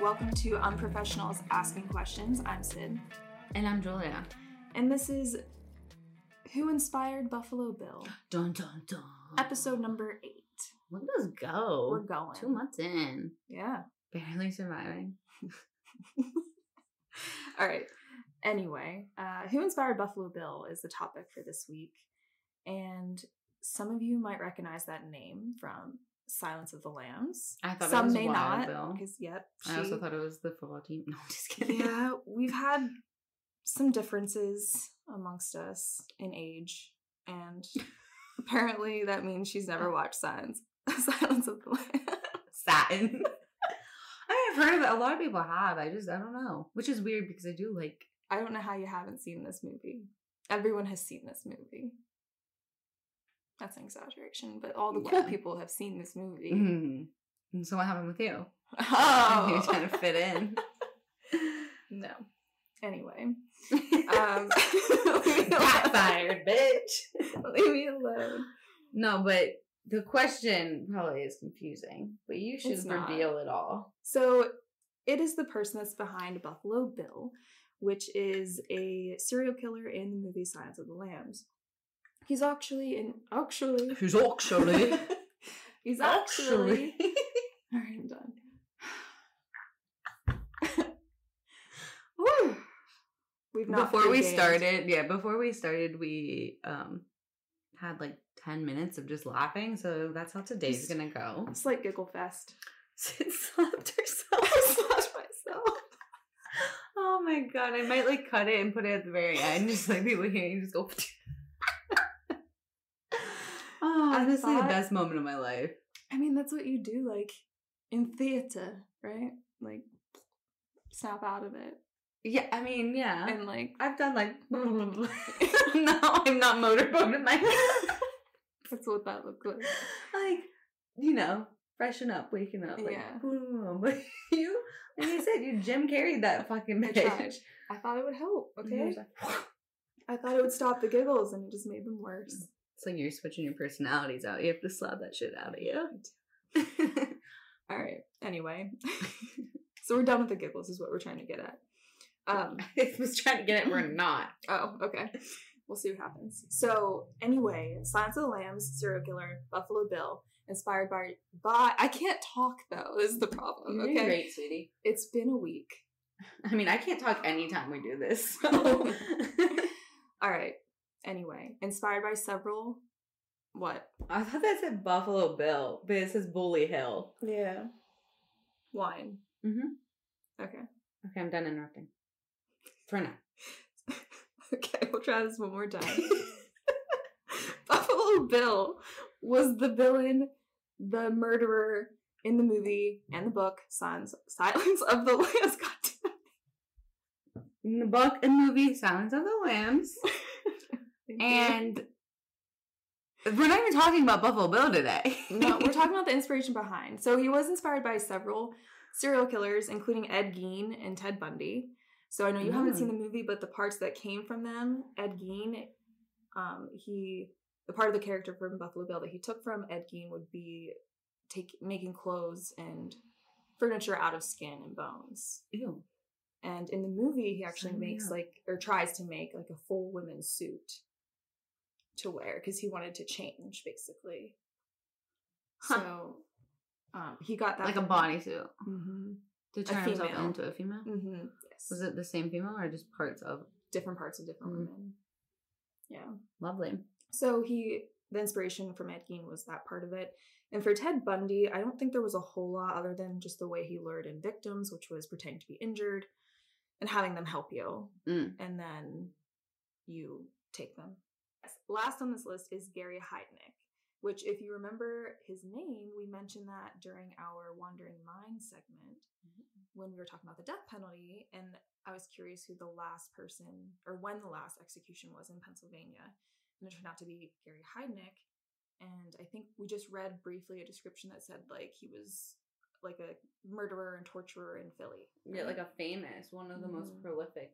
Welcome to Unprofessionals Asking Questions. I'm Sid. And I'm Julia. And this is Who Inspired Buffalo Bill? Dun, dun, dun. Episode number 8. Look at us go. We're going. 2 months in. Yeah. Barely surviving. All right. Anyway, Who Inspired Buffalo Bill is the topic for this week. And some of you might recognize that name from Silence of the Lambs. I thought some it was may Wild not, Bill. Because, yep, I also thought it was the football team. No, I'm just kidding. Yeah, we've had some differences amongst us in age, and apparently that means she's never watched Silence of the Lambs. Satin. I mean, I've heard of it. A lot of people have. I don't know. Which is weird because I don't know how you haven't seen this movie. Everyone has seen this movie. That's an exaggeration, but all the cool people have seen this movie. Mm-hmm. And so what happened with you? Oh! You're trying to fit in. No. Anyway. Backfired, bitch. Leave me alone. No, but the question probably is confusing, but you should reveal it all. So it is the person that's behind Buffalo Bill, which is a serial killer in the movie Silence of the Lambs. He's actually. All right, I'm done. Woo! Before we started, we had 10 minutes of just laughing. So that's how today's gonna go. It's like giggle fest. Sid slapped herself. I slapped myself. Oh my god! I might cut it and put it at the very end, just people hear you just go. Oh, honestly, the best moment of my life. I mean, that's what you do, in theater, right? Snap out of it. Yeah, I mean, yeah. And, I've done, No, I'm not motorboating my head. That's what that looked like. Freshen up, waking up. Yeah. Boom. You, like I said, you Jim carried that fucking bitch. I thought it would help, okay? I thought it would stop the giggles, and it just made them worse. It's you're switching your personalities out. You have to slap that shit out of you. All right. Anyway. So we're done with the giggles is what we're trying to get at. I was trying to get it. We're not. Oh, okay. We'll see what happens. So anyway, Silence of the Lambs, serial killer, Buffalo Bill, inspired by I can't talk, though. This is the problem. Okay. You're great, sweetie. It's been a week. I mean, I can't talk anytime we do this. So. All right. Anyway, inspired by several, what? I thought that said Buffalo Bill, but it says Bully Hill. Yeah. Wine. Mm-hmm. Okay. Okay, I'm done interrupting. For now. Okay, we'll try this one more time. Buffalo Bill was the villain, the murderer in the movie and the book, Silence of the Lambs. Goddamn. In the book and movie, Silence of the Lambs. And we're not even talking about Buffalo Bill today. No, we're talking about the inspiration behind. So he was inspired by several serial killers, including Ed Gein and Ted Bundy. So I know you haven't seen the movie, but the parts that came from them, Ed Gein, the part of the character from Buffalo Bill that he took from Ed Gein would be making clothes and furniture out of skin and bones. Ew. And in the movie, he actually tries to make a full women's suit to wear because he wanted to change basically. Huh. So he got that a bodysuit to turn himself into a female. Mm-hmm. Yes. Was it the same female or just different parts of women? Yeah, lovely. So the inspiration from Ed Gein was that part of it, and for Ted Bundy, I don't think there was a whole lot other than just the way he lured in victims, which was pretending to be injured and having them help you, and then you take them. Last on this list is Gary Heidnik, which if you remember his name, we mentioned that during our Wandering Mind segment when we were talking about the death penalty, and I was curious who the last person or when the last execution was in Pennsylvania, and it turned out to be Gary Heidnik, And I think we just read briefly a description that said, like, he was like a murderer and torturer in Philly. Right? Yeah, like a famous, one of the most prolific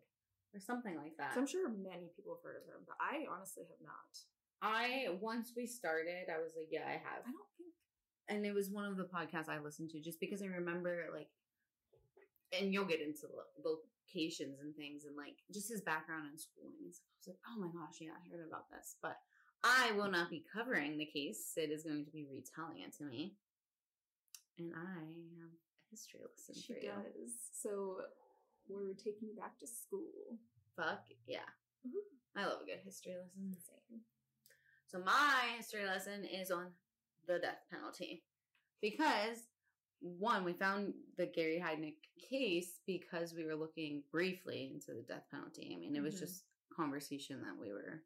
or something like that. So I'm sure many people have heard of him, but I honestly have not. Once we started, I was like, yeah, I have. I don't think. And it was one of the podcasts I listened to just because I remember, like, and you'll get into locations and things and, like, just his background in schooling. And stuff. I was like, oh my gosh, yeah, I heard about this. But I will not be covering the case. Sid is going to be retelling it to me. And I have a history lesson for you. She does. So we're taking you back to school. Fuck yeah. Mm-hmm. I love a good history lesson. Same. So my history lesson is on the death penalty. Because, one, we found the Gary Heidnik case because we were looking briefly into the death penalty. I mean, it was just conversation that we were...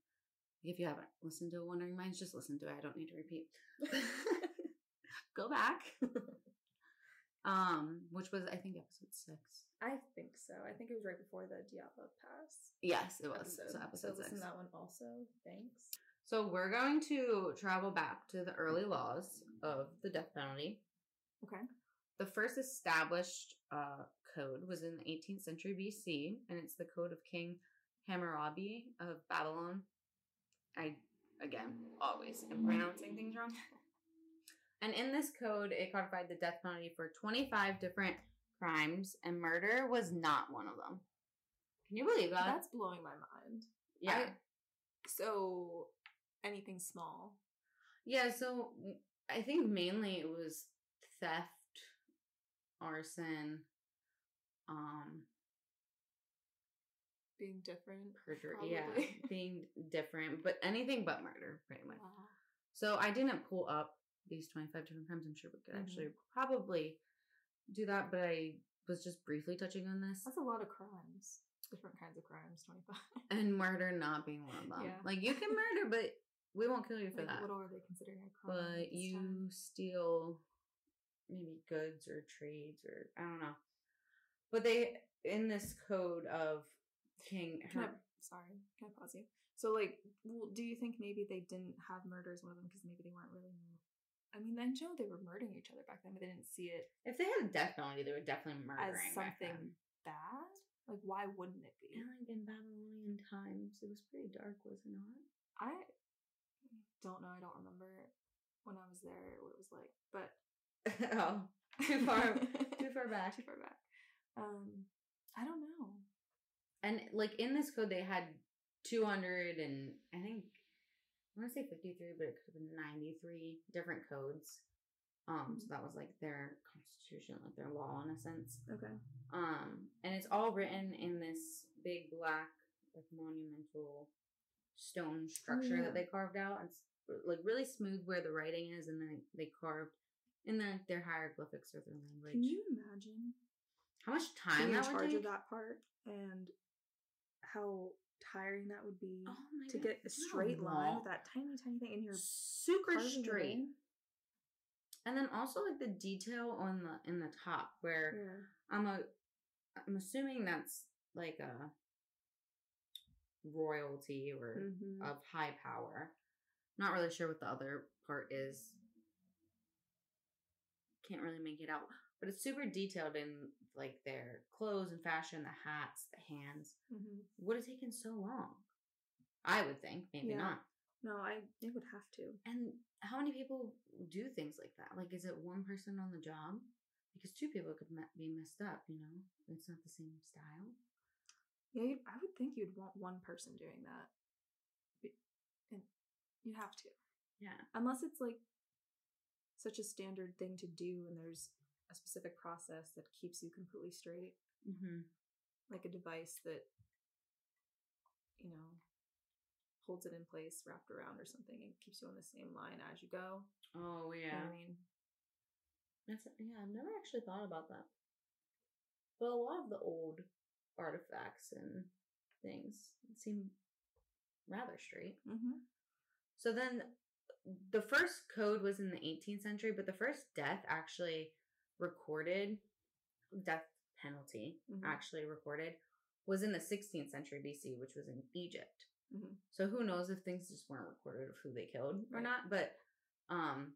If you haven't listened to Wondering Minds, just listen to it. I don't need to repeat. Go back. Which was, I think, episode 6. I think so. I think it was right before the Diablo Pass. Yes, it was. So episode 6. Listen to that one also. Thanks. So we're going to travel back to the early laws of the death penalty. Okay. The first established code was in the 18th century BC, and it's the Code of King Hammurabi of Babylon. I, again, always am pronouncing things wrong. And in this code, it codified the death penalty for 25 different crimes, and murder was not one of them. Can you believe that? That's blowing my mind. Yeah. So, anything small? Yeah, so I think mainly it was theft, arson, being different. Perjury, probably. Yeah. Being different, but anything but murder, pretty much. Wow. So I didn't pull up these 25 different crimes. I'm sure we could actually probably do that, but I was just briefly touching on this. That's a lot of crimes. Different kinds of crimes, 25. And murder not being one of them. Yeah. Like, you can murder, but we won't kill you for that. What are they considering a crime? But you steal maybe goods or trades or, I don't know. But they, in this code of King... Can I pause you? So, like, do you think maybe they didn't have murder as one of them because maybe they weren't really... I mean, I know they were murdering each other back then, but they didn't see it... If they had a death penalty, they were definitely murdering as something bad? Like, why wouldn't it be? And, like, in Babylonian times, it was pretty dark, was it not? I don't know. I don't remember when I was there what it was like, but... Oh. Too far back. I don't know. And, like, in this code, they had 200 and, I think, I want to say 53, but it could have been 93 different codes. So that was, like, their constitution, like, their law, in a sense. Okay. And it's all written in this big black, like, monumental stone structure that they carved out. It's, like, really smooth where the writing is, and then they carved in their hieroglyphics or their language. Can you imagine? How much time that would take? Being in charge of that part, and... how tiring that would be to get a straight line with that tiny thing in your super straight. And then also, like, the detail on the in the top where I'm assuming that's like a royalty or of high power. Not really sure what the other part is. Can't really make it out, but it's super detailed in, like, their clothes and fashion, the hats, the hands. Would have taken so long, I would think. Maybe not. No, they would have to. And how many people do things like that? Like, is it one person on the job? Because two people could be messed up, you know? It's not the same style. Yeah, I would think you'd want one person doing that. And you'd have to. Yeah. Unless it's, like, such a standard thing to do, and there's a specific process that keeps you completely straight. Like a device that, you know, holds it in place wrapped around or something and keeps you on the same line as you go. Oh, yeah. You know what I mean? I've never actually thought about that. But a lot of the old artifacts and things seem rather straight. So then the first code was in the 18th century, but the first death actually... recorded was in the 16th century BC, which was in Egypt. So who knows if things just weren't recorded of who they killed or not, but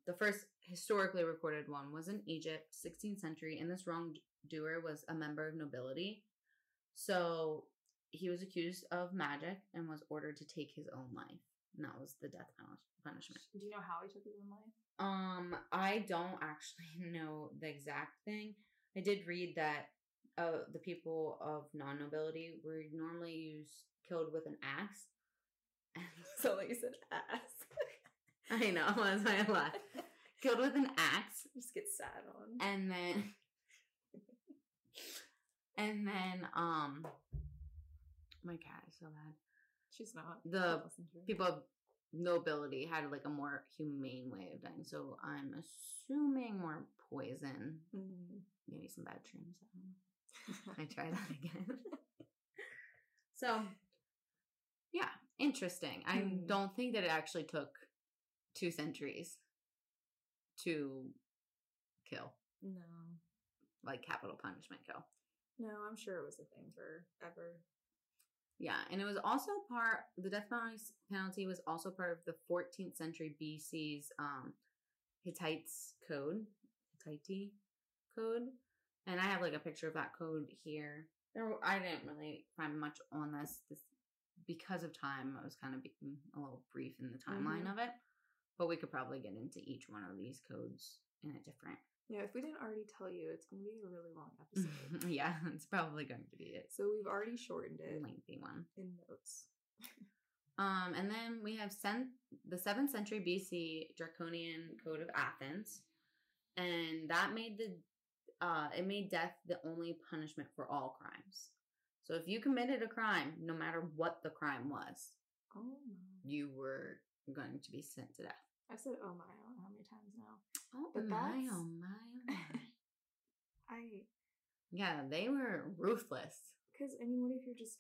The first historically recorded one was in Egypt, 16th century, and this wrongdoer was a member of nobility. So he was accused of magic and was ordered to take his own life. And that was the death punishment. Do you know how he took his own life? I don't actually know the exact thing. I did read that the people of non-nobility were normally killed with an axe. And so they said ass. I know, that's why I laughed. Killed with an axe. Just get sad on. And then my cat is so bad. She's not. The people of nobility had like a more humane way of dying. So I'm assuming more poison. Mm-hmm. Maybe some bad trims. I try that again. So, yeah, interesting. I don't think that it actually took 2 centuries to kill. No. Like capital punishment kill. No, I'm sure it was a thing forever. Yeah, and it was also the death penalty was also part of the 14th century BC's Hittite code. And I have like a picture of that code here. I didn't really find much on this because of time. I was kind of being a little brief in the timeline of it, but we could probably get into each one of these codes in a different. Yeah, if we didn't already tell you, it's going to be a really long episode. Yeah, it's probably going to be it. So we've already shortened it. Lengthy one. In notes. And then we have the 7th century BC Draconian Code of Athens. And that made it made death the only punishment for all crimes. So if you committed a crime, no matter what the crime was, you were going to be sent to death. I've said, oh my, I don't know how many times now. Oh, but my, oh my, oh my. Yeah, they were ruthless. Because, I mean, what if you're just,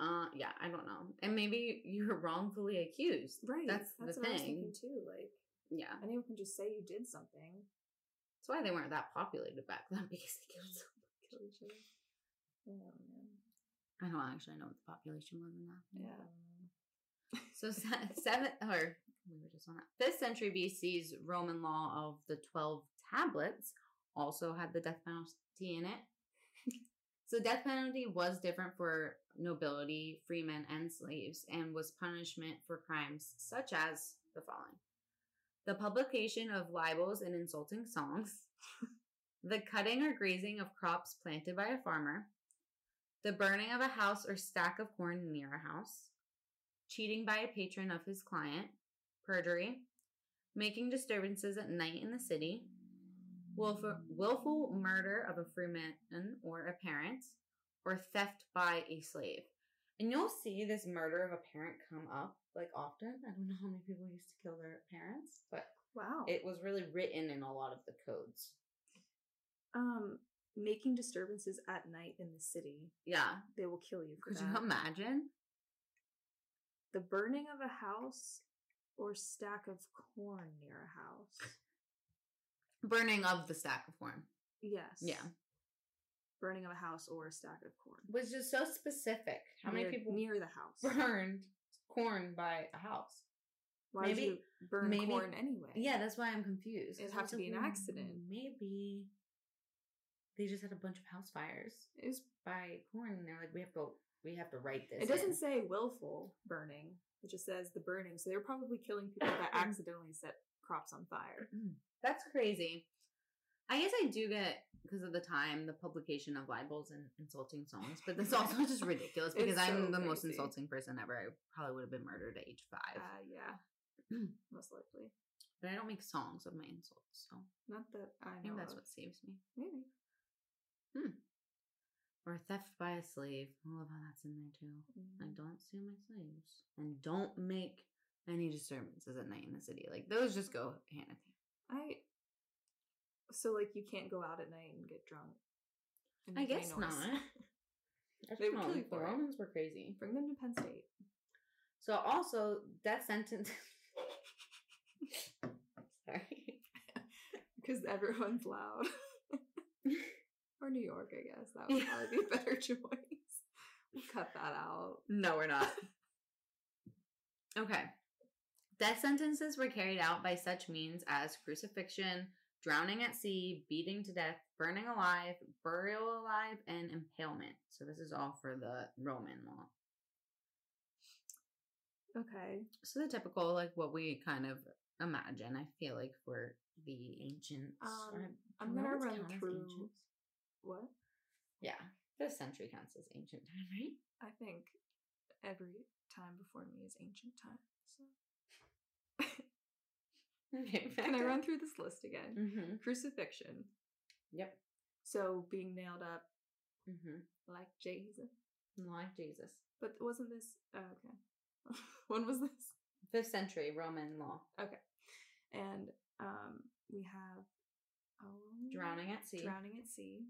I don't know. Yeah, I don't know. And maybe you were wrongfully accused. Right. That's the thing. I was thinking too. Like, yeah. Anyone can just say you did something. That's why they weren't that populated back then, because they killed each other. Oh, man. I don't actually know what the population was in that. Yeah. So 5th century BC's Roman law of the 12 Tablets also had the death penalty in it. So death penalty was different for nobility, freemen, and slaves, and was punishment for crimes such as the following: the publication of libels and insulting songs, the cutting or grazing of crops planted by a farmer, the burning of a house or stack of corn near a house, cheating by a patron of his client, perjury, making disturbances at night in the city, willful murder of a freeman or a parent, or theft by a slave. And you'll see this murder of a parent come up, like, often. I don't know how many people used to kill their parents, but wow, it was really written in a lot of the codes. Making disturbances at night in the city. Yeah. They will kill you for that. Could you imagine? The burning of a house or stack of corn near a house. Burning of the stack of corn. Yes. Yeah. Burning of a house or a stack of corn. Which is so specific. How many people near the house burned corn by a house? Why would you burn corn anyway? Yeah, that's why I'm confused. It'd have to be an accident. Maybe they just had a bunch of house fires. It was by corn, and they're like, we have to write this. It doesn't say willful burning. It just says the burning. So they were probably killing people that accidentally set crops on fire. That's crazy. I guess I do get, because of the time, the publication of libels and insulting songs. But that's also just ridiculous, because I'm the most insulting person ever. I probably would have been murdered at age 5. Yeah. Most likely. But I don't make songs of my insults, so. Not that I know. I think that's what saves me. Maybe. Or theft by a slave. I love how that's in there, too. I don't steal my slaves. And don't make any disturbances at night in the city. Like, those just go hand in hand. So, like, you can't go out at night and get drunk. And I guess not. They would kill you for it. The Romans were crazy. Bring them to Penn State. So, also, death sentence... Sorry. Because everyone's loud. Or New York, I guess. That would probably be a better choice. We'll cut that out. No, we're not. Okay. Death sentences were carried out by such means as crucifixion, drowning at sea, beating to death, burning alive, burial alive, and impalement. So this is all for the Roman law. Okay. So the typical, like, what we kind of imagine, I feel like, for the ancients. I'm going to run through. Ancients. What? Yeah. This century counts as ancient time, right? I think every time before me is ancient time, so. Okay, can I run through this list again? Mm-hmm. Crucifixion. Yep. So being nailed up, mm-hmm, like Jesus. Like Jesus. But wasn't this... Oh, okay. When was this? 5th century Roman law. Okay. And we have... Oh, drowning at sea. Drowning at sea.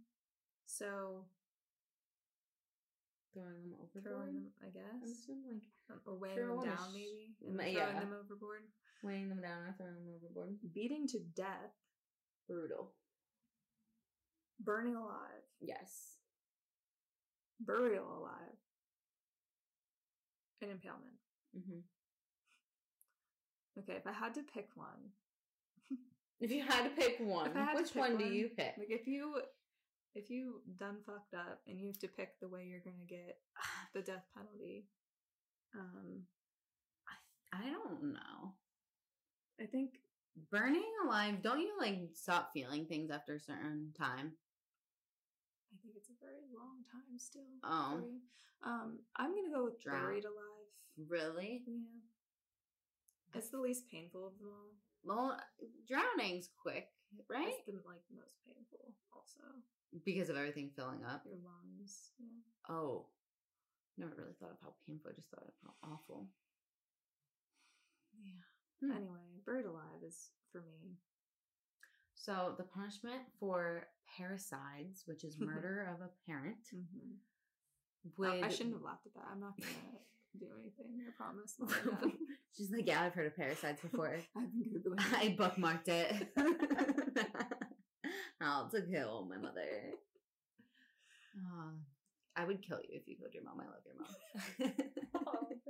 So... Throwing them overboard? Throwing them, I guess. I'm assuming, like... Or weighing them down, maybe? And throwing them overboard? Weighing them down or throwing them overboard. Beating to death. Brutal. Burning alive. Yes. Burial alive. And impalement. Mm-hmm. Okay, if I had to pick one. If you had to pick one, which one do you pick? Like, if you done fucked up and you have to pick the way you're gonna get the death penalty, I don't know. I think burning alive. Don't you like stop feeling things after a certain time? I think it's a very long time still. Oh, very, I'm gonna go with buried alive. Really? Yeah. It's the least painful of them all. Well, drowning's quick, right? It's the most painful, also. Because of everything filling up? Your lungs, yeah. Oh. Never really thought of how painful. I just thought of how awful. Yeah. Hmm. Anyway, buried alive is for me. So the punishment for parricides, which is murder of a parent. Mm-hmm. I shouldn't have laughed at that. I'm not going to do anything. I promise. She's like, yeah, I've heard of parricides before. I've been Googling. I bookmarked it. Oh, to kill my mother. I would kill you if you killed your mom. I love your mom. Oh, thanks.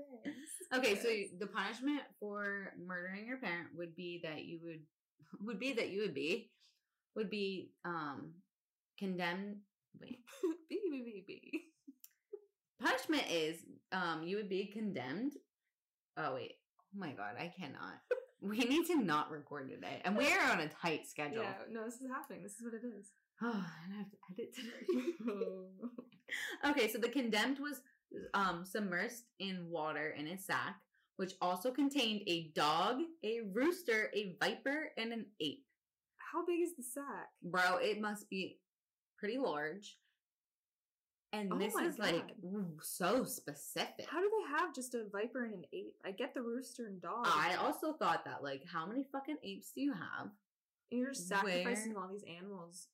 Okay, so the punishment for murdering your parent would be that you would be condemned. Wait, B. Punishment is you would be condemned. Oh wait, oh my God, I cannot. We need to not record today. And we're on a tight schedule. Yeah, no, this is happening. This is what it is. Oh, and I have to edit today. Okay, so the condemned was submersed in water in a sack, which also contained a dog, a rooster, a viper, and an ape. How big is the sack? Bro, it must be pretty large. And this is like so specific. How do they have just a viper and an ape? I get the rooster and dog. I also thought that, like, how many fucking apes do you have? And you're just sacrificing all these animals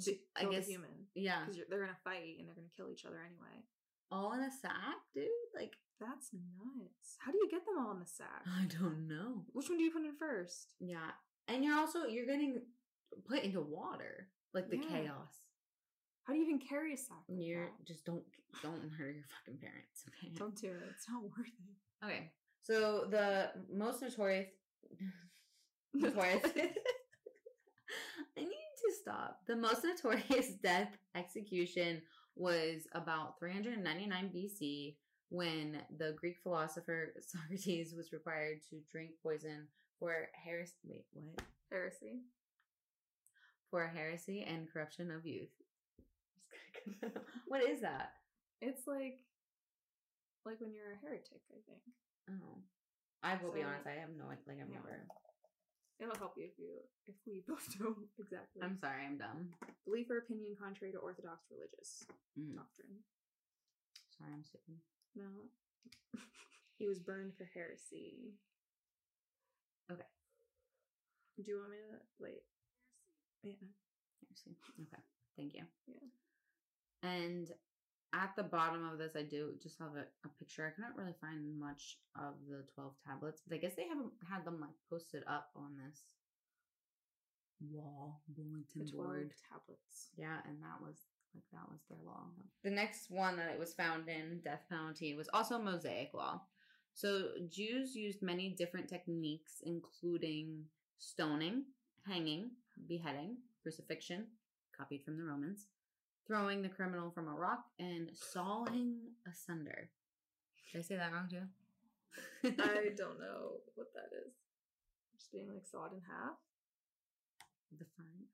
to kill the human. Yeah. Because they're going to fight and they're going to kill each other anyway. All in a sack, dude? Like, that's nuts. How do you get them all in the sack? I don't know. Which one do you put in first? Yeah. And you're getting put into water. Like, the chaos. How do you even carry a sack? Just don't murder your fucking parents, okay? Don't do it. It's not worth it. Okay. So the most notorious I need to stop. The most notorious death execution was about 399 BC when the Greek philosopher Socrates was required to drink poison for heresy. Wait, what? Heresy. For heresy and corruption of youth. What is that? It's like when you're a heretic, I think. Oh, I will be honest. I have no idea. Like, I've never. It'll help you if we both don't exactly. I'm sorry, I'm dumb. Belief or opinion contrary to Orthodox religious doctrine. Sorry, I'm sitting. No, he was burned for heresy. Okay. Do you want me to wait? Heresy. Yeah. Heresy. Okay. Thank you. Yeah. And at the bottom of this, I do just have a picture. I couldn't really find much of the 12 tablets, but I guess they haven't had them like posted up on this wall bulletin board. 12 tablets. Yeah, and that was their law. The next one that it was found in, death penalty, was also Mosaic law. So Jews used many different techniques, including stoning, hanging, beheading, crucifixion, copied from the Romans, throwing the criminal from a rock, and sawing asunder. Did I say that wrong, too? I don't know what that is. Just being like sawed in half. Define.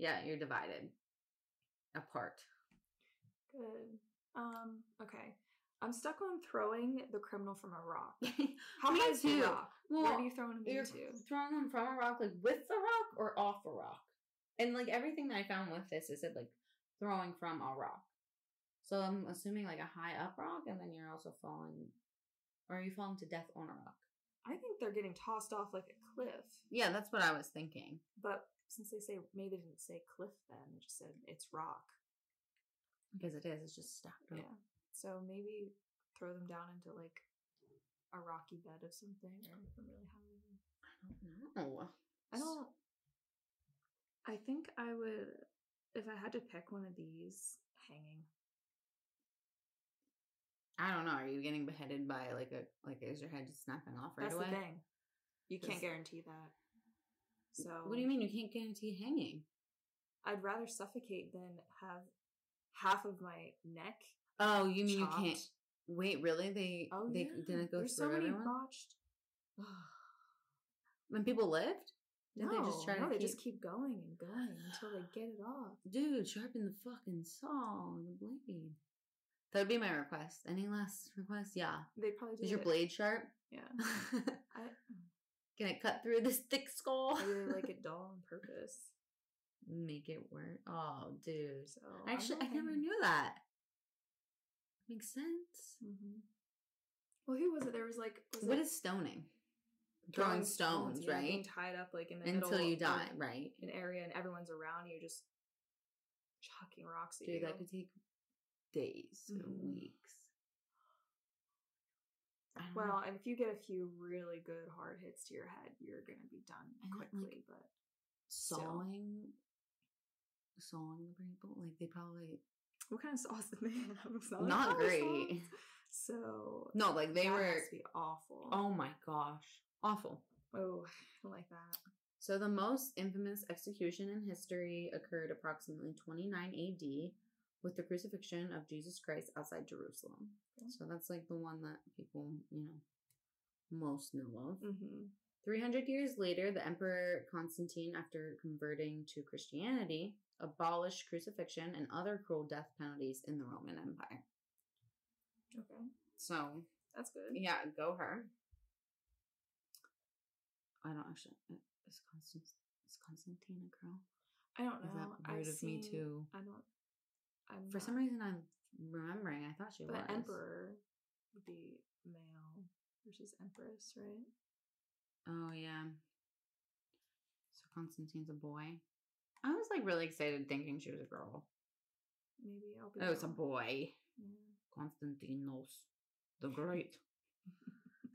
Yeah, you're divided apart. Good. Okay. I'm stuck on throwing the criminal from a rock. How high is the rock? Well, where are you throwing him into? You're throwing him from a rock, like with the rock or off a rock? And like everything that I found with this is it like throwing from a rock. So I'm assuming like a high up rock, and then you're also falling, or are you falling to death on a rock? I think they're getting tossed off like a cliff. Yeah, that's what I was thinking. But since they say, maybe they didn't say cliff then, they just said it's rock. Because it is, it's just stacked up. Yeah. So maybe throw them down into like a rocky bed of something or something really high. I don't know. I think I would, if I had to pick one of these, hanging. I don't know. Are you getting beheaded by like is your head just snapping off right away? That's the thing. You can't guarantee that. So what do you mean you can't guarantee hanging? I'd rather suffocate than have half of my neck. Oh, you mean chopped. You can't? Wait, really? They didn't go through everyone? There's so many botched. When people lived? They just keep going and going until they get it off. Dude, sharpen the fucking saw and the blade. That would be my request. Any last request? Yeah. They probably do. Is your blade sharp? Yeah. Can I cut through this thick skull? I really like it dull on purpose. Make it work. Oh, dude. So, I never knew that. Makes sense. Mm-hmm. Well, who was it? There was like... What is stoning? Throwing stones, right? Being tied up like in the middle. Until you die, right? An area and everyone's around you just chucking rocks at you. Dude, that could take days and weeks. Well, and if you get a few really good hard hits to your head, you're going to be done quickly, but... Sawing the people? Like, they probably... What kind of sauce did they have? Not great. So no, like they were. That must be awful. Oh my gosh, awful. Oh, I like that. So the most infamous execution in history occurred approximately 29 A.D. with the crucifixion of Jesus Christ outside Jerusalem. Okay. So that's like the one that people, most know of. Mm-hmm. 300 years later, the Emperor Constantine, after converting to Christianity, abolished crucifixion and other cruel death penalties in the Roman Empire. Okay. So. That's good. Yeah, go her. I don't actually. Is Constantine a girl? I don't know. Is that weird of me too? I don't. For some reason I'm remembering. I thought she was. But emperor would be male versus empress, right? Oh, yeah. So Constantine's a boy. I was like really excited thinking she was a girl. Maybe I'll be. Oh, it's a boy. Yeah. Constantinos the Great.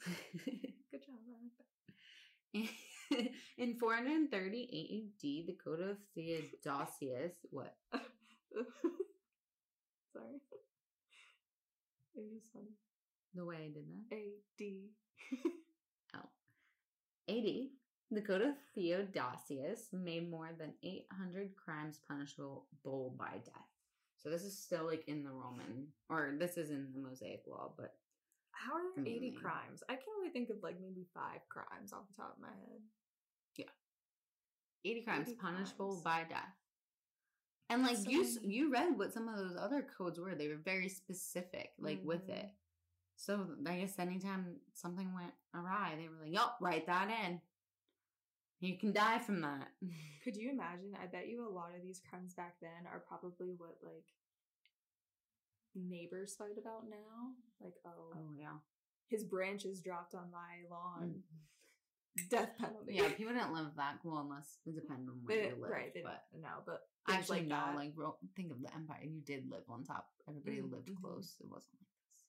Good job. I like that. In 430 AD, the Code of Theodosius. What? Sorry. It was funny. The way I did that. AD. Oh. AD. The Code of Theodosius made more than 800 crimes punishable by death. So this is still like in the Roman, or this is in the Mosaic Law, but... How are there 80 crimes? I can only think of like maybe 5 crimes off the top of my head. Yeah. 80 crimes punishable by death. And like you read what some of those other codes were. They were very specific, like with it. So I guess anytime something went awry, they were like, yup, write that in. You can die from that. Could you imagine? I bet you a lot of these crimes back then are probably what, like, neighbors fight about now. Like, oh yeah. His branches dropped on my lawn. Death penalty. Yeah, people didn't live that cool unless it depended on where you lived. Right, but actually, like no, like, think of the empire. You did live on top. Everybody lived close. It wasn't like this.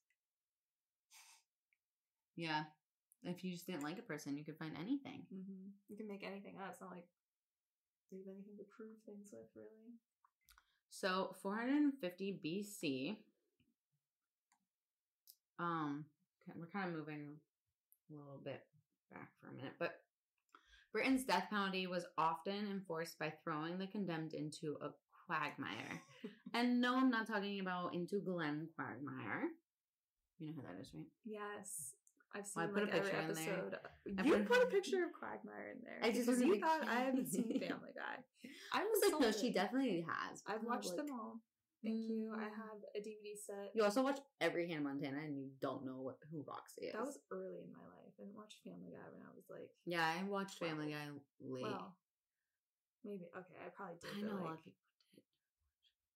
Yeah. If you just didn't like a person, you could find anything. Mm-hmm. You can make anything up. It's not like do you have anything to prove things with, really. So 450 BC, we're kind of moving a little bit back for a minute, but Britain's death penalty was often enforced by throwing the condemned into a quagmire. And no, I'm not talking about into Glen Quagmire. You know who that is, right? Yes. I've seen every episode. You put a picture of Quagmire in there. I just thought I haven't seen Family Guy. I was like, no, she definitely has. I've watched them all. Thank you. I have a DVD set. You also watch every Hannah Montana, and you don't know who Roxy is. That was early in my life. I didn't watch Family Guy when I was like... Yeah, I watched Family Guy late. Well, maybe. Okay, I probably did. I know a lot of people did.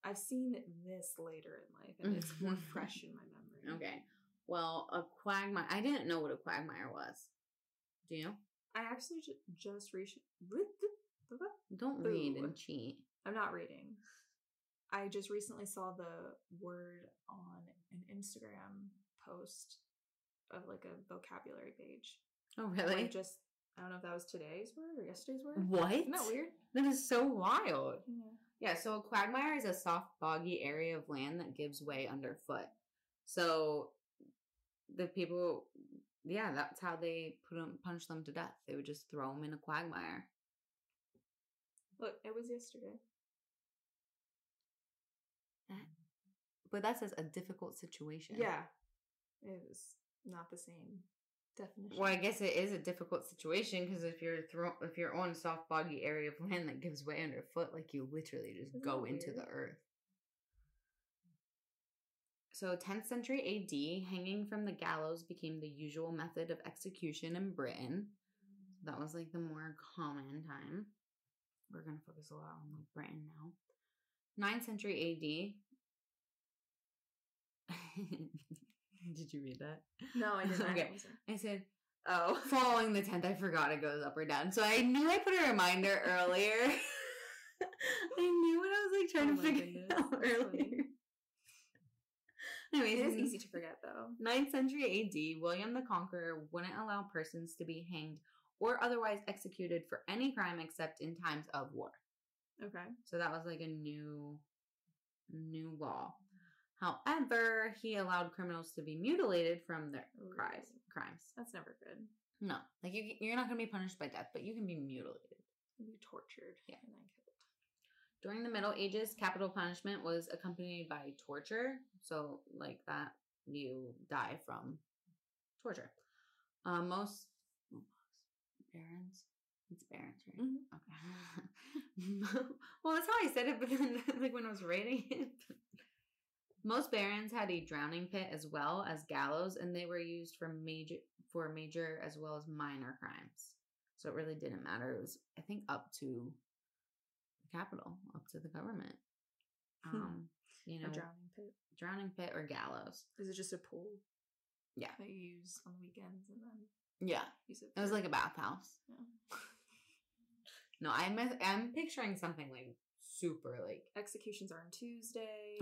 I've seen this later in life, and it's more fresh in my memory. Okay. Well, a quagmire... I didn't know what a quagmire was. Do you know? I actually just... Don't read and cheat. I'm not reading. I just recently saw the word on an Instagram post of like a vocabulary page. Oh, really? Like just, I don't know if that was today's word or yesterday's word. What? Isn't that weird? That is so wild. Yeah, so a quagmire is a soft, boggy area of land that gives way underfoot. So the people, yeah, that's how they punch them to death. They would just throw them in a quagmire. Look, it was yesterday. But that says a difficult situation. Yeah. It was not the same definition. Well, I guess it is a difficult situation because if you're on a soft, boggy area of land that gives way underfoot, like you literally just go into the earth. So 10th century AD, hanging from the gallows became the usual method of execution in Britain. So that was like the more common time. We're going to focus a lot on like Britain now. 9th century AD. Did you read that? No, I didn't. Okay. I said, following the 10th, I forgot it goes up or down. So I knew I put a reminder earlier. I knew what I was like trying to figure out earlier. Anyways, it is easy to forget though. 9th century AD, William the Conqueror wouldn't allow persons to be hanged or otherwise executed for any crime except in times of war. Okay. So that was like a new law. However, he allowed criminals to be mutilated from their crimes. That's never good. No. Like you're not going to be punished by death, but you can be mutilated. You can be tortured. Yeah. And then killed. During the Middle Ages, capital punishment was accompanied by torture. So like that, you die from torture. Most barons... It's Barron's, right? Mm-hmm. Okay. Well, that's how I said it, but then, like when I was writing it. Most barons had a drowning pit as well as gallows, and they were used for major as well as minor crimes. So it really didn't matter. It was, I think, up to the capital, up to the government. You know, a drowning pit or gallows. Is it just a pool? Yeah, that you use on the weekends and then. Yeah, it was like a bathhouse. Yeah. No, I'm picturing something like super like executions are on Tuesday,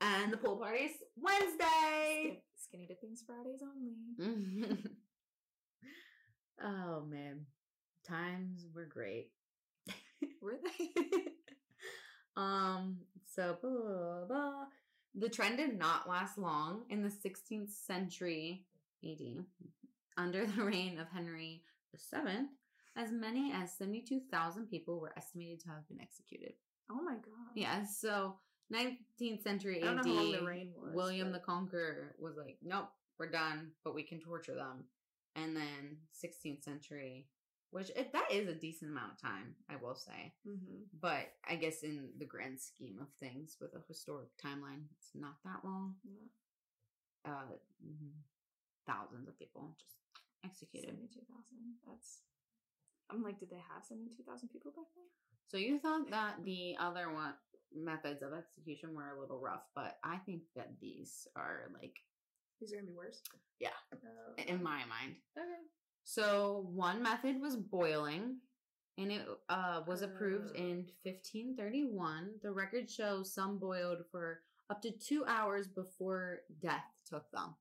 and the pool parties Wednesday. Skinny dipping's Fridays only. Oh man, times were great. Were they? So blah, blah, blah. The trend did not last long. In the 16th century AD. Under the reign of Henry VII, as many as 72,000 people were estimated to have been executed. Oh my God. Yeah, so 19th century AD, William the Conqueror was like, nope, we're done, but we can torture them. And then 16th century, that is a decent amount of time, I will say. Mm-hmm. But I guess in the grand scheme of things with a historic timeline, it's not that long. Yeah. Mm-hmm. Thousands of people just executed. 72,000. I'm like, did they have 72,000 people back then? So you thought that the other methods of execution were a little rough, but I think that these are gonna be worse. Yeah, in my mind. Okay. So one method was boiling, and it was approved in 1531. The record shows some boiled for up to 2 hours before death took them.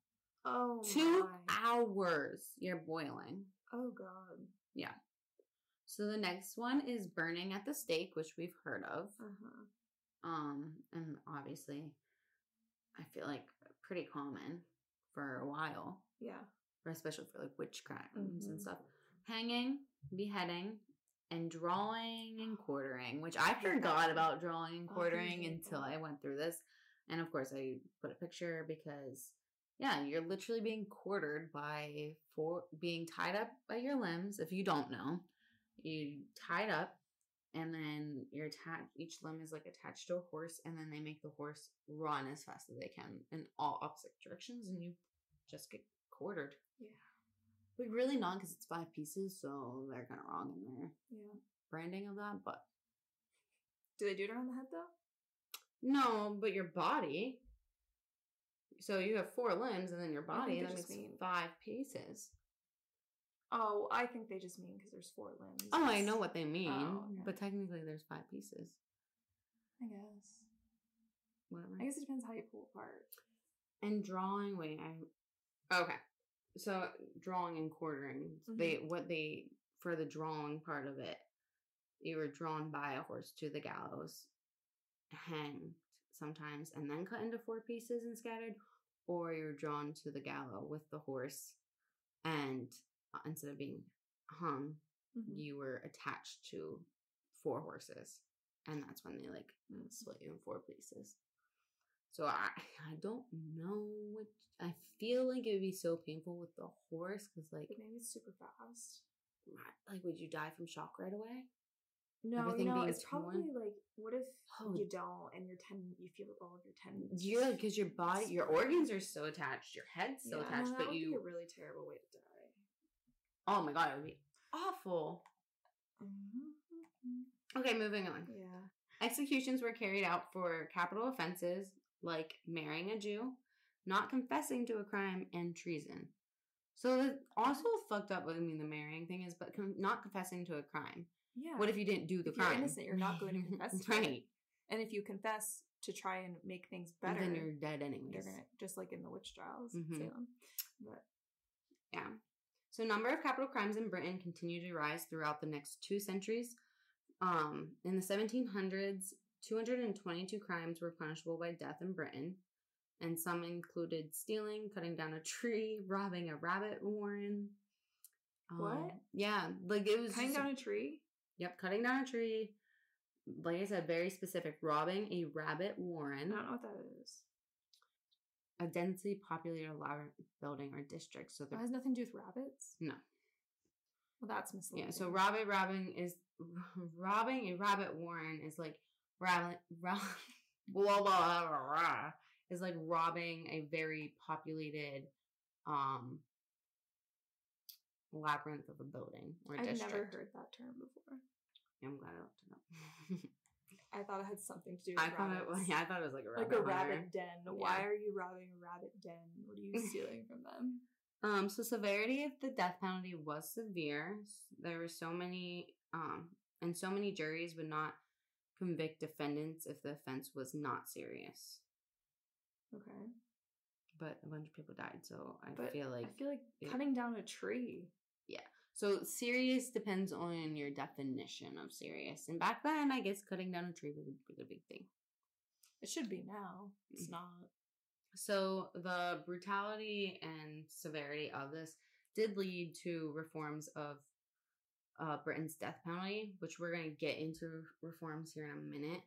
Oh, 2 hours you're boiling. Oh, God. Yeah. So the next one is burning at the stake, which we've heard of. Uh-huh. And obviously, I feel like pretty common for a while. Yeah. Especially for like witch crimes and stuff. Hanging, beheading, and drawing and quartering, which I forgot about drawing and quartering until I went through this. And of course I put a picture because yeah, you're literally being quartered by being tied up by your limbs. If you don't know, you tied up and then you're attached. Each limb is like attached to a horse, and then they make the horse run as fast as they can in all opposite directions, and you just get quartered. Yeah. But really not, because it's 5 pieces, so they're kind of wrong in their branding of that. But do they do it around the head though? No, but your body. So you have 4 limbs and then your body, and that makes 5 pieces. Oh, I think they just mean because there's 4 limbs. Oh, I know what they mean, but technically there's 5 pieces. I guess. Whatever. I guess it depends how you pull apart. And drawing, okay. So drawing and quartering, for the drawing part of it, you were drawn by a horse to the gallows, hanged sometimes, and then cut into 4 pieces and scattered, or you're drawn to the gallows with the horse, and instead of being hung, you were attached to 4 horses, and that's when they like split you in 4 pieces. So I don't know what I feel like it would be so painful with the horse because like maybe it's super fast. Like, would you die from shock right away? No, it's probably like what if you don't and you feel all of your tendons. Yeah, because your body, your organs are so attached, your head's so attached, but you. That would be a really terrible way to die. Oh my god, it would be awful. Mm-hmm. Okay, moving on. Yeah, executions were carried out for capital offenses like marrying a Jew, not confessing to a crime, and treason. So that's also fucked up. I mean, the marrying thing is, but not confessing to a crime. Yeah. What if you didn't do the crime? If you're innocent, you're not going to confess to it. And if you confess to try and make things better, then you're dead anyways. They're gonna, just like in the witch trials in Salem. But yeah. So number of capital crimes in Britain continued to rise throughout the next 2 centuries. In the 1700s, 222 crimes were punishable by death in Britain, and some included stealing, cutting down a tree, robbing a rabbit warren. What? Yeah, like it was cutting down a tree. Yep, cutting down a tree. Like I said, very specific. Robbing a rabbit warren. I don't know what that is. A densely populated building or district. So that has nothing to do with rabbits? No. Well, that's misleading. Yeah, so robbing a rabbit warren is like is like robbing a very populated labyrinth of a building or a district. I've never heard that term before. I'm glad I looked it up. I thought it had something to do with I thought it was like a rabbit. Like a rabbit den. Yeah. Why are you robbing a rabbit den? What are you stealing from them? So severity of the death penalty was severe. There were so many, and so many juries would not convict defendants if the offense was not serious. Okay. But a bunch of people died, so I feel like cutting down a tree. Yeah. So serious depends on your definition of serious. And back then, I guess cutting down a tree was a big thing. It should be now. It's not. So the brutality and severity of this did lead to reforms of Britain's death penalty, which we're going to get into reforms here in a minute.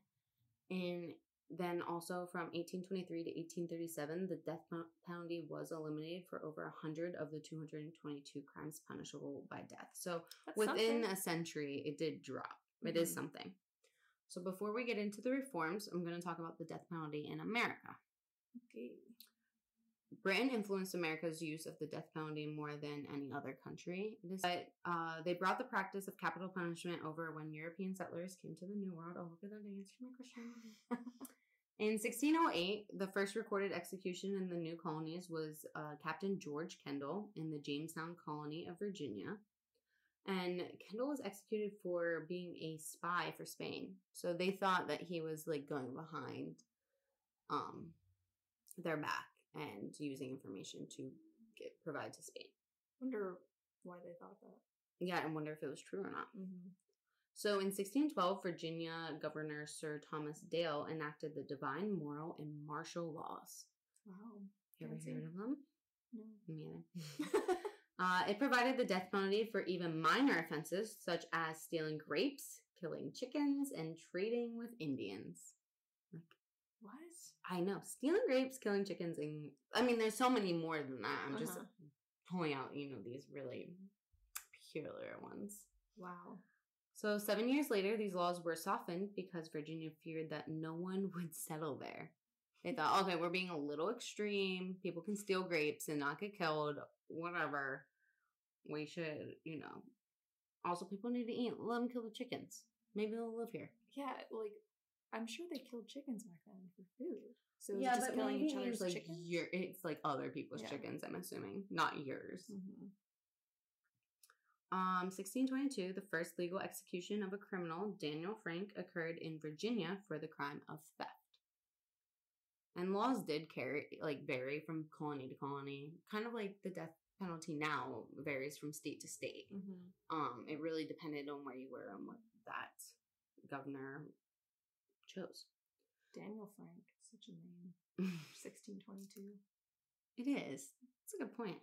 And then also from 1823 to 1837, the death penalty was eliminated for over 100 of the 222 crimes punishable by death. So that's within a century, it did drop. It is something. So before we get into the reforms, I'm going to talk about the death penalty in America. Okay. Britain influenced America's use of the death penalty more than any other country. But they brought the practice of capital punishment over when European settlers came to the New World. Oh, look at that dance for my question. In 1608, the first recorded execution in the new colonies was Captain George Kendall in the Jamestown colony of Virginia. And Kendall was executed for being a spy for Spain. So they thought that he was like going behind their back and using information to provide to Spain. Wonder why they thought that. Yeah, and wonder if it was true or not. Mm-hmm. So in 1612, Virginia Governor Sir Thomas Dale enacted the divine, moral, and martial laws. Wow. You ever heard of them? No. Me either. It provided the death penalty for even minor offenses, such as stealing grapes, killing chickens, and trading with Indians. Like, what? I know. Stealing grapes, killing chickens, and... I mean, there's so many more than that. I'm just pulling out, you know, these really peculiar ones. Wow. So 7 years later, these laws were softened because Virginia feared that no one would settle there. They thought, okay, we're being a little extreme. People can steal grapes and not get killed. Whatever. We should, you know. Also, people need to eat. Let them kill the chickens. Maybe they'll live here. Yeah, like, I'm sure they killed chickens back then for food. So yeah, just killing each other's like chickens? It's like other people's chickens, I'm assuming. Not yours. Mm-hmm. 1622, the first legal execution of a criminal, Daniel Frank, occurred in Virginia for the crime of theft. And laws did vary from colony to colony. Kind of like the death penalty now varies from state to state. Mm-hmm. It really depended on where you were and what that governor chose. Daniel Frank, such a name. 1622. It is. That's a good point.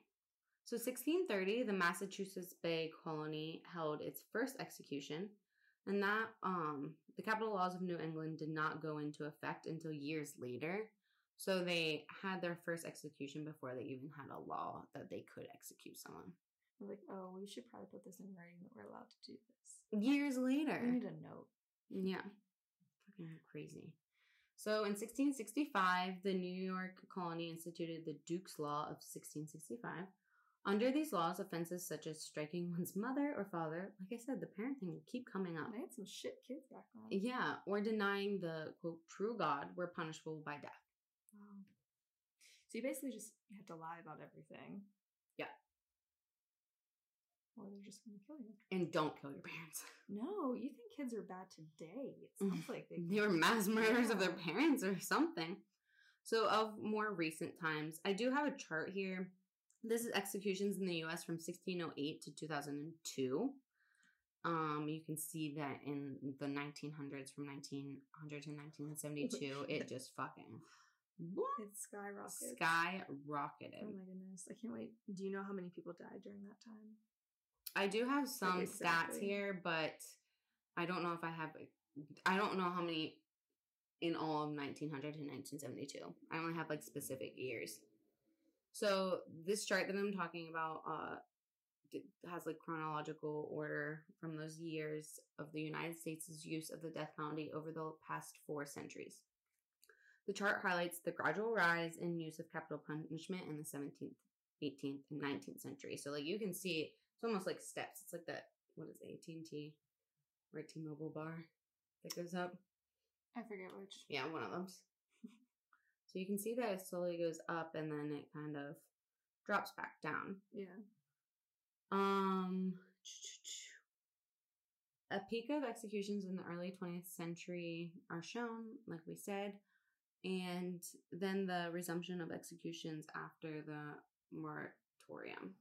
So 1630, the Massachusetts Bay Colony held its first execution, and that the capital laws of New England did not go into effect until years later. So they had their first execution before they even had a law that they could execute someone. We're like, oh, we should probably put this in writing that we're allowed to do this. Years later. We need a note. Yeah. Fucking crazy. So in 1665, the New York colony instituted the Duke's Law of 1665. Under these laws, offenses such as striking one's mother or father, like I said, the parent thing will keep coming up. They had some shit kids back then. Yeah, or denying the, quote, true God were punishable by death. Wow. So you basically just have to lie about everything. Yeah. Or they're just going to kill you. And don't kill your parents. No, you think kids are bad today. It sounds like they were mass murderers of their parents or something. So of more recent times, I do have a chart here. This is executions in the U.S. from 1608 to 2002. You can see that in the 1900s, from 1900 to 1972, it just fucking... It skyrocketed. Skyrocketed. Oh my goodness. I can't wait. Do you know how many people died during that time? I do have some stats here, but I don't know if I have... I don't know how many in all of 1900 to 1972. I only have, like, specific years. So this chart that I'm talking about has like chronological order from those years of the United States' use of the death penalty over the past 4 centuries. The chart highlights the gradual rise in use of capital punishment in the 17th, 18th, and 19th century. So like you can see, it's almost like steps. It's like that, what is it, AT&T or T-Mobile bar that goes up? I forget which. Yeah, one of those. So you can see that it slowly goes up and then it kind of drops back down. Yeah. A peak of executions in the early 20th century are shown, like we said, and then the resumption of executions after the moratorium.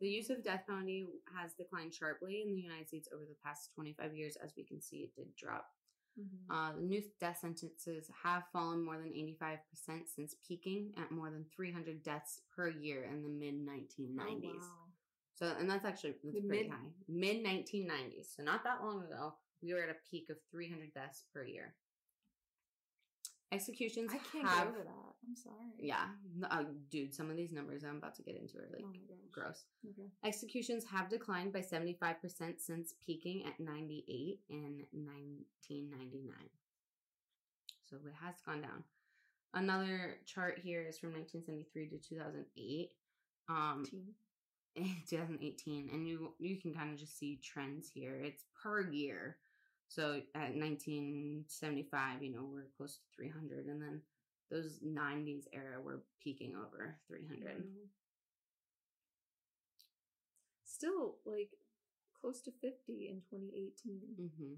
The use of death penalty has declined sharply in the United States over the past 25 years. As we can see, it did drop. Mm-hmm. New death sentences have fallen more than 85% since peaking at more than 300 deaths per year in the mid-1990s. Oh, wow. So, and that's actually pretty high. Mid-1990s. So not that long ago, we were at a peak of 300 deaths per year. Executions I can't have, go over that. I'm sorry. Yeah. Dude, some of these numbers I'm about to get into are like gross. Okay. Executions have declined by 75% since peaking at 98 in 1999. So it has gone down. Another chart here is from 1973 to 2008. 2018. And you can kind of just see trends here. It's per year. So at 1975, you know, we're close to 300. And then those 90s era, we're peaking over 300. Mm-hmm. Still, like, close to 50 in 2018. Mm-hmm.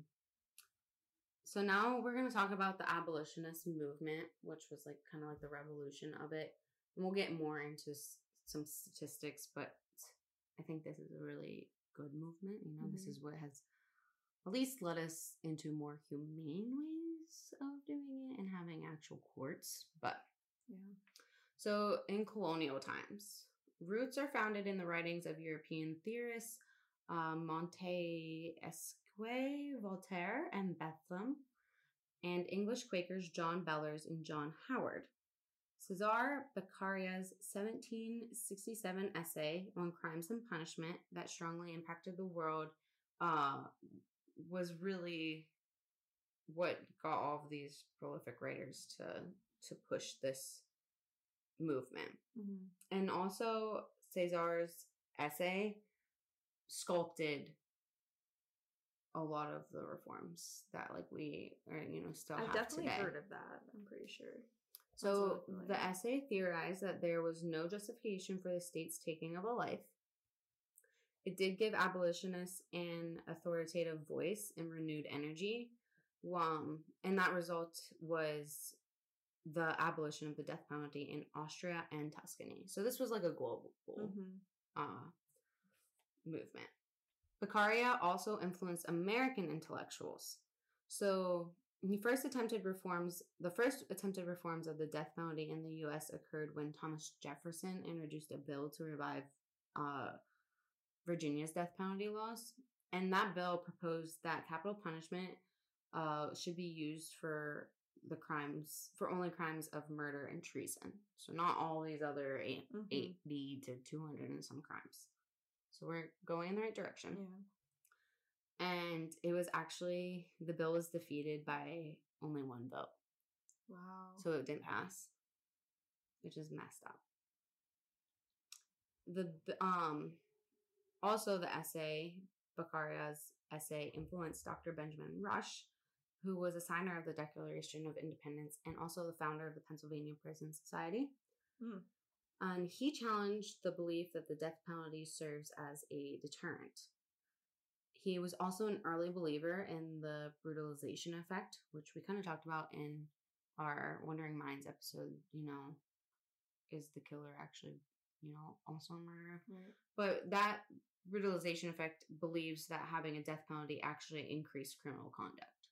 So now we're going to talk about the abolitionist movement, which was, like, kind of like the revolution of it. And we'll get more into some statistics, but I think this is a really good movement. You know, mm-hmm. This is what has... at least let us into more humane ways of doing it and having actual courts. But yeah. So in colonial times, roots are founded in the writings of European theorists Montesquieu, Voltaire, and Bentham, and English Quakers John Bellers and John Howard. Cesare Beccaria's 1767 essay on crimes and punishment that strongly impacted the world was really what got all of these prolific writers to push this movement. Mm-hmm. And also Cesare's essay sculpted a lot of the reforms that we still have today. I've definitely heard of that, I'm pretty sure. So the essay theorized that there was no justification for the state's taking of a life. It did give abolitionists an authoritative voice and renewed energy. And that result was the abolition of the death penalty in Austria and Tuscany. So this was like a global movement. Beccaria also influenced American intellectuals. So the first attempted reforms of the death penalty in the U.S. occurred when Thomas Jefferson introduced a bill to revive Virginia's death penalty laws. And that bill proposed that capital punishment should be used for only crimes of murder and treason. So not all these other 80 to 200 and some crimes. So we're going in the right direction. Yeah. And it was actually, the bill was defeated by only one vote. Wow. So it didn't pass, which is messed up. Also the essay, Beccaria's essay, influenced Dr. Benjamin Rush, who was a signer of the Declaration of Independence and also the founder of the Pennsylvania Prison Society. Mm. And he challenged the belief that the death penalty serves as a deterrent. He was also an early believer in the brutalization effect, which we kind of talked about in our Wandering Minds episode, is the killer actually, also a murderer? Right. But that brutalization effect believes that having a death penalty actually increased criminal conduct.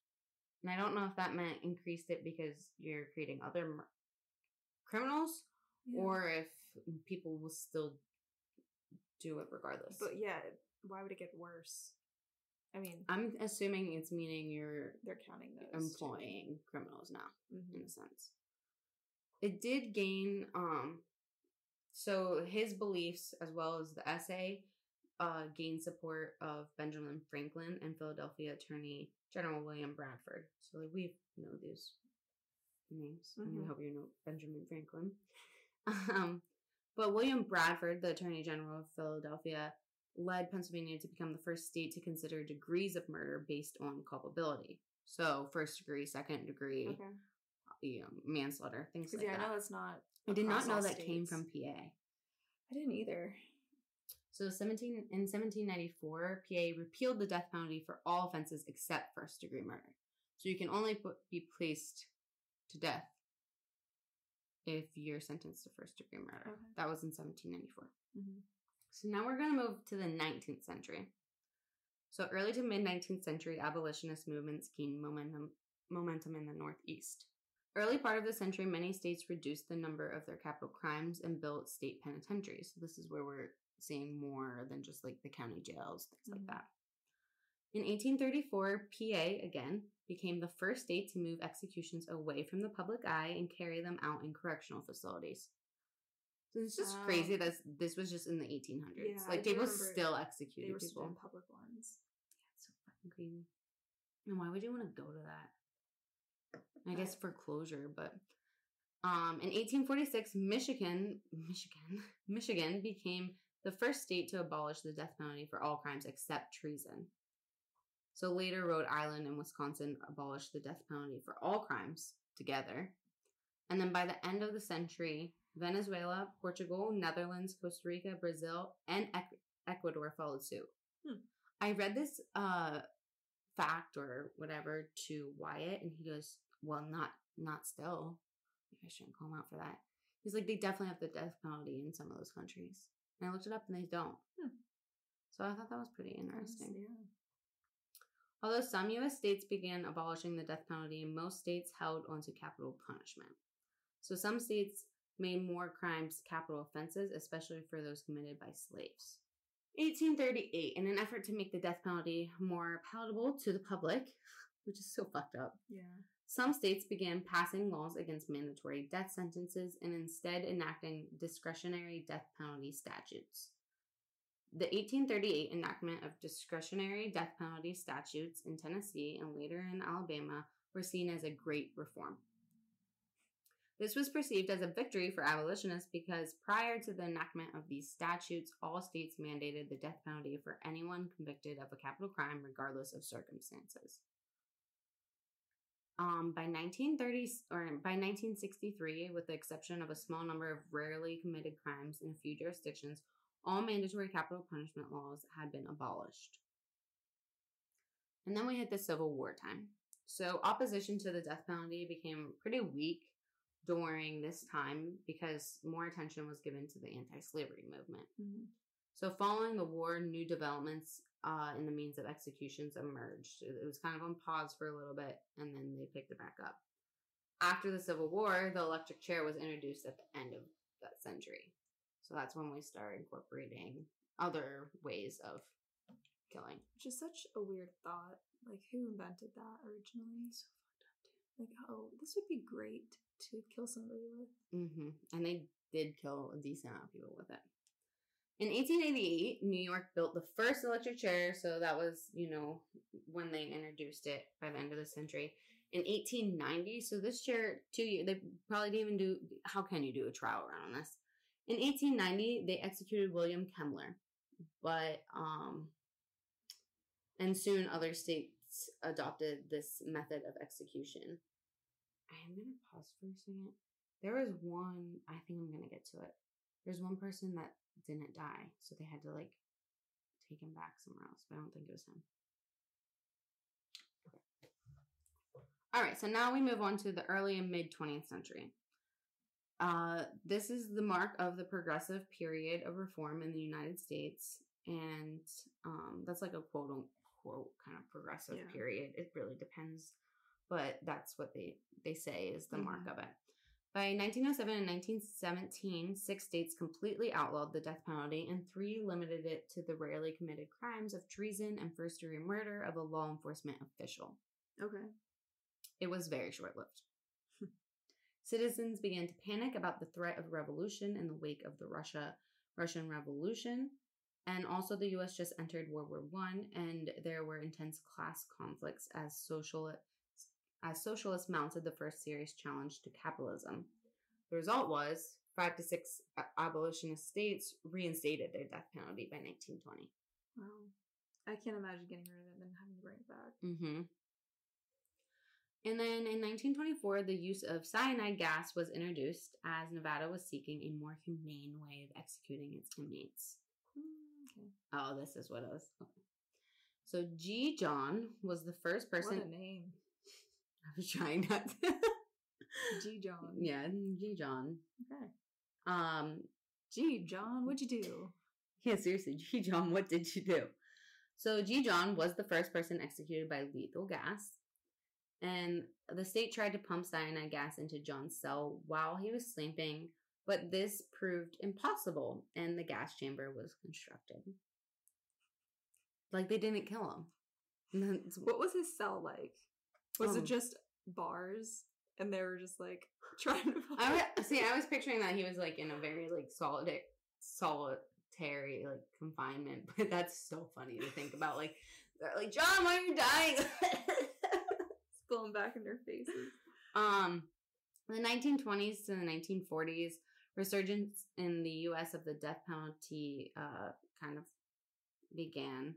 And I don't know if that meant increased it because you're creating other criminals or if people will still do it regardless. But yeah, why would it get worse? I'm assuming it's meaning they're counting those employing criminals now, in a sense. It did gain, so his beliefs as well as the essay gained support of Benjamin Franklin and Philadelphia Attorney General William Bradford. So we know these names. Mm-hmm. I hope you know Benjamin Franklin. But William Bradford, the Attorney General of Philadelphia, led Pennsylvania to become the first state to consider degrees of murder based on culpability. So first degree, second degree, manslaughter, things like that. I know that's not. I did not know that came from PA. I didn't either. So in 1794, PA repealed the death penalty for all offenses except first degree murder. So you can only be placed to death if you're sentenced to first degree murder. Okay. That was in 1794. Mm-hmm. So now we're going to move to the 19th century. So early to mid-19th century, abolitionist movements gained momentum in the Northeast. Early part of the century, many states reduced the number of their capital crimes and built state penitentiaries. So this is where we're seeing more than just like the county jails, things like that. In 1834, PA, again, became the first state to move executions away from the public eye and carry them out in correctional facilities. So it's just crazy that this was just in the 1800s. Yeah, people still executed people. They were still in public ones. Yeah, it's so fucking crazy. And why would you want to go to that? I guess for closure, but in 1846, Michigan became the first state to abolish the death penalty for all crimes except treason. So later, Rhode Island and Wisconsin abolished the death penalty for all crimes together. And then by the end of the century, Venezuela, Portugal, Netherlands, Costa Rica, Brazil, and Ecuador followed suit. Hmm. I read this fact or whatever to Wyatt, and he goes, well, not still. I shouldn't call him out for that. He's like, they definitely have the death penalty in some of those countries. And I looked it up, and they don't. Hmm. So I thought that was pretty interesting. Yes, yeah. Although some U.S. states began abolishing the death penalty, most states held onto capital punishment. So some states made more crimes capital offenses, especially for those committed by slaves. 1838, in an effort to make the death penalty more palatable to the public, which is so fucked up. Yeah. Some states began passing laws against mandatory death sentences and instead enacting discretionary death penalty statutes. The 1838 enactment of discretionary death penalty statutes in Tennessee and later in Alabama were seen as a great reform. This was perceived as a victory for abolitionists because prior to the enactment of these statutes, all states mandated the death penalty for anyone convicted of a capital crime, regardless of circumstances. By 1963, with the exception of a small number of rarely committed crimes in a few jurisdictions, all mandatory capital punishment laws had been abolished. And then we hit the Civil War time. So opposition to the death penalty became pretty weak during this time because more attention was given to the anti-slavery movement. Mm-hmm. So following the war, new developments in the means of executions emerged. It was kind of on pause for a little bit, and then they picked it back up. After the Civil War, the electric chair was introduced at the end of that century. So that's when we started incorporating other ways of killing. Which is such a weird thought. Like, who invented that originally? So fucked up, dude. Like, oh, this would be great to kill somebody with. Mm-hmm. And they did kill a decent amount of people with it. In 1888, New York built the first electric chair, so that was, you know, when they introduced it by the end of the century. In 1890, so this chair, 2 years, they probably didn't even do, how can you do a trial run on this? In 1890, they executed William Kemmler, but, and soon other states adopted this method of execution. I am going to pause for a second. There was one, I think I'm going to get to it. There's one person that didn't die, so they had to like take him back somewhere else, but I don't think it was him. Okay. All right, so now we move on to the early and mid 20th century. This is the mark of the progressive period of reform in the United States, and that's like a quote unquote kind of progressive period. It really depends, but that's what they say is the mark of it. By 1907 and 1917, 6 states completely outlawed the death penalty, and 3 limited it to the rarely committed crimes of treason and first-degree murder of a law enforcement official. Okay. It was very short-lived. Citizens began to panic about the threat of revolution in the wake of the Russian Revolution, and also the U.S. just entered World War I, and there were intense class conflicts as socialists mounted the first serious challenge to capitalism. The result was 5 to 6 abolitionist states reinstated their death penalty by 1920. Wow. I can't imagine getting rid of it and having to bring it back. Mm-hmm. And then in 1924, the use of cyanide gas was introduced as Nevada was seeking a more humane way of executing its inmates. Okay. Oh, this is what it was. Okay. So G. John was the first person... What a name. I was trying not to. G. John. Yeah, G. John. Okay. G. John, what'd you do? Yeah, seriously, G. John, what did you do? So G. John was the first person executed by lethal gas. And the state tried to pump cyanide gas into John's cell while he was sleeping, but this proved impossible, and the gas chamber was constructed. Like, they didn't kill him. What was his cell like? Was it just bars, and they were just, like, trying to... I was picturing that he was, like, in a very, like, solitary, like, confinement. But that's so funny to think about. Like, they're like, John, why are you dying? It's going back in their faces. The 1920s to the 1940s, resurgence in the U.S. of the death penalty kind of began.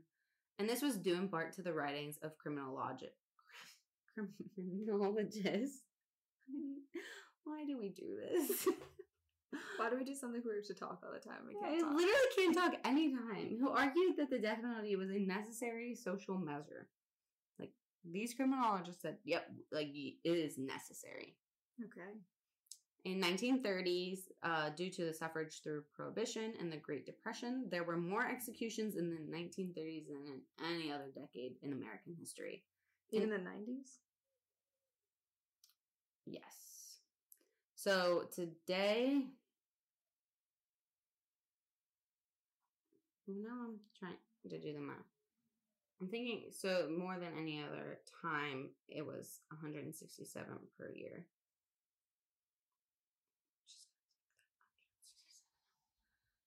And this was due in part to the writings of criminologists. Why do we do this? Why do we do something where we have to talk all the time? I literally can't talk anytime. Who argued that the death penalty was a necessary social measure? Like, these criminologists said, yep, like, it is necessary. Okay. In 1930s, due to the suffrage through Prohibition and the Great Depression, there were more executions in the 1930s than in any other decade in American history. In the 90s? Yes. So today, no, I'm trying to do the math. I'm thinking, so more than any other time, it was 167 per year.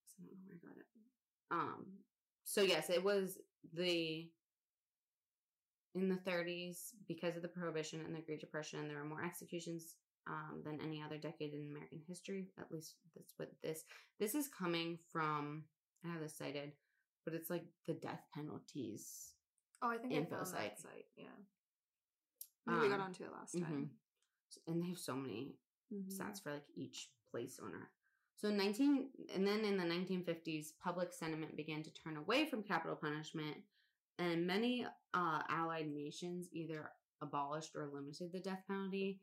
I don't know where I got it. So yes, it was in the 30s, because of the Prohibition and the Great Depression, there were more executions than any other decade in American history. At least that's what this is coming from. I have this cited, but it's like the death penalties. Oh, I think info site. That site. Yeah, we got onto it last time. Mm-hmm. And they have so many stats for like each place on earth. So in the 1950s, public sentiment began to turn away from capital punishment, and many allied nations either abolished or limited the death penalty.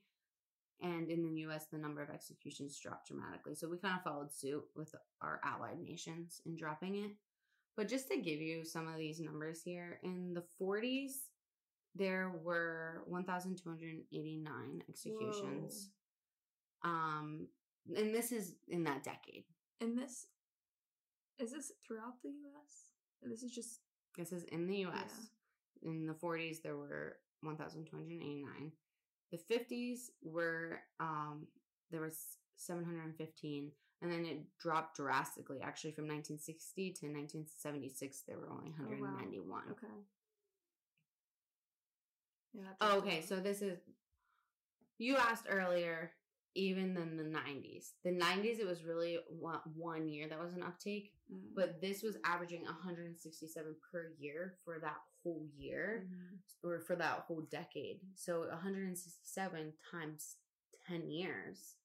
And in the U.S., the number of executions dropped dramatically. So we kind of followed suit with our allied nations in dropping it. But just to give you some of these numbers here, in the 40s, there were 1,289 executions. Whoa. And this is in that decade. And is this throughout the U.S.? This is in the U.S. Yeah. In the 40s, there were 1,289. The 50s were, there was 715. And then it dropped drastically. Actually, from 1960 to 1976, there were only 191. Oh, wow. Okay. Yeah, okay, so this is, you asked earlier... Even in the 90s. The 90s, it was really one year that was an uptake. Mm-hmm. But this was averaging 167 per year for that whole year. Mm-hmm. Or for that whole decade. So 167 times 10 years.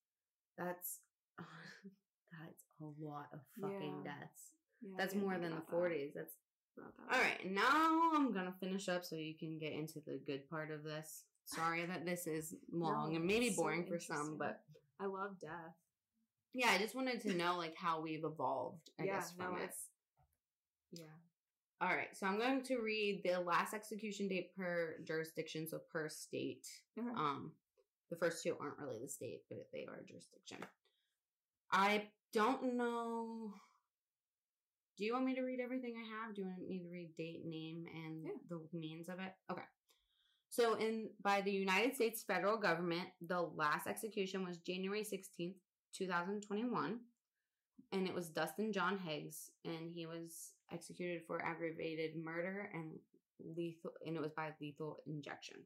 That's a lot of fucking deaths. Yeah, that's more than the 40s. That's not bad. All right. Now I'm going to finish up so you can get into the good part of this. Sorry that this is long and maybe boring for some, but I love death. Yeah, I just wanted to know like how we've evolved, I guess, from it. Yeah. All right. So I'm going to read the last execution date per jurisdiction, so per state. Okay. The first two aren't really the state, but they are jurisdiction. I don't know. Do you want me to read everything I have? Do you want me to read date, name, and the means of it? Okay. So by the United States federal government, the last execution was January 16th, 2021. And it was Dustin John Higgs. And he was executed for aggravated murder and it was by lethal injection.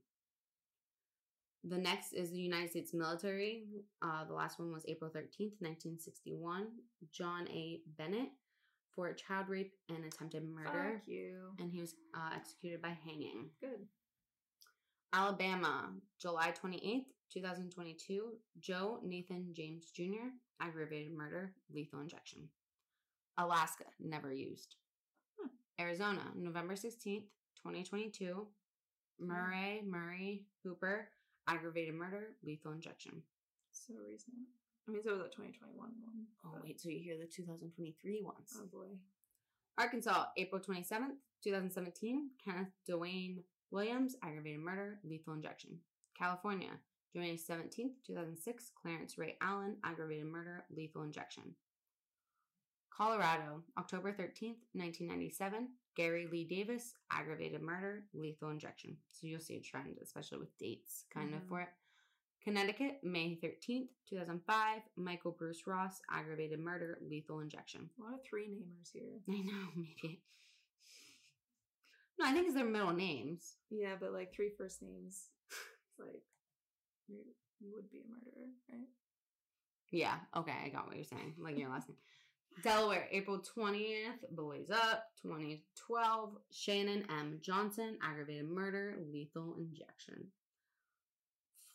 The next is the United States military. The last one was April 13th, 1961. John A. Bennett for child rape and attempted murder. Fuck you. And he was executed by hanging. Good. Alabama, July 28th, 2022, Joe Nathan James Jr., aggravated murder, lethal injection. Alaska, never used. Huh. Arizona, November 16th, 2022, Murray Hooper, aggravated murder, lethal injection. So recent. I mean, so was that 2021 one. Oh, wait, so you hear the 2023 ones. Oh, boy. Arkansas, April 27th, 2017, Kenneth Dwayne Williams, aggravated murder, lethal injection. California, January 17th, 2006, Clarence Ray Allen, aggravated murder, lethal injection. Colorado, October 13th, 1997, Gary Lee Davis, aggravated murder, lethal injection. So you'll see a trend, especially with dates, kind of for it. Connecticut, May 13th, 2005, Michael Bruce Ross, aggravated murder, lethal injection. A lot of three-namers here. I know, maybe. No, I think it's their middle names. Yeah, but like three first names. It's like, you would be a murderer, right? Yeah. Okay, I got what you're saying. Like your last name. Delaware, April 20th, boys up, 2012. Shannon M. Johnson, aggravated murder, lethal injection.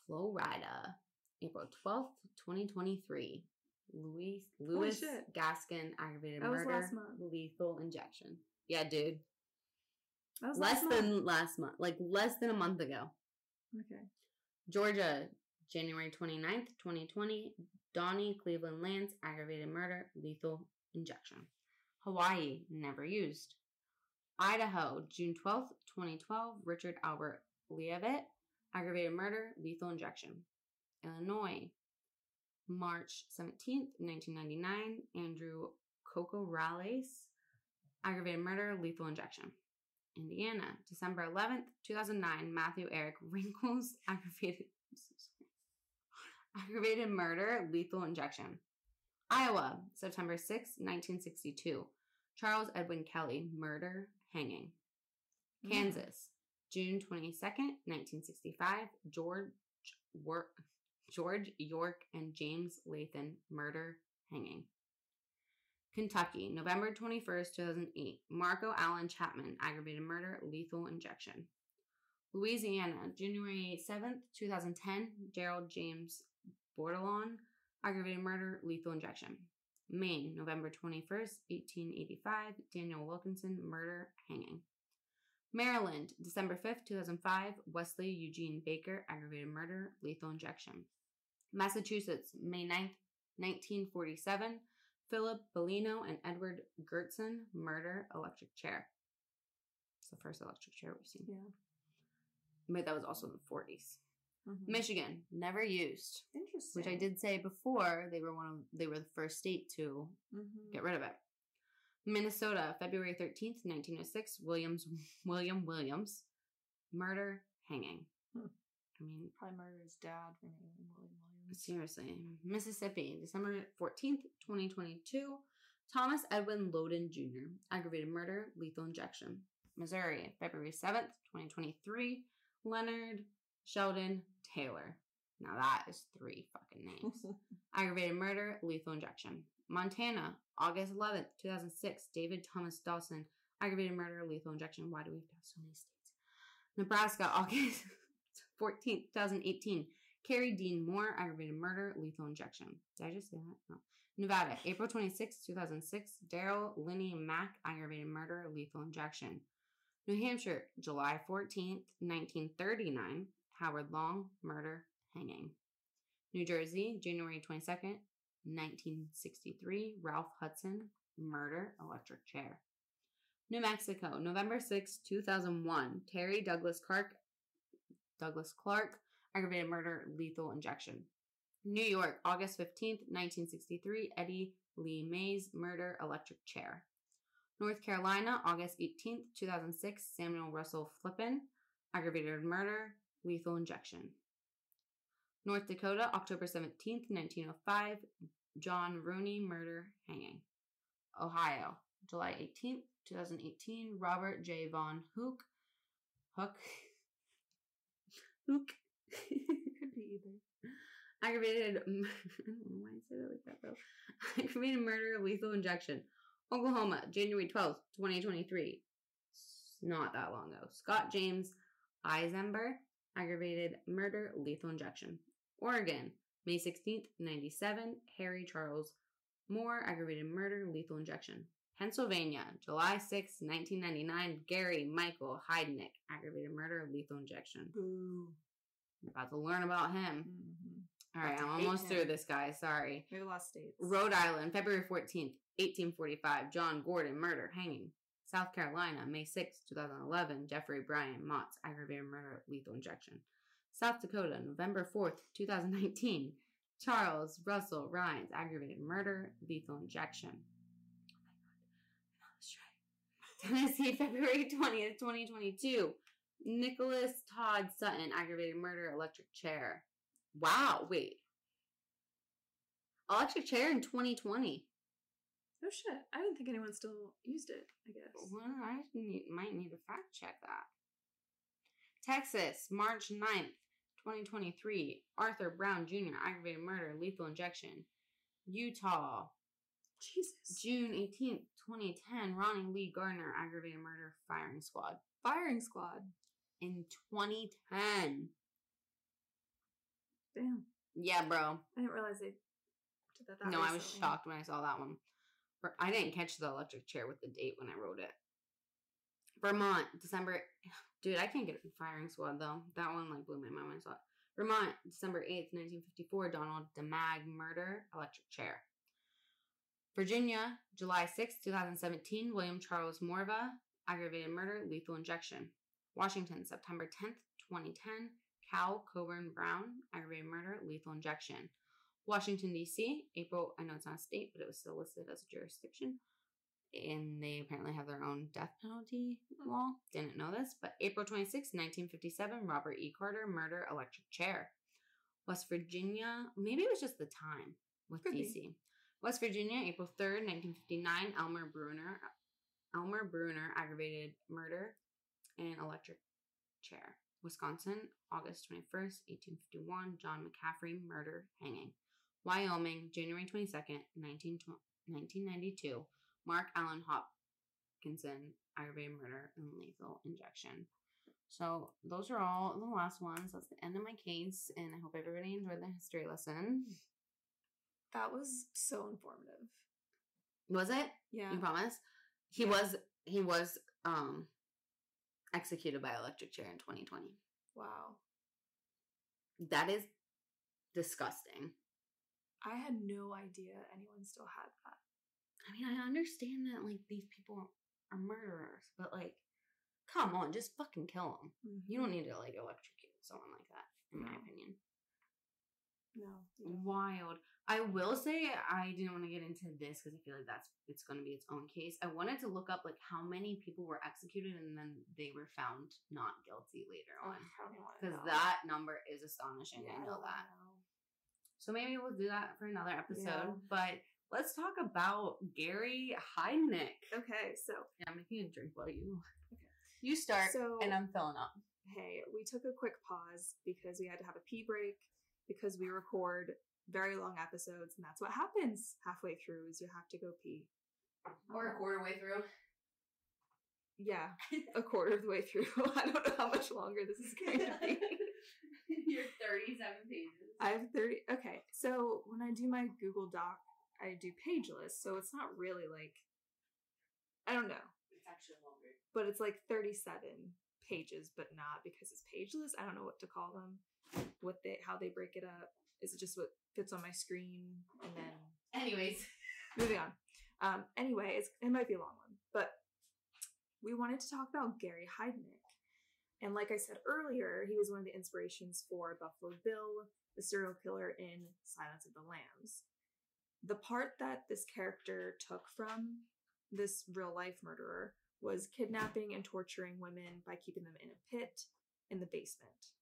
Florida, April 12th, 2023. Louis Gaskin, aggravated murder, lethal injection. Yeah, dude. Less than a month ago. Okay. Georgia, January 29th, 2020. Donnie Cleveland Lance, aggravated murder, lethal injection. Hawaii, never used. Idaho, June 12th, 2012. Richard Albert Leavitt, aggravated murder, lethal injection. Illinois, March 17th, 1999, Andrew Coco Rales, aggravated murder, lethal injection. Indiana, December 11th, 2009, Matthew Eric Wrinkles, aggravated murder, lethal injection. Iowa, September 6th, 1962, Charles Edwin Kelly, murder, hanging. Kansas, June 22nd, 1965, George York and James Lathan, murder, hanging. Kentucky, November 21st, 2008, Marco Allen Chapman, aggravated murder, lethal injection. Louisiana, January 7th, 2010, Gerald James Bordelon, aggravated murder, lethal injection. Maine, November 21st, 1885, Daniel Wilkinson, murder, hanging. Maryland, December 5th, 2005, Wesley Eugene Baker, aggravated murder, lethal injection. Massachusetts, May 9th, 1947, Philip Bellino and Edward Gertson, murder, electric chair. It's the first electric chair we've seen. Yeah. But that was also in the 40s. Mm-hmm. Michigan, never used. Interesting. Which I did say before, they were the first state to get rid of it. Minnesota, February 13th, 1906, William Williams, murder, hanging. I mean, probably murdered his dad for naming William Williams. Seriously. Mississippi, December 14th, 2022, Thomas Edwin Loden Jr., aggravated murder, lethal injection. Missouri, February 7th, 2023, Leonard Sheldon Taylor. Now that is three fucking names. Aggravated murder, lethal injection. Montana, August 11th, 2006, David Thomas Dawson, aggravated murder, lethal injection. Why do we have to have so many states? Nebraska, August 14th, 2018, Carrie Dean Moore, aggravated murder, lethal injection. Did I just say that? No. Nevada, April 26th, 2006, Daryl Linney Mack, aggravated murder, lethal injection. New Hampshire, July 14th, 1939, Howard Long, murder, hanging. New Jersey, January 22nd, 1963, Ralph Hudson, murder, electric chair. New Mexico, November 6, 2001, Terry Douglas Clark, aggravated murder, lethal injection. New York, August 15th, 1963, Eddie Lee Mays, murder, electric chair. North Carolina, August 18th, 2006, Samuel Russell Flippin, aggravated murder, lethal injection. North Dakota, October 17th, 1905, John Rooney, murder, hanging. Ohio, July 18th, 2018, Robert J. Von Hook. Could be either. Aggravated, I don't know why I said it like that though. Aggravated murder, lethal injection. Oklahoma, January 12th, 2023. It's not that long ago. Scott James Eisenberg, aggravated murder, lethal injection. Oregon, May 16th, 97, Harry Charles Moore, aggravated murder, lethal injection. Pennsylvania, July 6, 1999, Gary Michael Heidnik, aggravated murder, lethal injection. Ooh. I'm about to learn about him. Mm-hmm. All right, I'm almost through this, guy. Sorry. We lost states. Rhode Island, February 14th, 1845, John Gordon, murder, hanging. South Carolina, May 6, 2011, Jeffrey Brian Motz, aggravated murder, lethal injection. South Dakota, November 4th, 2019, Charles Russell Rhines, aggravated murder, lethal injection. Oh my God, I'm not straight. Tennessee, February 20th, 2022, Nicholas Todd Sutton, aggravated murder, electric chair. Wow, wait. Electric chair in 2020. Oh shit, I didn't think anyone still used it, I guess. Well, I might need to fact check that. Texas, March 9th, 2023. Arthur Brown Jr., aggravated murder, lethal injection. Utah. Jesus. June 18th, 2010. Ronnie Lee Gardner, aggravated murder, firing squad. Firing squad. In 2010. Damn. Yeah, bro. I didn't realize they did that recently. I was shocked when I saw that one. I didn't catch the electric chair with the date when I wrote it. Vermont, December. Dude, I can't get it in firing squad, though. That one, blew my mind when I saw it. Vermont, December 8th, 1954. Donald DeMag, murder, electric chair. Virginia, July 6th, 2017. William Charles Morva, aggravated murder, lethal injection. Washington, September 10th, 2010. Cal Coburn Brown, aggravated murder, lethal injection. Washington, D.C., April. I know it's not a state, but it was still listed as a jurisdiction. And they apparently have their own death penalty law. Didn't know this. But April 26, 1957, Robert E. Carter, murder, electric chair. West Virginia. Maybe it was just the time with D.C. West Virginia, April 3rd, 1959, Elmer Bruner, aggravated murder, and electric chair. Wisconsin, August 21st, 1851, John McCaffrey, murder, hanging. Wyoming, January 22nd, 1992, Mark Allen Hopkinson, aggravated murder and lethal injection. So those are all the last ones. That's the end of my case, and I hope everybody enjoyed the history lesson. That was so informative. Was it? Yeah. You promise? He was executed by electric chair in 2020. Wow. That is disgusting. I had no idea anyone still had that. I mean, I understand that, like, these people are murderers, but, like, come on, just fucking kill them. Mm-hmm. You don't need to, like, electrocute someone like that, in my opinion. No. Wild. I will say I didn't want to get into this because I feel like it's going to be its own case. I wanted to look up, like, how many people were executed and then they were found not guilty later on. Because that number is astonishing. Yeah, I know that. So maybe we'll do that for another episode. Yeah. But let's talk about Gary Heidnik. Okay, so. Yeah, I'm making a drink while you. Okay. You start, so, and I'm filling up. Hey, we took a quick pause because we had to have a pee break. Because we record very long episodes, and that's what happens halfway through is you have to go pee. Or a quarter way through. Yeah, a quarter of the way through. I don't know how much longer this is going to be. You're 37 pages. I have 30. Okay, so when I do my Google Doc, I do page lists, so it's not really like, I don't know. It's actually longer. But it's like 37 pages, but not because it's pageless. I don't know what to call them. How they break it up. Is it just what fits on my screen? And then anyways, moving on. Anyway, it might be a long one, but we wanted to talk about Gary Heidnik. And like I said earlier, he was one of the inspirations for Buffalo Bill, the serial killer in Silence of the Lambs. The part that this character took from this real life murderer was kidnapping and torturing women by keeping them in a pit in the basement.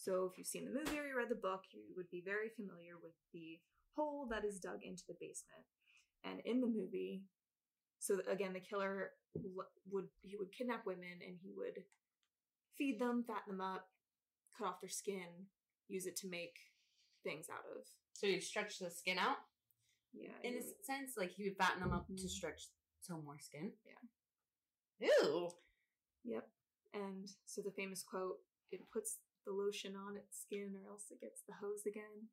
So if you've seen the movie or you read the book, you would be very familiar with the hole that is dug into the basement. And in the movie, so again, the killer would kidnap women and he would feed them, fatten them up, cut off their skin, use it to make things out of. So he'd stretch the skin out? Yeah. In a sense, like he would fatten them up to stretch some more skin? Yeah. Ew. Yep. And so the famous quote, it puts the lotion on its skin or else it gets the hose again.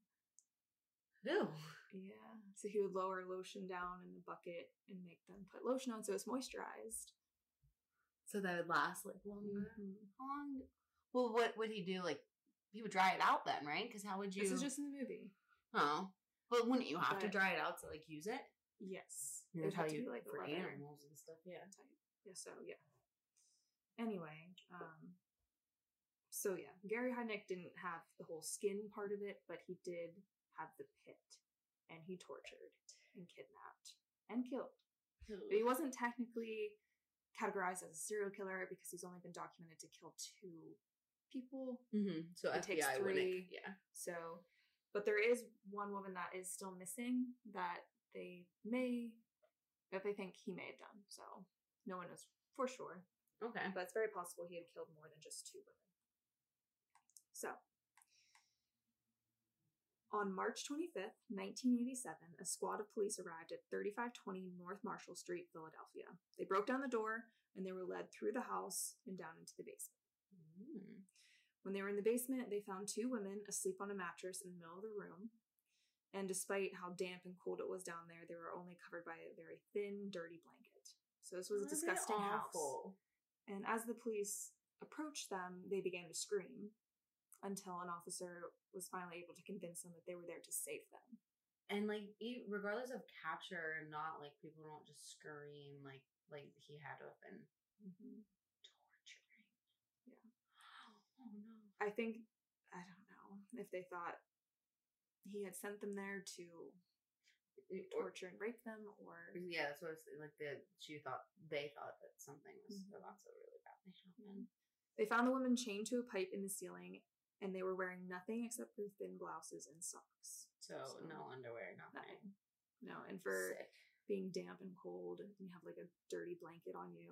Ew. Yeah. So he would lower lotion down in the bucket and make them put lotion on so it's moisturized. So that would last like longer. Mm-hmm. Well, what would he do? Like he would dry it out then, right? Because how would you... This is just in the movie. Oh. But wouldn't you have to dry it out to like use it? Yes. It would have to be like for animals and stuff. Yeah. Yeah, so yeah. Anyway, so yeah, Gary Heidnik didn't have the whole skin part of it, but he did have the pit, and he tortured and kidnapped and killed. But he wasn't technically categorized as a serial killer because he's only been documented to kill 2 people. Mm-hmm. So it takes 3. Yeah. So, but there is one woman that is still missing that they think he may have done. So no one knows for sure. Okay. But it's very possible he had killed more than just 2 women. So, on March 25th, 1987, a squad of police arrived at 3520 North Marshall Street, Philadelphia. They broke down the door, and they were led through the house and down into the basement. Mm. When they were in the basement, they found 2 women asleep on a mattress in the middle of the room. And despite how damp and cold it was down there, they were only covered by a very thin, dirty blanket. So this was a disgusting house. And as the police approached them, they began to scream. Until an officer was finally able to convince them that they were there to save them. And, like, regardless of capture or not, like, people don't just scream like he had to have been torturing. Yeah. Oh, no. I think, I don't know, if they thought he had sent them there to torture and rape them, or yeah, that's what I was saying. Like they thought that something was about to really badly happen. They found the woman chained to a pipe in the ceiling, and they were wearing nothing except for thin blouses and socks. So no underwear, nothing. No, and for sick. Being damp and cold, and you have like a dirty blanket on you.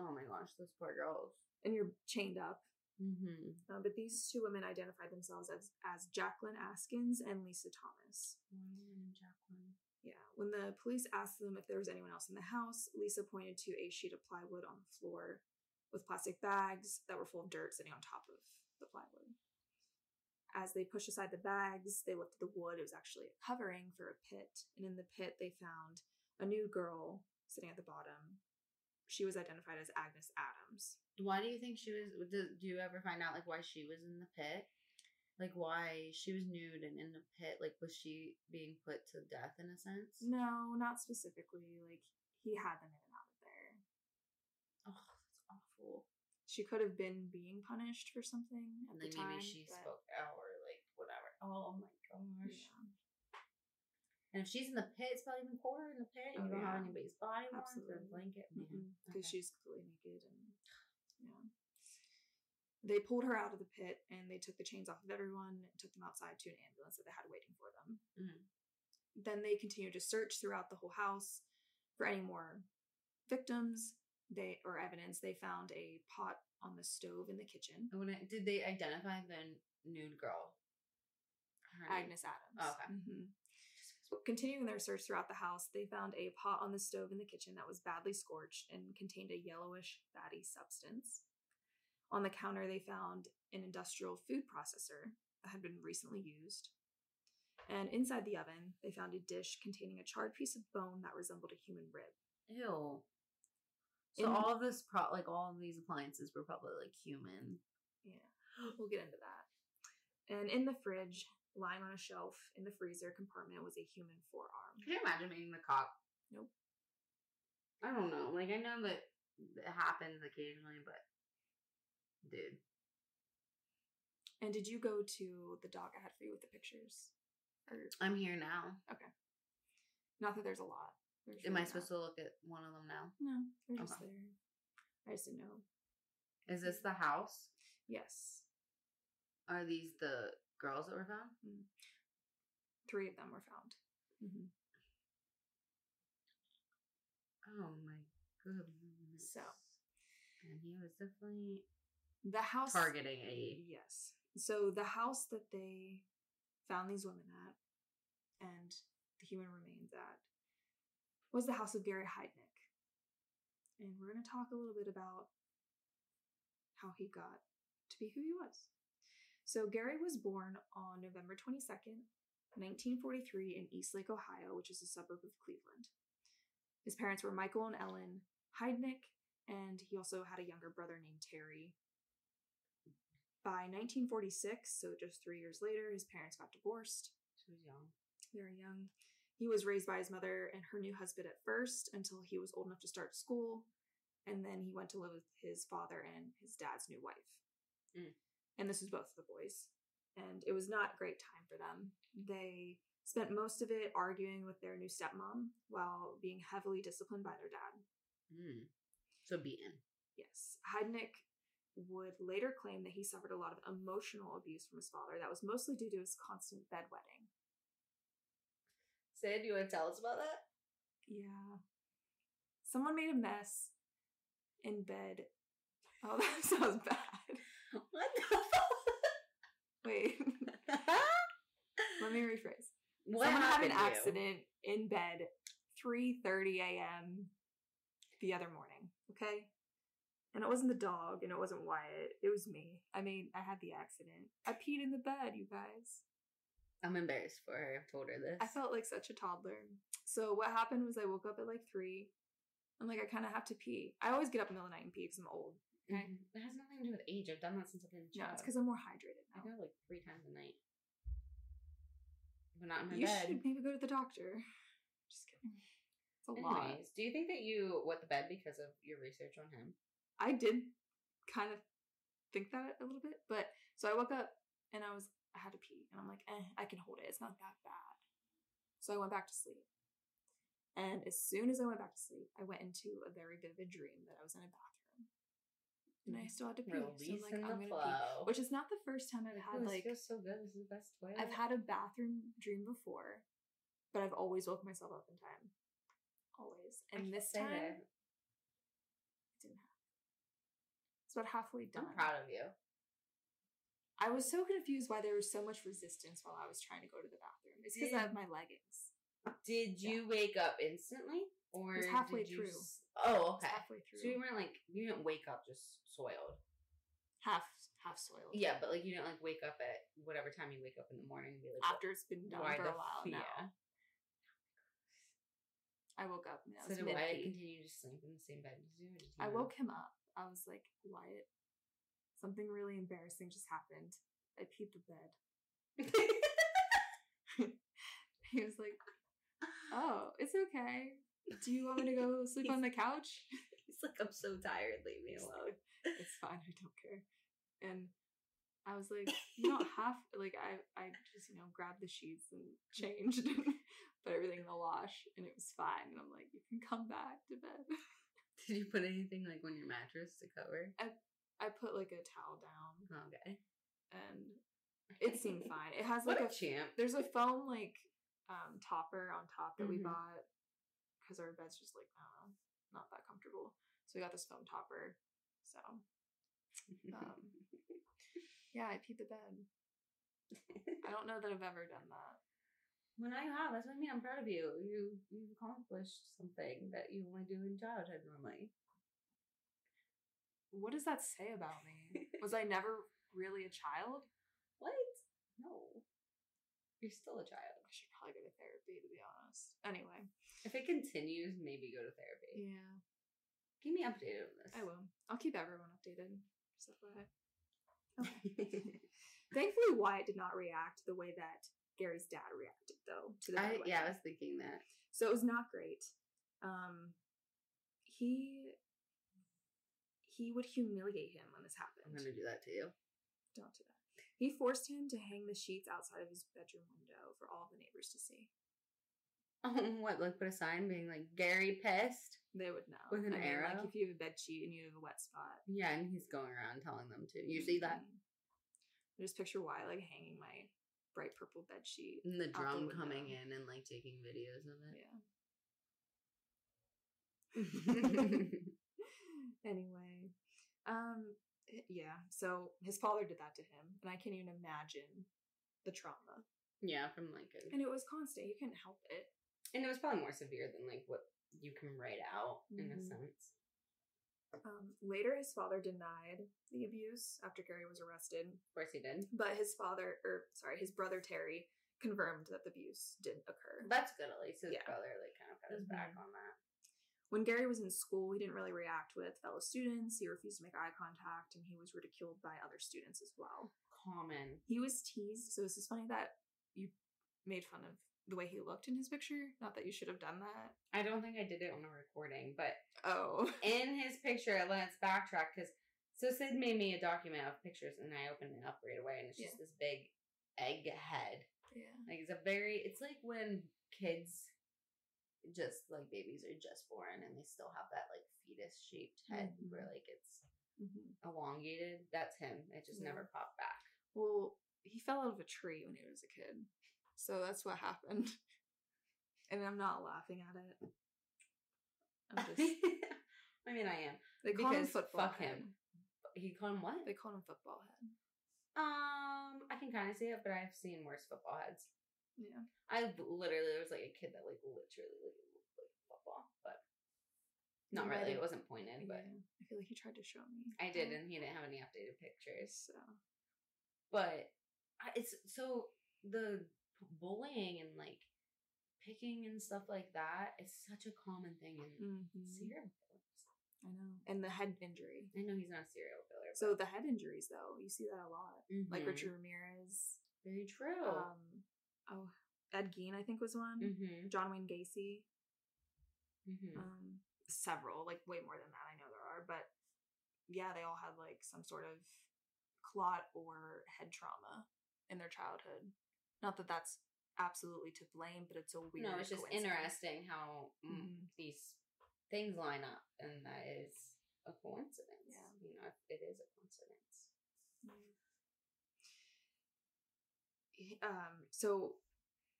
Oh my gosh, those poor girls. And you're chained up. Mm-hmm. But these two women identified themselves as Jacqueline Askins and Lisa Thomas. Mm, Jacqueline. Yeah. When the police asked them if there was anyone else in the house, Lisa pointed to a sheet of plywood on the floor with plastic bags that were full of dirt sitting on top of the plywood. As they pushed aside the bags, they looked at the wood. It was actually a covering for a pit. And in the pit, they found a nude girl sitting at the bottom. She was identified as Agnes Adams. Why do you think she was... Do you ever find out, like, why she was in the pit? Like, why she was nude and in the pit? Like, was she being put to death, in a sense? No, not specifically. Like, he had them in and out of there. Oh, that's awful. She could have been being punished for something at the time. Maybe she spoke out or, like, whatever. Oh, my gosh. Yeah. And if she's in the pit, it's probably even colder in the pit. Oh, you don't have anybody's body warmth or a blanket. Because she's completely naked and... Yeah. They pulled her out of the pit and they took the chains off of everyone and took them outside to an ambulance that they had waiting for them. Mm-hmm. Then they continued to search throughout the whole house for any more victims or evidence. They found a pot on the stove in the kitchen. Did they identify the nude girl? Agnes Adams. Oh, okay. Mm-hmm. Continuing their search throughout the house, they found a pot on the stove in the kitchen that was badly scorched and contained a yellowish, fatty substance. On the counter, they found an industrial food processor that had been recently used. And inside the oven, they found a dish containing a charred piece of bone that resembled a human rib. Ew. So all of these appliances were probably, like, human. Yeah. We'll get into that. And in the fridge... lying on a shelf in the freezer compartment was a human forearm. Can you imagine being the cop? Nope. I don't know. Like, I know that it happens occasionally, but... Dude. And did you go to the doc I had for you with the pictures? I'm here now. Okay. Not that there's a lot. Am I supposed to look at one of them now? No. They're just there. I just didn't know. Is this the house? Yes. Are these the... girls that were found? Mm-hmm. 3 of them were found. Mm-hmm. Oh my goodness. So. And he was definitely targeting a... Yes. So the house that they found these women at and the human remains at was the house of Gary Heidnik. And we're going to talk a little bit about how he got to be who he was. So Gary was born on November 22nd, 1943 in Eastlake, Ohio, which is a suburb of Cleveland. His parents were Michael and Ellen Heidnik, and he also had a younger brother named Terry. By 1946, so just 3 years later, his parents got divorced. She was young. Very young. He was raised by his mother and her new husband at first until he was old enough to start school, and then he went to live with his father and his dad's new wife. Mm. And this was both of the boys. And it was not a great time for them. They spent most of it arguing with their new stepmom while being heavily disciplined by their dad. Mm. So beaten. Yes. Heidnik would later claim that he suffered a lot of emotional abuse from his father that was mostly due to his constant bedwetting. Sid, you want to tell us about that? Yeah. Someone made a mess in bed. Oh, that sounds bad. What the fuck? Wait. Let me rephrase. Someone had an accident in bed 3:30 a.m. the other morning, okay? And it wasn't the dog, and it wasn't Wyatt. It was me. I mean, I had the accident. I peed in the bed, you guys. I'm embarrassed for her. I've told her this. I felt like such a toddler. So what happened was I woke up at like 3. I'm like, I kind of have to pee. I always get up in the middle of the night and pee because I'm old. Okay. That has nothing to do with age. I've done that since I've been a child. No, it's because I'm more hydrated now. I go like 3 times a night. But not in my bed. You should maybe go to the doctor. Just kidding. It's a lot. Do you think that you wet the bed because of your research on him? I did kind of think that a little bit. But so I woke up and I was I had to pee. And I'm like, I can hold it. It's not that bad. So I went back to sleep. And as soon as I went back to sleep, I went into a very vivid dream that I was in a bathroom. And I still had to pee. Release so like, I'm going to pee. Which is not the first time I've had like... This feels so good. This is the best way. I've had a bathroom dream before, but I've always woke myself up in time. Always. And this time, it didn't happen. It's about halfway done. I'm proud of you. I was so confused why there was so much resistance while I was trying to go to the bathroom. It's because I have my leggings. Did you wake up instantly? Or it was halfway through. Oh, okay. Halfway through. So you weren't like, you didn't wake up just soiled. Half soiled. Yeah, but like you didn't like wake up at whatever time you wake up in the morning and be like, after it's been done for a while now. I woke up. And so did Wyatt continue to sleep in the same bed as you? I woke him up. I was like, Wyatt, something really embarrassing just happened. I peed the bed. He was like, oh, it's okay. Do you want me to go sleep on the couch? He's like, I'm so tired. Leave me alone. It's fine. I don't care. And I was like, you don't have, like, I just, you know, grabbed the sheets and changed and put everything in the wash and it was fine. And I'm like, you can come back to bed. Did you put anything like on your mattress to cover? I put like a towel down. Okay. And it seemed fine. It has like a champ. There's a foam like topper on top that we bought because our bed's just like, I don't know, not that comfortable. So we got this foam topper. So yeah, I peed the bed. I don't know that I've ever done that. When I have, that's what I mean. I'm proud of you. You've accomplished something that you only do in childhood normally. What does that say about me? Was I never really a child? What? No. You're still a child. I should probably go to therapy, to be honest. Anyway. If it continues, maybe go to therapy. Yeah. Keep me updated on this. I will. I'll keep everyone updated. Just FYI. Okay. Thankfully, Wyatt did not react the way that Gary's dad reacted, though. To the I was thinking that. So it was not great. He would humiliate him when this happened. I'm gonna do that to you. Don't do that. He forced him to hang the sheets outside of his bedroom window for all the neighbors to see. What? Like put a sign being like, Gary pissed? They would know. With an arrow? Mean, like if you have a bed sheet and you have a wet spot. Yeah, and he's going around telling them to. You see that? I just picture Wyatt like hanging my bright purple bed sheet. And the drum coming in and like taking videos of it. Yeah. Anyway, yeah, so his father did that to him, and I can't even imagine the trauma. Yeah, from like a... And it was constant. You couldn't help it. And it was probably more severe than like what you can write out in a sense. Later, his father denied the abuse after Gary was arrested. Of course he did. But his father, his brother Terry confirmed that the abuse did occur. That's good, at least. His brother like kind of got his back on that. When Gary was in school, he didn't really react with fellow students. He refused to make eye contact, and he was ridiculed by other students as well. Common. He was teased. So this is funny that you made fun of the way he looked in his picture. Not that you should have done that. I don't think I did it on a recording, but in his picture, let's backtrack because so Sid made me a document of pictures, and I opened it up right away, and it's just this big egg head. Yeah, like it's a it's like when kids. Just like babies are just born and they still have that like fetus shaped head where like it's elongated. That's him. It just never popped back. Well, he fell out of a tree when he was a kid, so that's what happened. And I'm not laughing at it. I'm just. I mean, I am. They call him football. Fuck him. He called him what? They called him football head. I can kind of see it, but I've seen worse football heads. Yeah, there was like a kid that like literally looked like football, but not really. It wasn't pointed, but I feel like he tried to show me. I did, and he didn't have any updated pictures. So, but it's so the bullying and like picking and stuff like that is such a common thing in serial killers. I know, and the head injury. I know he's not a serial killer. So the head injuries, though, you see that a lot, like Richard Ramirez. Very true. Ed Gein, I think, was one. John Wayne Gacy. Several, like way more than that. I know there are, but yeah, they all had like some sort of clot or head trauma, in their childhood. Not that that's absolutely to blame, but it's a weird coincidence. No, it's just interesting how these things line up, and that is a coincidence. Yeah. You know, it is a coincidence. So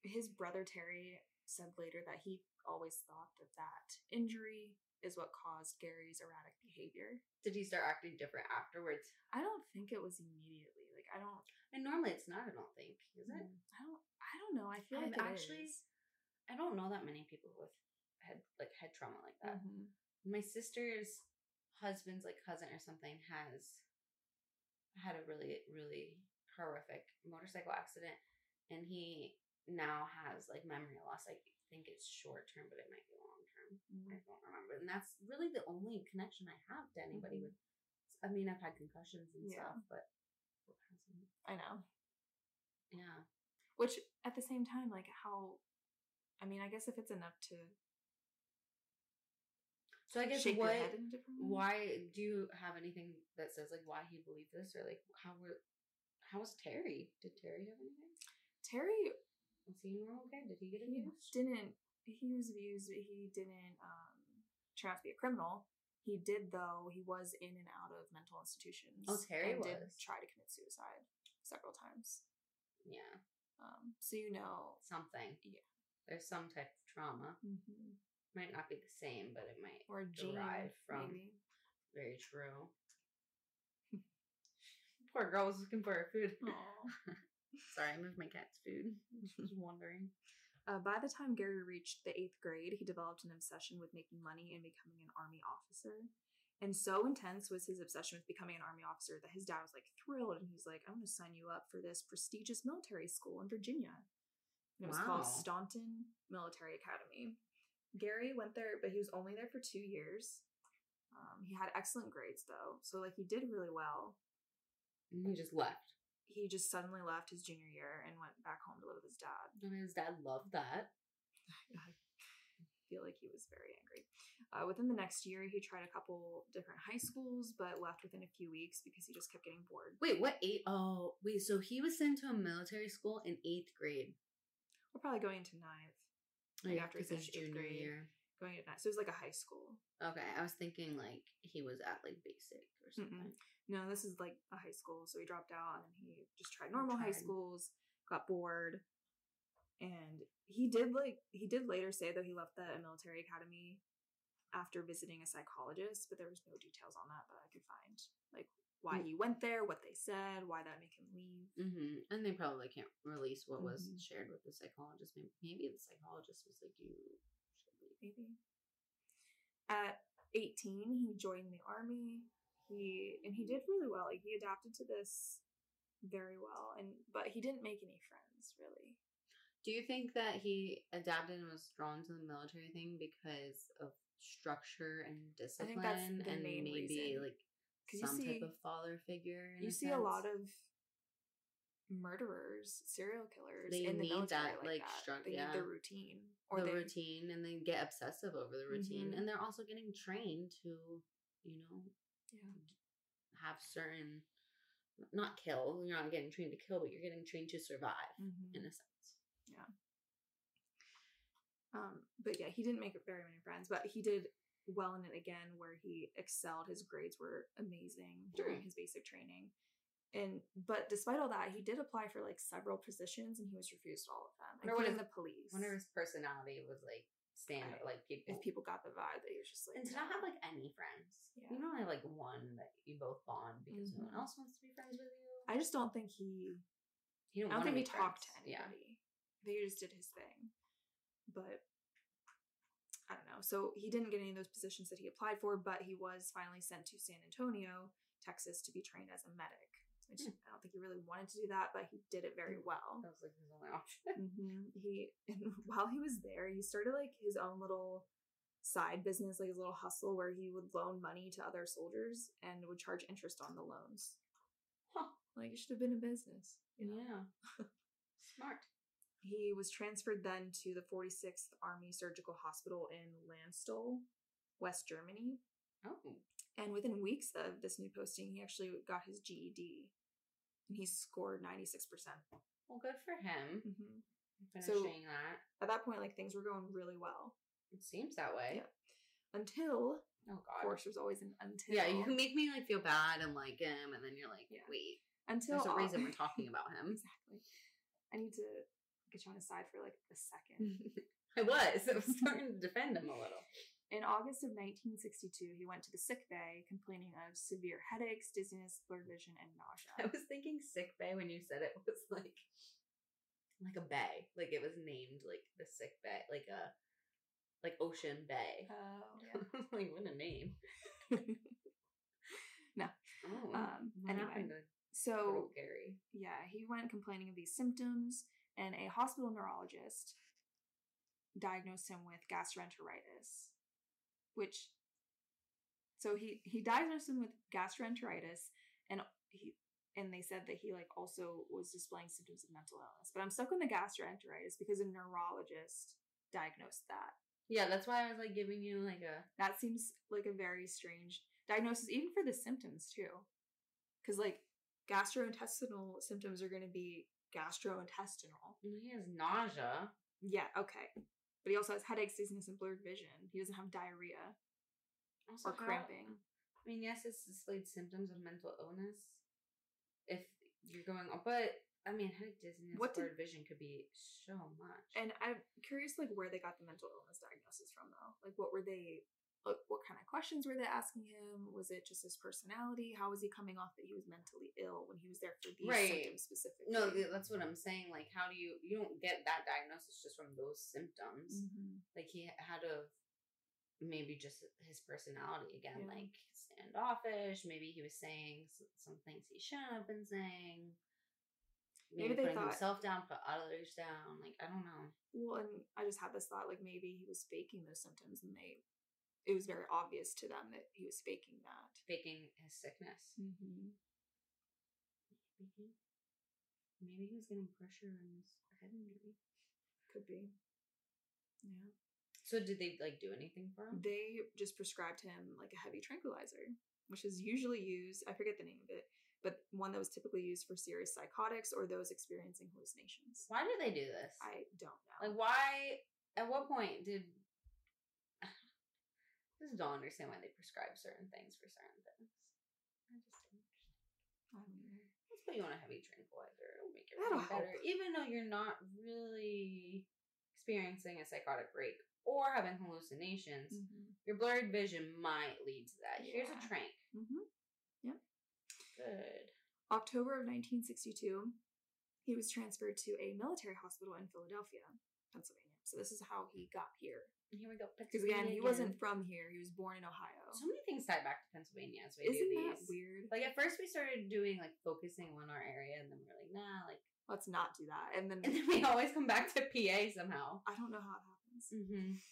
his brother Terry said later that he always thought that that injury is what caused Gary's erratic behavior. Did he start acting different afterwards? I don't think it was immediately. Like, I don't... And normally it's not, I don't think. Is it? I don't know. I feel like it actually is. I don't know that many people with head trauma like that. Mm-hmm. My sister's husband's cousin or something has had a really, really horrific motorcycle accident, and he now has memory loss. I think it's short term, but it might be long term. Mm-hmm. I don't remember, and that's really the only connection I have to anybody with. I mean, I've had concussions and stuff, but what hasn't? I know. Yeah, which at the same time, how? I mean, I guess if it's enough to. So I guess why do you have anything that says why he believed this, or how was Terry? Did Terry have anything? Terry, was he normal? Okay, did he get abused? He was abused, but he didn't try to be a criminal. He did, though. He was in and out of mental institutions. Oh, Terry did try to commit suicide several times. Yeah. So you know something. Yeah. There's some type of trauma. Mm-hmm. Might not be the same, but it might derive from. Maybe. Very true. Poor girl was looking for her food. Sorry, I moved my cat's food. She was wandering. By the time Gary reached the 8th grade, he developed an obsession with making money and becoming an army officer. And so intense was his obsession with becoming an army officer that his dad was thrilled, and he's like, "I'm going to sign you up for this prestigious military school in Virginia." And it was called Staunton Military Academy. Gary went there, but he was only there for 2 years. He had excellent grades, though. So, he did really well. And he just left. He just suddenly left his junior year and went back home to live with his dad. And his dad loved that. I feel like he was very angry. Within the next year, he tried a couple different high schools, but left within a few weeks because he just kept getting bored. Wait, what? Wait, so he was sent to a military school in 8th grade. We're probably going into 9th. After he finished junior year. Going into 9th. So it was a high school. Okay. I was thinking he was at basic or something. Mm-mm. No, this is a high school. So he dropped out, and then he just tried normal high schools, got bored. And he did later say, though, he left the military academy after visiting a psychologist, but there was no details on that I could find. Why he went there, what they said, why that made him leave. Mm-hmm. And they probably can't release what was shared with the psychologist. Maybe the psychologist was you should leave. Maybe. At 18, he joined the army. He did really well. He adapted to this very well. But he didn't make any friends, really. Do you think that he adapted and was drawn to the military thing because of structure and discipline? I think that's the main reason. Some type of father figure. You see a lot of murderers, serial killers in the military. They need the routine. Routine, and they get obsessive over the routine. Mm-hmm. And they're also getting trained to, have certain, not kill. You're not getting trained to kill, but you're getting trained to survive in a sense. Yeah. But he didn't make very many friends, but he did well in it again, where he excelled. His grades were amazing during his basic training, but despite all that, he did apply for several positions, and he was refused all of them, including the police. I wonder if his personality was standard, people. If people got the vibe that he was just and to not have any friends, you don't have one that you both bond because no one else wants to be friends with you. I just don't think he talked to anybody. Yeah. They just did his thing, but. I don't know. So he didn't get any of those positions that he applied for, but he was finally sent to San Antonio, Texas, to be trained as a medic, which I don't think he really wanted to do that, but he did it very well. That was his only option. While he was there, he started his own little side business, his little hustle, where he would loan money to other soldiers and would charge interest on the loans. Huh. It should have been a business. Yeah. Smart. He was transferred then to the 46th Army Surgical Hospital in Landstuhl, West Germany. Oh. And within weeks of this new posting, he actually got his GED. and he scored 96%. Well, good for him. Mm-hmm. Finishing that. At that point, like, things were going really well. It seems that way. Yeah. Until, oh god, of course, there's always an until. Yeah, you make me like feel bad and like him, and then you're like, yeah, wait. Until there's a reason we're talking about him. Exactly. I need to get you on his side for like a second. I was starting to defend him a little. In August of 1962, he went to the sick bay complaining of severe headaches, dizziness, blurred vision, and nausea. I was thinking sick bay when you said it was like a bay, like it was named like the sick bay, like a like Ocean Bay. Oh, yeah. Like what a name. No. Oh, anyway, so Gary. Yeah, he went complaining of these symptoms, and a hospital neurologist diagnosed him with gastroenteritis. Which, so he diagnosed him with gastroenteritis, and they said that he like also was displaying symptoms of mental illness. But I'm stuck on the gastroenteritis because a neurologist diagnosed that. Yeah, that's why I was like giving you like a, that seems like a very strange diagnosis, even for the symptoms too, because like gastrointestinal symptoms are going to be gastrointestinal. He has nausea. Yeah. Okay. But he also has headaches, dizziness, and blurred vision. He doesn't have diarrhea also, or cramping. I mean, yes, it's displayed symptoms of mental illness. If you're going on, but I mean, headache, dizziness, blurred vision could be so much. And I'm curious, like, where they got the mental illness diagnosis from, though. Like, what were they? Like, what kind of questions were they asking him? Was it just his personality? How was he coming off that he was mentally ill when he was there for these symptoms specifically? No, that's what I'm saying. Like, how do you don't get that diagnosis just from those symptoms. Mm-hmm. Like, he had to, maybe just his personality again, like standoffish. Maybe he was saying some things he shouldn't have been saying. Maybe they putting himself down, put others down. Like, I don't know. Well, and I just had this thought, like, maybe he was faking those symptoms and it was very obvious to them that he was faking that. Faking his sickness. Mm-hmm. Maybe he was getting pressure on his head injury. Could be. Yeah. So did they, like, do anything for him? They just prescribed him, like, a heavy tranquilizer, which is usually used, I forget the name of it, but one that was typically used for serious psychotics or those experiencing hallucinations. Why do they do this? I don't know. Like, why? At what point did... I just don't understand why they prescribe certain things for certain things. I just don't understand. Let's put you on a heavy tranquilizer. It'll make everything better. Help. Even though you're not really experiencing a psychotic break or having hallucinations, mm-hmm. your blurred vision might lead to that. Yeah. Here's a tranq. Mm-hmm. Yep. Good. October of 1962, he was transferred to a military hospital in Philadelphia, Pennsylvania. So this is how he got here. Here we go. Because again, he wasn't from here. He was born in Ohio. So many things tied back to Pennsylvania as we do these. Isn't that weird? Like, at first we started doing, like, focusing on our area, and then we're like, nah, like... let's not do that. And then we always come back to PA somehow. I don't know how it happens. Mm-hmm.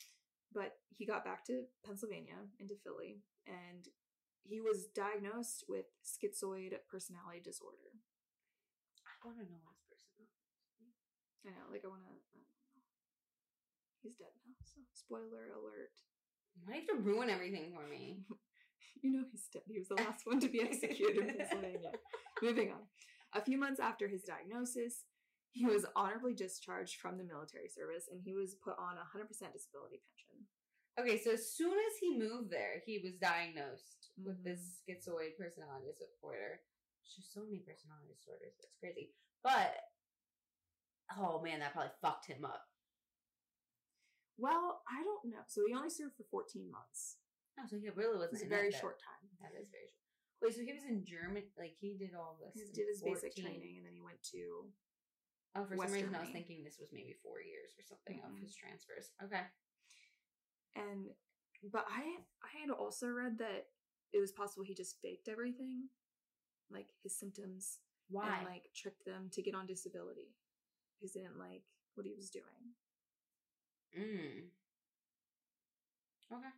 But he got back to Pennsylvania, into Philly, and he was diagnosed with schizoid personality disorder. I want to know what his personality is. I know, like, I want to... he's dead now, so spoiler alert. Why do you have to ruin everything for me? You know he's dead. He was the last one to be executed in Pennsylvania. Moving on. A few months after his diagnosis, he was honorably discharged from the military service, and he was put on a 100% disability pension. Okay, so as soon as he moved there, he was diagnosed mm-hmm. with this schizoid personality disorder. There's so many personality disorders. That's crazy. But, oh man, that probably fucked him up. Well, I don't know. So he only served for 14 months. Oh, so he really wasn't. It's a very short time. That is very short. Wait, so he was in Germany? Like, he did all this. He did his basic training, and then he went to. Oh, for some reason I was thinking this was maybe 4 years or something of his transfers. Okay. And but I had also read that it was possible he just faked everything, like his symptoms. Why? And, like, tricked them to get on disability because they didn't like what he was doing. Okay.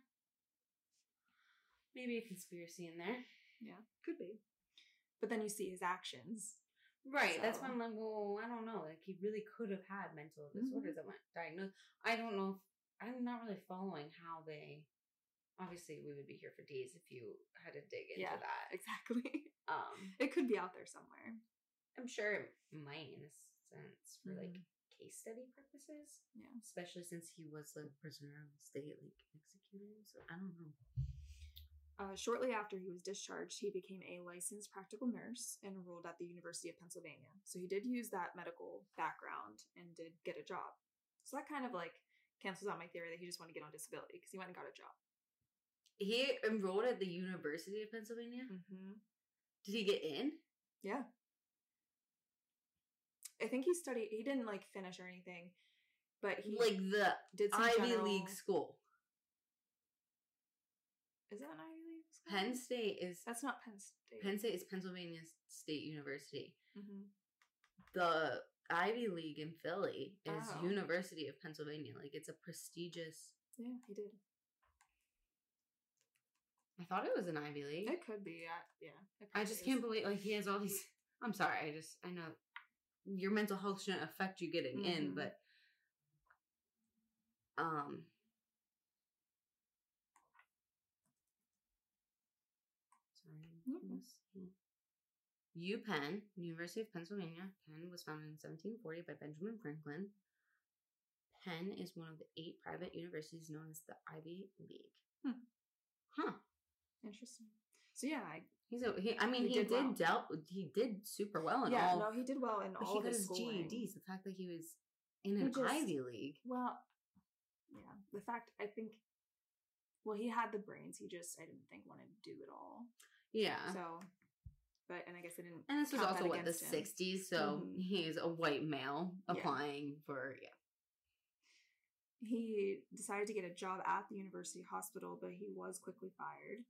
Maybe a conspiracy in there. Yeah, could be. But then you see his actions. Right. So. That's when I'm like, well, I don't know. Like, he really could have had mental disorders that weren't diagnosed. I don't know. I'm not really following how they... Obviously, we would be here for days if you had to dig into that. Exactly. It could be out there somewhere. I'm sure it might in a sense for like case study purposes. Yeah. Especially since he was like a prisoner of the state, like executed. So I don't know. Shortly after he was discharged, he became a licensed practical nurse and enrolled at the University of Pennsylvania. So he did use that medical background and did get a job. So that kind of like cancels out my theory that he just wanted to get on disability because he went and got a job. He enrolled at the University of Pennsylvania? Mm-hmm. Did he get in? Yeah. I think he studied, he didn't like finish or anything, but he like the did some Ivy League school. Is that an Ivy League school? Penn State is... That's not Penn State. Penn State is Pennsylvania State University. Mm-hmm. The Ivy League in Philly is University of Pennsylvania. Like, it's a prestigious... Yeah, he did. I thought it was an Ivy League. It could be, yeah. I just can't believe, like, he has all these... I'm sorry, I know your mental health shouldn't affect you getting in, but... UPenn, University of Pennsylvania. Penn was founded in 1740 by Benjamin Franklin. Penn is one of the 8 private universities known as the Ivy League. Interesting. So yeah, he did super well in all. Yeah, no, he did well in all the schooling. GEDs. The fact that he was in Ivy League. Well, yeah, the fact I think. Well, he had the brains. He just, I didn't think, wanted to do it all. Yeah. So, but, and I guess I didn't. And this was also, what, the 60s? So he's a white male applying for, He decided to get a job at the university hospital, but he was quickly fired.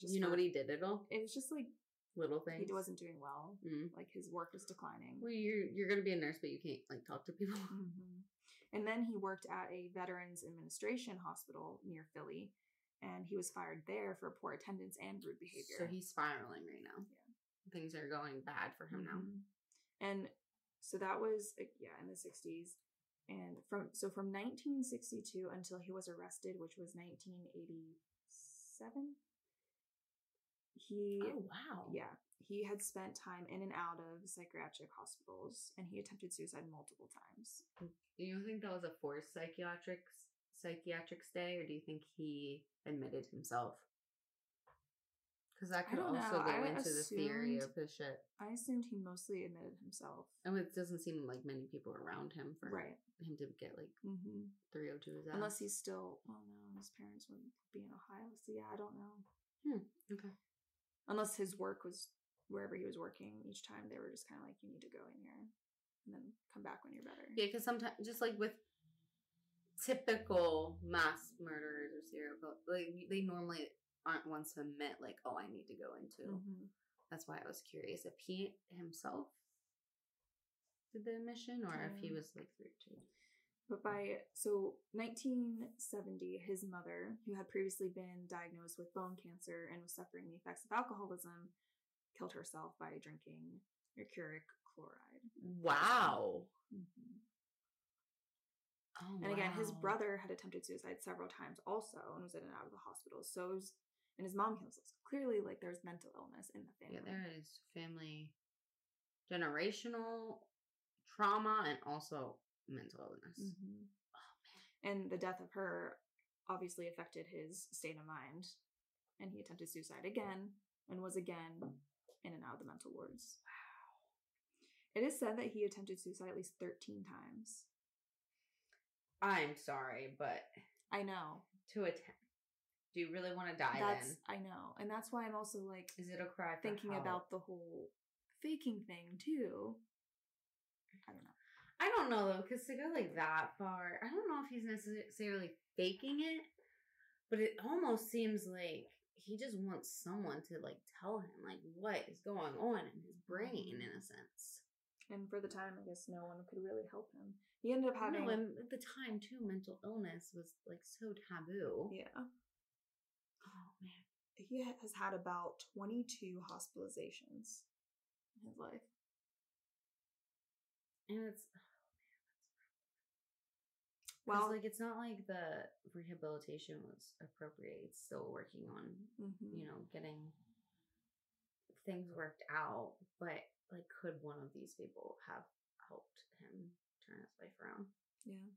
Just know what he did at all? It was just like. Little things. He wasn't doing well. Like, his work was declining. Well, you're going to be a nurse, but you can't, like, talk to people. And then he worked at a Veterans Administration hospital near Philly, and he was fired there for poor attendance and rude behavior. So he's spiraling right now. Yeah. Things are going bad for him now. And so that was, in the 60s. And from 1962 until he was arrested, which was 1987, he had spent time in and out of psychiatric hospitals, and he attempted suicide multiple times. Do you think that was a forced psychiatric stay, or do you think he admitted himself? Because that could also go into the theory of his shit. I assumed he mostly admitted himself. And it doesn't seem like many people around him for him to get like 302 his ass. Unless he's still, his parents would be in Ohio, so yeah, I don't know. Okay. Unless his work was wherever he was working, each time they were just kind of like, you need to go in here and then come back when you're better. Yeah, because sometimes, just like with typical mass murderers or serial killers, like, they normally aren't ones to admit, like, oh, I need to go into. That's why I was curious if he himself did the admission or if he was like 3-2. But by, 1970, his mother, who had previously been diagnosed with bone cancer and was suffering the effects of alcoholism, killed herself by drinking mercuric chloride. Wow. Oh, and again, his brother had attempted suicide several times also and was in and out of the hospital. So it was, and his mom kills himself. Clearly, like, there's mental illness in the family. Yeah, there is family generational trauma and also... mental illness. Oh, man. And the death of her obviously affected his state of mind, and he attempted suicide again and was again in and out of the mental wards. Wow. It is said that he attempted suicide at least 13 times. I'm sorry, but I know. To attempt. Do you really want to die then? I know. And that's why I'm also like, is it a cry thinking about the whole faking thing too? I don't know. I don't know, though, because to go, like, that far, I don't know if he's necessarily faking it, but it almost seems like he just wants someone to, like, tell him, like, what is going on in his brain, in a sense. And for the time, I guess no one could really help him. He ended up having... No, and at the time, too, mental illness was, like, so taboo. Yeah. Oh, man. He has had about 22 hospitalizations in his life. And it's, well, like, it's not like the rehabilitation was appropriate. It's still working on, getting things worked out. But like, could one of these people have helped him turn his life around? Yeah.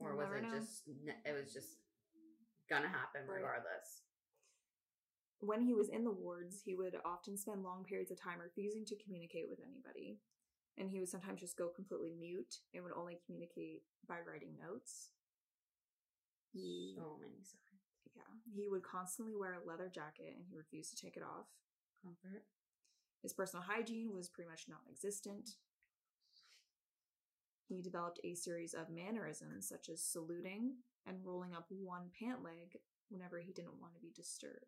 Or was it just, it was just gonna happen regardless? When he was in the wards, he would often spend long periods of time refusing to communicate with anybody. And he would sometimes just go completely mute and would only communicate by writing notes. So many signs. Yeah. He would constantly wear a leather jacket and he refused to take it off. Comfort. His personal hygiene was pretty much non-existent. He developed a series of mannerisms such as saluting and rolling up one pant leg whenever he didn't want to be disturbed.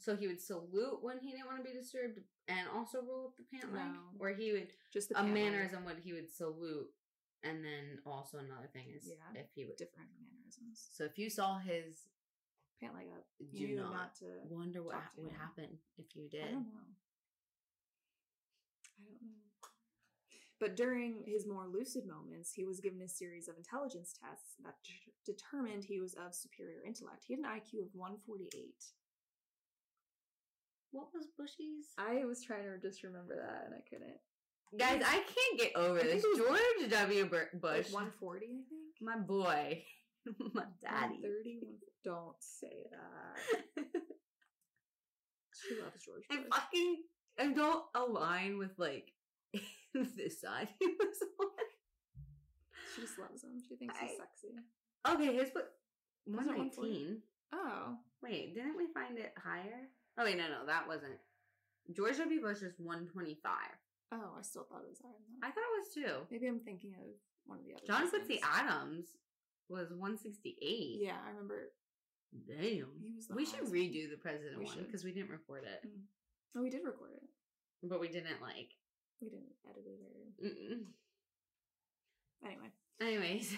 So he would salute when he didn't want to be disturbed and also roll up the pant leg? Or he would, just a mannerism would, he would salute, and then also another thing is if he would. Different mannerisms. So if you saw his pant leg up, you not to wonder what would happen if you did. I don't know. But during his more lucid moments, he was given a series of intelligence tests that determined he was of superior intellect. He had an IQ of 148. What was Bushy's? I was trying to just remember that, and I couldn't. Guys, I can't get over this. George W. Bush. Like 140, I think? My boy. My daddy. 31. Don't say that. She loves George Bush. I don't align with, like, this side he was on. She just loves him. She thinks he's sexy. Okay, his book. 119. Oh. Wait, didn't we find it higher? Oh, wait, no, that wasn't. George W. Bush is 125. Oh, I still thought it was Adam, though. I thought it was, too. Maybe I'm thinking of one of the other. John Quincy Adams was 168. Yeah, I remember. Damn. We should redo the president one, because we didn't record it. Mm-hmm. Oh, we did record it. But we didn't, like... We didn't edit it or... Mm-mm. Anyway. Anyways.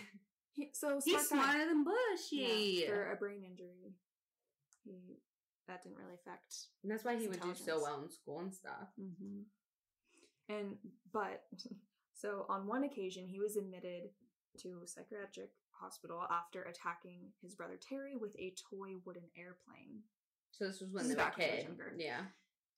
He's smarter than Bush. Yeah, for a brain injury. That didn't really affect. And that's why he would do so well in school and stuff. Mm-hmm. So on one occasion, he was admitted to a psychiatric hospital after attacking his brother Terry with a toy wooden airplane. So this was when they were younger. Yeah.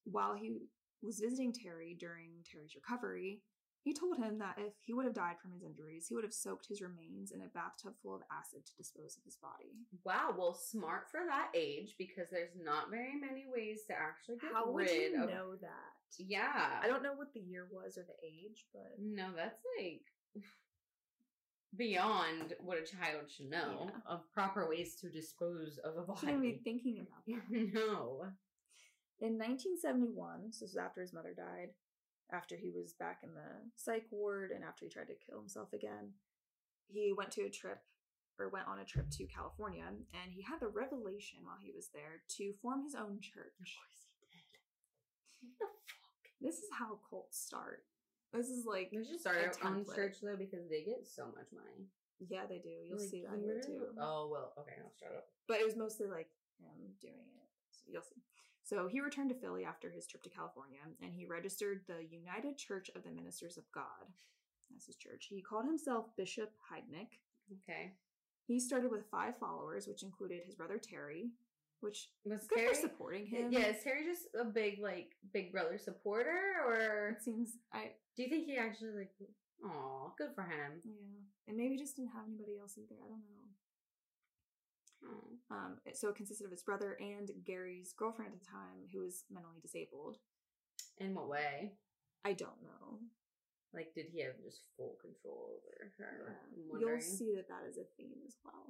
While he was visiting Terry during Terry's recovery, he told him that if he would have died from his injuries, he would have soaked his remains in a bathtub full of acid to dispose of his body. Wow, well, smart for that age, because there's not very many ways to actually get rid of... How would you know that? Yeah. I don't know what the year was or the age, but... No, that's, like, beyond what a child should know of proper ways to dispose of a body. She didn't be thinking about that. No. In 1971, so this was after his mother died, after he was back in the psych ward and after he tried to kill himself again, he went on a trip to California, and he had the revelation while he was there to form his own church. Of course he did. What the fuck? This is how cults start. This is like... We should start our own church, though, because they get so much money. Yeah, they do. You'll see that here, too. Oh, well, okay, I'll shut up. But it was mostly like him doing it. So you'll see. So he returned to Philly after his trip to California, and he registered the United Church of the Ministers of God as his church. He called himself Bishop Heidnik. Okay. He started with 5 followers, which included his brother Terry, which was good for supporting him. Yeah, is Terry just a big, like, Big Brother supporter, or it seems do you think he actually, like, aw, good for him? Yeah, and maybe just didn't have anybody else either. I don't know. So it consisted of his brother and Gary's girlfriend at the time, who was mentally disabled. In what way? I don't know. Like, did he have just full control over her? Yeah. You'll see that is a theme as well.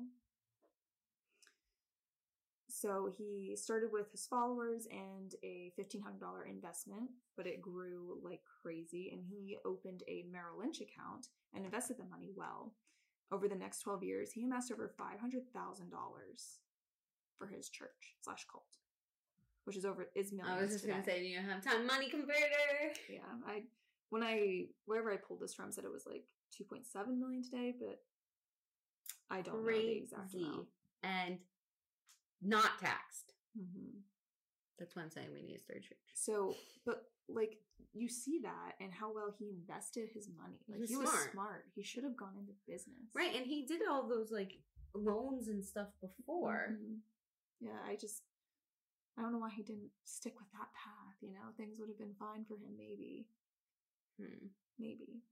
So he started with his followers and a $1,500 investment, but it grew like crazy, and he opened a Merrill Lynch account and invested the money well. Over the next 12 years, he amassed over $500,000 for his church / cult, which is millions. I was just going to say, you have time, money converter. Yeah, wherever I pulled this from, said it was like 2.7 million today, but I don't know the exact amount. And not taxed. Mm-hmm. That's why I'm saying we need a third church. So, but. Like, you see that and how well he invested his money. Like, he was smart. He should have gone into business. Right, and he did all those, like, loans and stuff before. Mm-hmm. Yeah, I just... I don't know why he didn't stick with that path, you know? Things would have been fine for him, maybe. Maybe.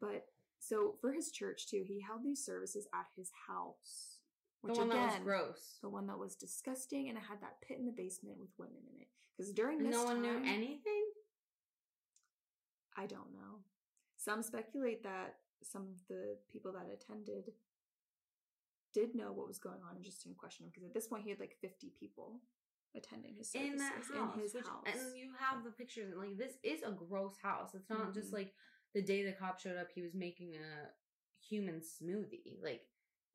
But, so, for his church, too, he held these services at his house. Which, the one again, that was gross. The one that was disgusting, and it had that pit in the basement with women in it. Because during this time... No one knew anything? I don't know. Some speculate that some of the people that attended did know what was going on and just didn't question him. Because at this point, he had, like, 50 people attending his services. In that house. In his house. And you have the pictures. And, like, this is a gross house. It's not just, like... The day the cop showed up, he was making a human smoothie. Like,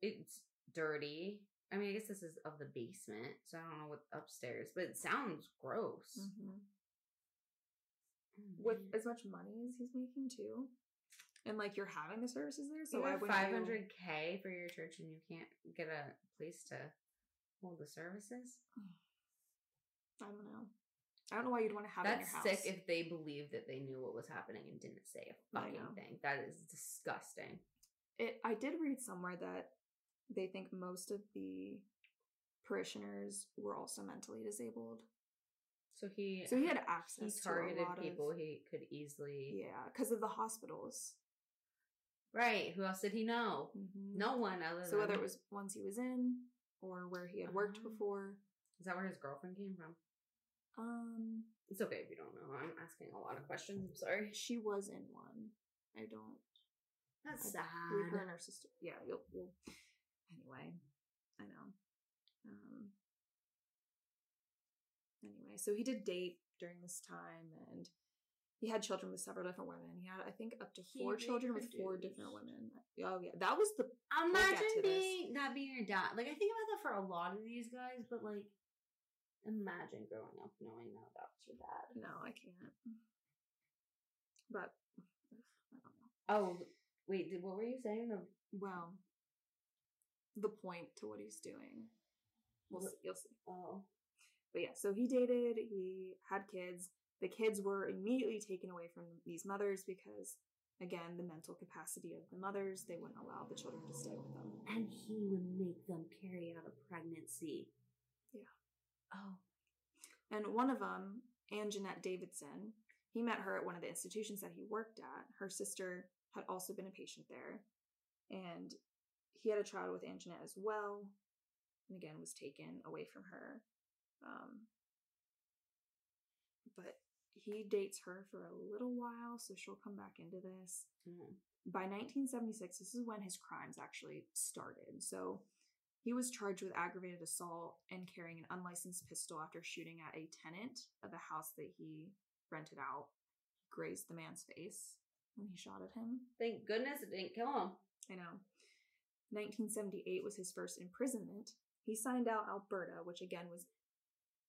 it's dirty. I mean, I guess this is of the basement, so I don't know what upstairs, but it sounds gross. Mm-hmm. With as much money as he's making, too. And, like, you're having the services there, so why wouldn't you... $500K for your church and you can't get a place to hold the services? I don't know. I don't know why you'd want to have that in your house. That's sick if they believed that they knew what was happening and didn't say a fucking thing. That is disgusting. I did read somewhere that they think most of the parishioners were also mentally disabled. So he had access to a lot of... He targeted people he could easily... Yeah, because of the hospitals. Right. Who else did he know? Mm-hmm. No one other than... So whether it was ones he was in or where he had worked before. Is that where his girlfriend came from? It's okay if you don't know. I'm asking a lot of questions. I'm sorry. She was in one. I don't. That's sad. Her and her sister. Yeah. You'll. Anyway, I know. Anyway, so he did date during this time, and he had children with several different women. He had, I think, up to four children with four different women. Oh yeah, that was the. Imagine being your dad. Like, I think about that for a lot of these guys, but like. Imagine growing up knowing that that's your dad. No, I can't. But I don't know. Oh, wait. What were you saying? Well, the point to what he's doing. We'll see. You'll see. Oh, but yeah. So he dated. He had kids. The kids were immediately taken away from these mothers because, again, the mental capacity of the mothers, they wouldn't allow the children to stay with them, and he would make them carry out a pregnancy. Yeah. Oh. And one of them, Anjanette Davidson, he met her at one of the institutions that he worked at. Her sister had also been a patient there. And he had a child with Anjanette as well. And again, was taken away from her. But he dates her for a little while, so she'll come back into this. Mm-hmm. By 1976, this is when his crimes actually started. So... He was charged with aggravated assault and carrying an unlicensed pistol after shooting at a tenant of a house that he rented out. He grazed the man's face when he shot at him. Thank goodness it didn't kill him. I know. 1978 was his first imprisonment. He signed out Alberta, which again was...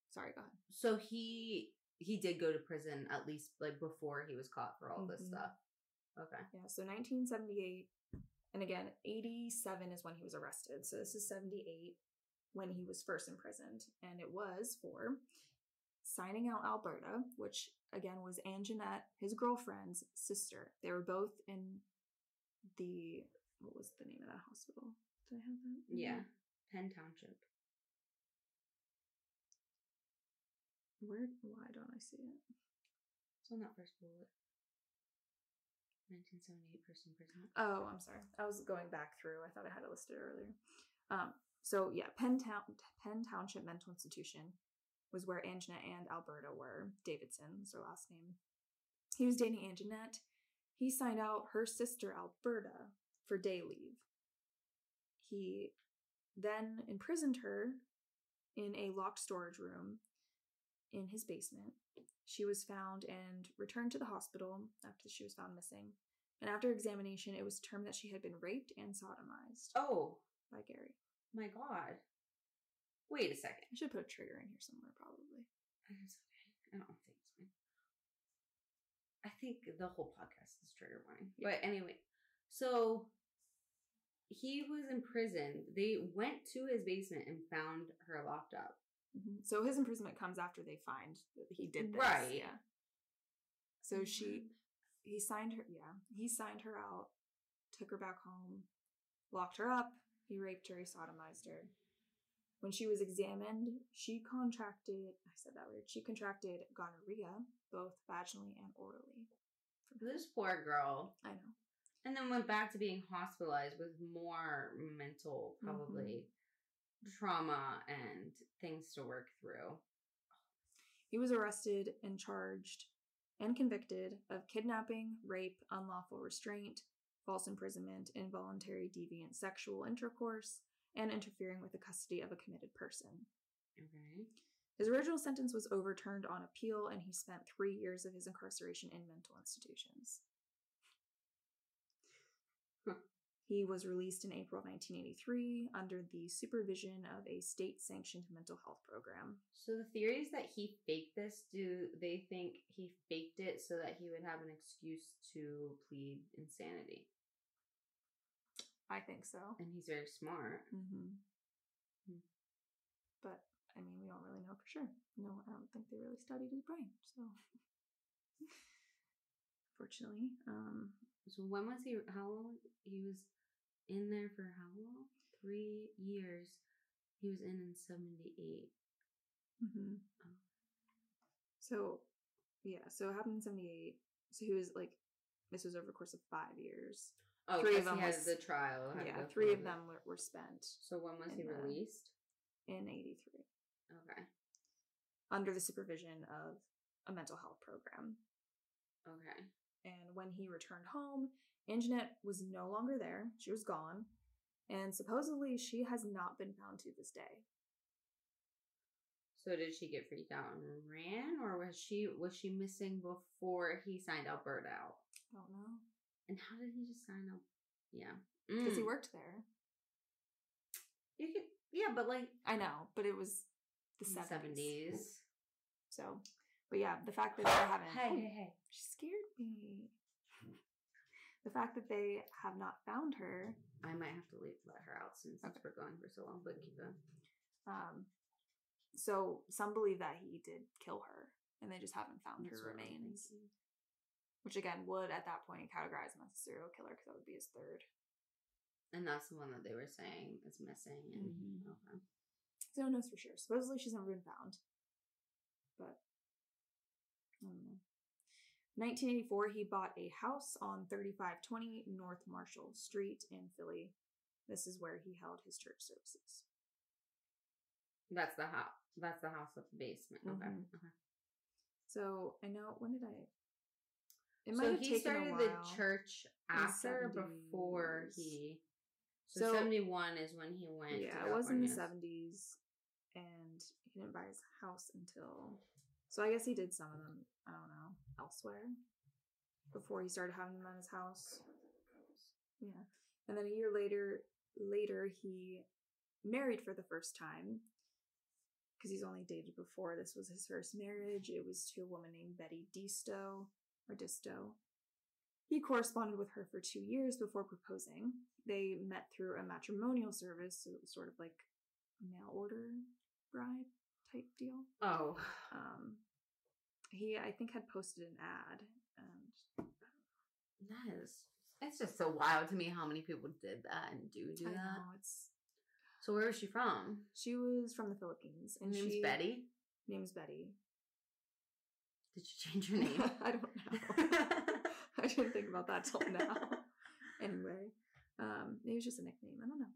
Sorry, go ahead. So he did go to prison at least like before he was caught for all this stuff. Okay. Yeah, so 1978... And again, 87 is when he was arrested. So this is 78 when he was first imprisoned. And it was for signing out Alberta, which again was Anjanette, his girlfriend's sister. They were both in the, what was the name of that hospital? Did I have that? Yeah. Penn Township. Why don't I see it? It's on that first bullet. 1978 person prison. Oh, I'm sorry. I was going back through. I thought I had it listed earlier. So yeah, Penn Township Mental Institution was where Anjanette and Alberta were. Davidson's their last name. He was dating Anjanette. He signed out her sister Alberta for day leave. He then imprisoned her in a locked storage room in his basement. She was found and returned to the hospital after she was found missing. And after examination, it was determined that she had been raped and sodomized. Oh. By Gary. My God. Wait a second. I should put a trigger in here somewhere, probably. It's okay. I don't think it's fine. I think the whole podcast is trigger warning. Yeah. But anyway, so he was in prison. They went to his basement and found her locked up. Mm-hmm. So his imprisonment comes after they find that he did this. Right. Yeah. So he signed her. Yeah. He signed her out, took her back home, locked her up. He raped her. He sodomized her. When she was examined, she contracted gonorrhea, both vaginally and orally. This poor girl. I know. And then went back to being hospitalized with more mental, probably, trauma and things to work through. He was arrested and charged and convicted of kidnapping, rape, unlawful restraint, false imprisonment, involuntary deviant sexual intercourse, and interfering with the custody of a committed person. Okay. His original sentence was overturned on appeal, and he spent 3 years of his incarceration in mental institutions. Huh. He was released in April of 1983 under the supervision of a state-sanctioned mental health program. So the theories that he faked this, do they think he faked it so that he would have an excuse to plead insanity? I think so. And he's very smart. Mm-hmm. But, I mean, we don't really know for sure. No, I don't think they really studied his brain, so... Unfortunately. So when was he, how long, he was in there for how long? 3 years. He was in 78. Mm-hmm. Oh. So, yeah, so it happened in 78. So he was like, this was over the course of 5 years. Oh, because he had the trial. Yeah, three of them were spent. So when was he released? In 83. Okay. Under the supervision of a mental health program. Okay. And when he returned home, Anjanette was no longer there. She was gone. And supposedly she has not been found to this day. So did she get freaked out and ran? Or was she missing before he signed Alberta out? I don't know. And how did he just sign up? Yeah. Because he worked there. You could, yeah, but like... I know, but it was the 70s. So, but yeah, the fact that they haven't... Hey. She scared me. The fact that they have not found her... I might have to let her out since we're going for so long, but keep going. So, some believe that he did kill her, and they just haven't found her remains. Which, again, would, at that point, categorize him as a serial killer, because that would be his third. And that's the one that they were saying is missing. And okay. So, no one knows for sure. Supposedly, she's never been found. But, I don't know. 1984, he bought a house on 3520 North Marshall Street in Philly. This is where he held his church services. That's the house. That's the house with the basement. Mm-hmm. Okay. So, I know... When did I... So he started the church after, before he... So 71 is when he went. Yeah, it was in the 70s. And he didn't buy his house until... So I guess he did some of them, I don't know, elsewhere. Before he started having them at his house. Yeah. And then a year later he married for the first time. Because he's only dated before. This was his first marriage. It was to a woman named Betty Disto. Or Disto. He corresponded with her for 2 years before proposing. They met through a matrimonial service, so it was sort of like a mail order bride type deal. Oh. He, I think, had posted an ad, and it's just so wild to me how many people did that and do that. I know, so where was she from? She was from the Philippines, and name's Betty. Did you change your name? I don't know. I didn't think about that till now. Anyway, it was just a nickname. I don't know.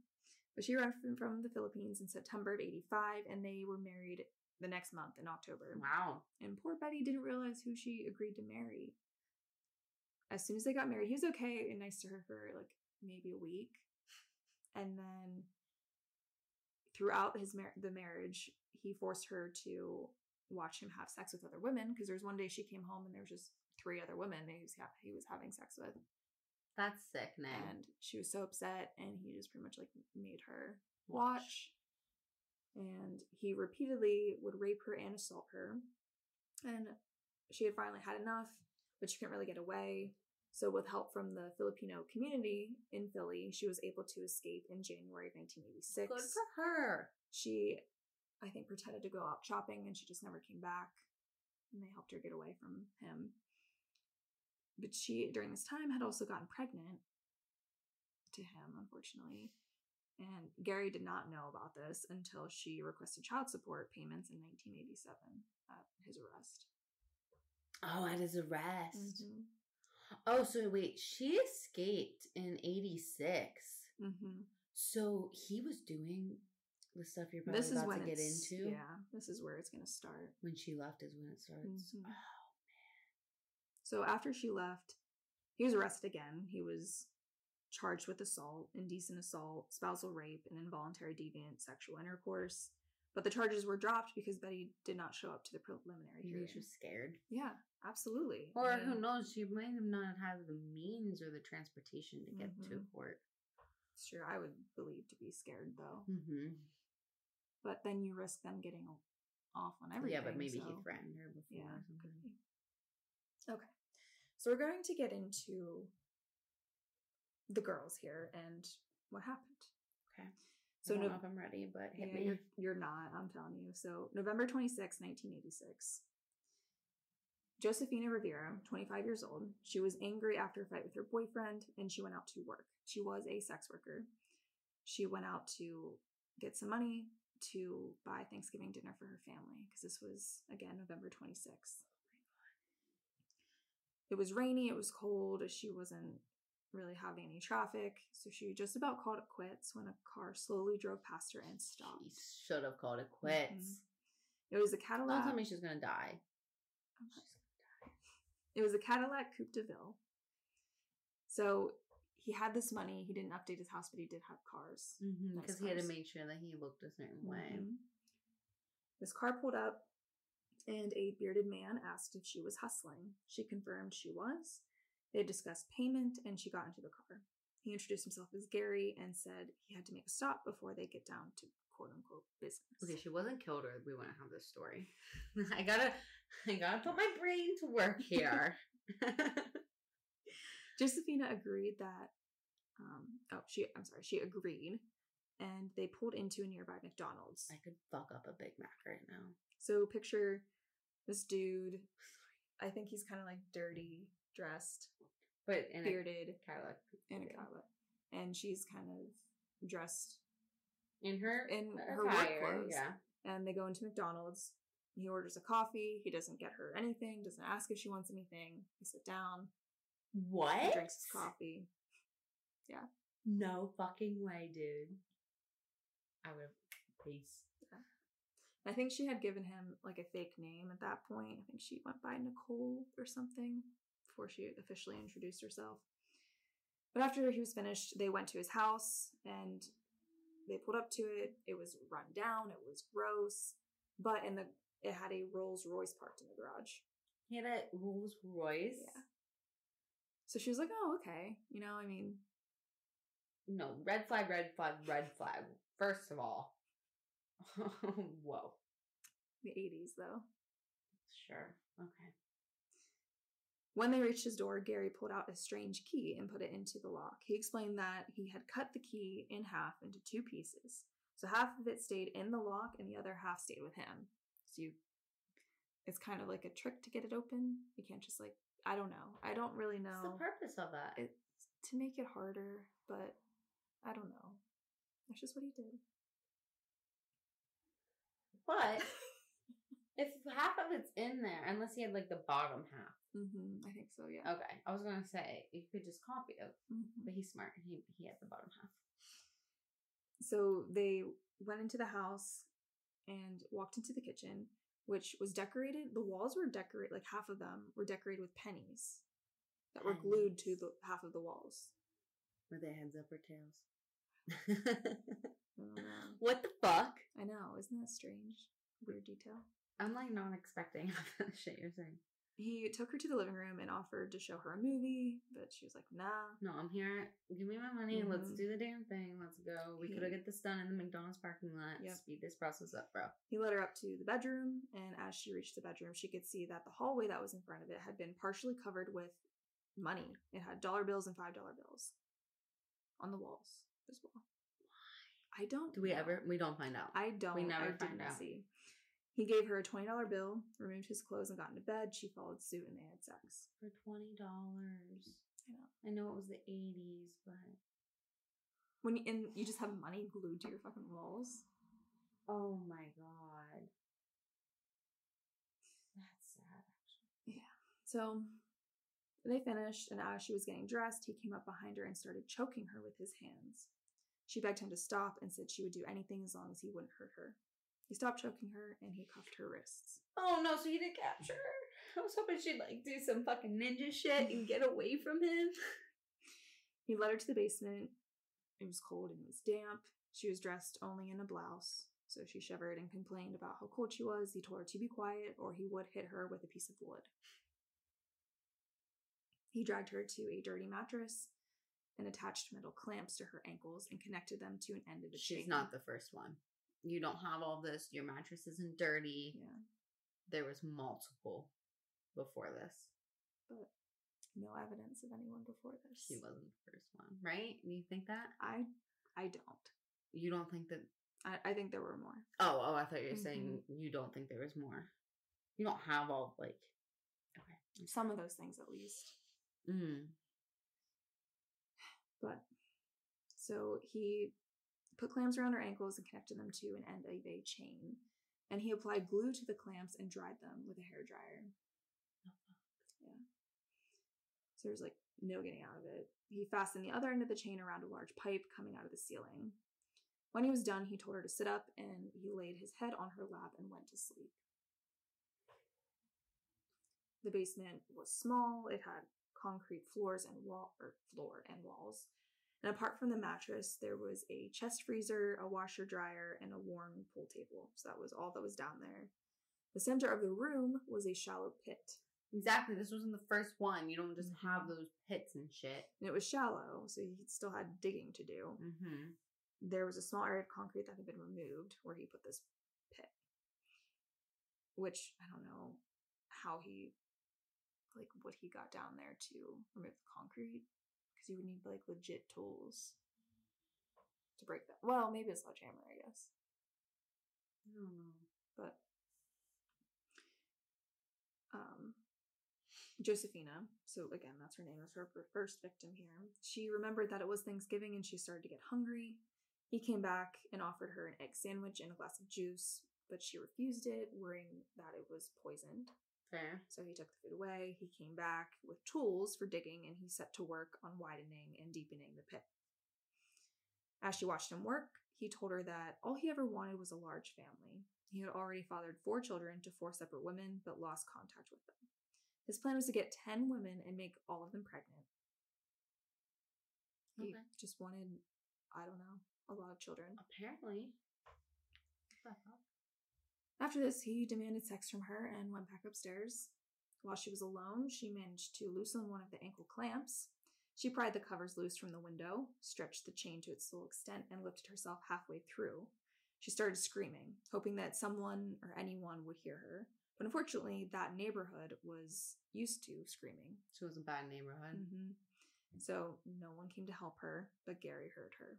But she arrived from the Philippines in September of 85, and they were married the next month in October. Wow. And poor Betty didn't realize who she agreed to marry. As soon as they got married, he was okay and nice to her for like maybe a week. And then throughout his marriage, he forced her to watch him have sex with other women, because there was one day she came home and there was just 3 other women he was having sex with. That's sick, man. And she was so upset, and he just pretty much like made her watch. And he repeatedly would rape her and assault her. And she had finally had enough, but she couldn't really get away. So with help from the Filipino community in Philly, she was able to escape in January of 1986. Good for her. She, I think, pretended to go out shopping, and she just never came back. And they helped her get away from him. But she, during this time, had also gotten pregnant to him, unfortunately. And Gary did not know about this until she requested child support payments in 1987 at his arrest. Oh, at his arrest. Mm-hmm. Oh, so wait, she escaped in 86. Mm-hmm. So he was doing the stuff you're probably about to get into? Yeah, this is where it's going to start. When she left is when it starts. Mm-hmm. Oh, man. So after she left, he was arrested again. He was charged with assault, indecent assault, spousal rape, and involuntary deviant sexual intercourse. But the charges were dropped because Betty did not show up to the preliminary hearing. She was scared. Yeah, absolutely. Or who knows, she might have not had the means or the transportation to get mm-hmm. to court. Sure, I would believe to be scared, though. Mm-hmm. But then you risk them getting off on everything. Yeah, but maybe he threatened her before or something. Okay, so we're going to get into the girls here and what happened. Okay. So I don't know if I'm ready, but hit me. You're not, I'm telling you. So November 26, 1986. Josefina Rivera, 25 years old, she was angry after a fight with her boyfriend and she went out to work. She was a sex worker. She went out to get some money to buy Thanksgiving dinner for her family because this was, again, November 26th. Oh my God. It was rainy. It was cold. She wasn't really having any traffic, so she just about called it quits when a car slowly drove past her and stopped. She should have called it quits. Mm-hmm. It was a Cadillac. Don't tell me she's gonna die. She's gonna die. It was a Cadillac Coupe de Ville. So he had this money. He didn't update his house, but he did have cars because he had to make sure that he looked a certain way. This car pulled up, and a bearded man asked if she was hustling. She confirmed she was. They discussed payment, and she got into the car. He introduced himself as Gary and said he had to make a stop before they get down to quote-unquote business. Okay, she wasn't killed or we wouldn't have this story. I gotta put my brain to work here. Josefina agreed that... she agreed, and they pulled into a nearby McDonald's. I could fuck up a Big Mac right now. So picture this dude. I think he's kind of like dirty... dressed, but bearded, Cadillac, in a Cadillac, and she's kind of dressed in her work clothes. Yeah, and they go into McDonald's. He orders a coffee. He doesn't get her anything. Doesn't ask if she wants anything. They sit down. What? He drinks his coffee. Yeah. No fucking way, dude. I would have. Peace. Yeah. I think she had given him like a fake name at that point. I think she went by Nicole or something before she officially introduced herself. But after he was finished, they went to his house and they pulled up to it. It was run down. It was gross. But it had a Rolls Royce parked in the garage. He had a Rolls Royce? Yeah. So she was like, oh, okay. You know, I mean. No, red flag, red flag, red flag. First of all. Whoa. The 80s, though. Sure. Okay. When they reached his door, Gary pulled out a strange key and put it into the lock. He explained that he had cut the key in half into two pieces. So half of it stayed in the lock and the other half stayed with him. So it's kind of like a trick to get it open. You can't just like, I don't know. I don't really know. What's the purpose of that? It's to make it harder, but I don't know. That's just what he did. But if half of it's in there, unless he had like the bottom half. I think so, yeah. Okay. I was going to say, you could just copy it. Mm-hmm. But he's smart. He had the bottom half. So they went into the house and walked into the kitchen, which was decorated. The walls were decorated, like half of them were decorated with pennies that were glued to the half of the walls. Were they heads up or tails? What the fuck? I know. Isn't that strange? Weird detail. I'm like not expecting the shit you're saying. He took her to the living room and offered to show her a movie, but she was like, nah. No, I'm here. Give me my money. Mm-hmm. Let's do the damn thing. Let's go. We could have got this done in the McDonald's parking lot. Yep. Speed this process up, bro. He led her up to the bedroom, and as she reached the bedroom, she could see that the hallway that was in front of it had been partially covered with money. It had $1 bills and $5 bills on the walls as well. Why? I don't know. We don't find out. I don't. We never find out. See. He gave her a $20 bill, removed his clothes, and got into bed. She followed suit, and they had sex. For $20. I know. I know it was the 80s, but... and you just have money glued to your fucking walls. Oh my god. That's sad, actually. Yeah. So they finished, and as she was getting dressed, he came up behind her and started choking her with his hands. She begged him to stop and said she would do anything as long as he wouldn't hurt her. He stopped choking her, and he cuffed her wrists. Oh, no, so he didn't capture her? I was hoping she'd, like, do some fucking ninja shit and get away from him. He led her to the basement. It was cold and it was damp. She was dressed only in a blouse, so she shivered and complained about how cold she was. He told her to be quiet, or he would hit her with a piece of wood. He dragged her to a dirty mattress and attached metal clamps to her ankles and connected them to an end of the chain. She's not the first one. You don't have all this. Your mattress isn't dirty. Yeah. There was multiple before this. But no evidence of anyone before this. She wasn't the first one, right? You think that? I don't. You don't think that? I think there were more. Oh, I thought you were saying you don't think there was more. You don't have all, like... Okay. Some of those things, at least. Mm. But, so he... put clamps around her ankles and connected them to an end of a chain. And he applied glue to the clamps and dried them with a hairdryer. Oh, yeah. So there's, like, no getting out of it. He fastened the other end of the chain around a large pipe coming out of the ceiling. When he was done, he told her to sit up, and he laid his head on her lap and went to sleep. The basement was small. It had concrete floor and walls. And apart from the mattress, there was a chest freezer, a washer dryer, and a warm pool table. So that was all that was down there. The center of the room was a shallow pit. Exactly. This wasn't the first one. You don't just have those pits and shit. And it was shallow, so he still had digging to do. Mm-hmm. There was a small area of concrete that had been removed where he put this pit. Which, I don't know how he, like, what he got down there to remove the concrete. Because you would need, like, legit tools to break that. Well, maybe a sledgehammer, I guess. I don't know. But Josefina, so again, that's her name, that's her first victim here. She remembered that it was Thanksgiving and she started to get hungry. He came back and offered her an egg sandwich and a glass of juice, but she refused it, worrying that it was poisoned. Fair. So he took the food away. He came back with tools for digging, and he set to work on widening and deepening the pit. As she watched him work, he told her that all he ever wanted was a large family. He had already fathered 4 children to 4 separate women, but lost contact with them. His plan was to get 10 women and make all of them pregnant. He just wanted, I don't know, a lot of children. Apparently. What the hell? After this, he demanded sex from her and went back upstairs. While she was alone, she managed to loosen one of the ankle clamps. She pried the covers loose from the window, stretched the chain to its full extent, and lifted herself halfway through. She started screaming, hoping that someone or anyone would hear her. But unfortunately, that neighborhood was used to screaming. So it was a bad neighborhood. Mm-hmm. So no one came to help her, but Gary heard her.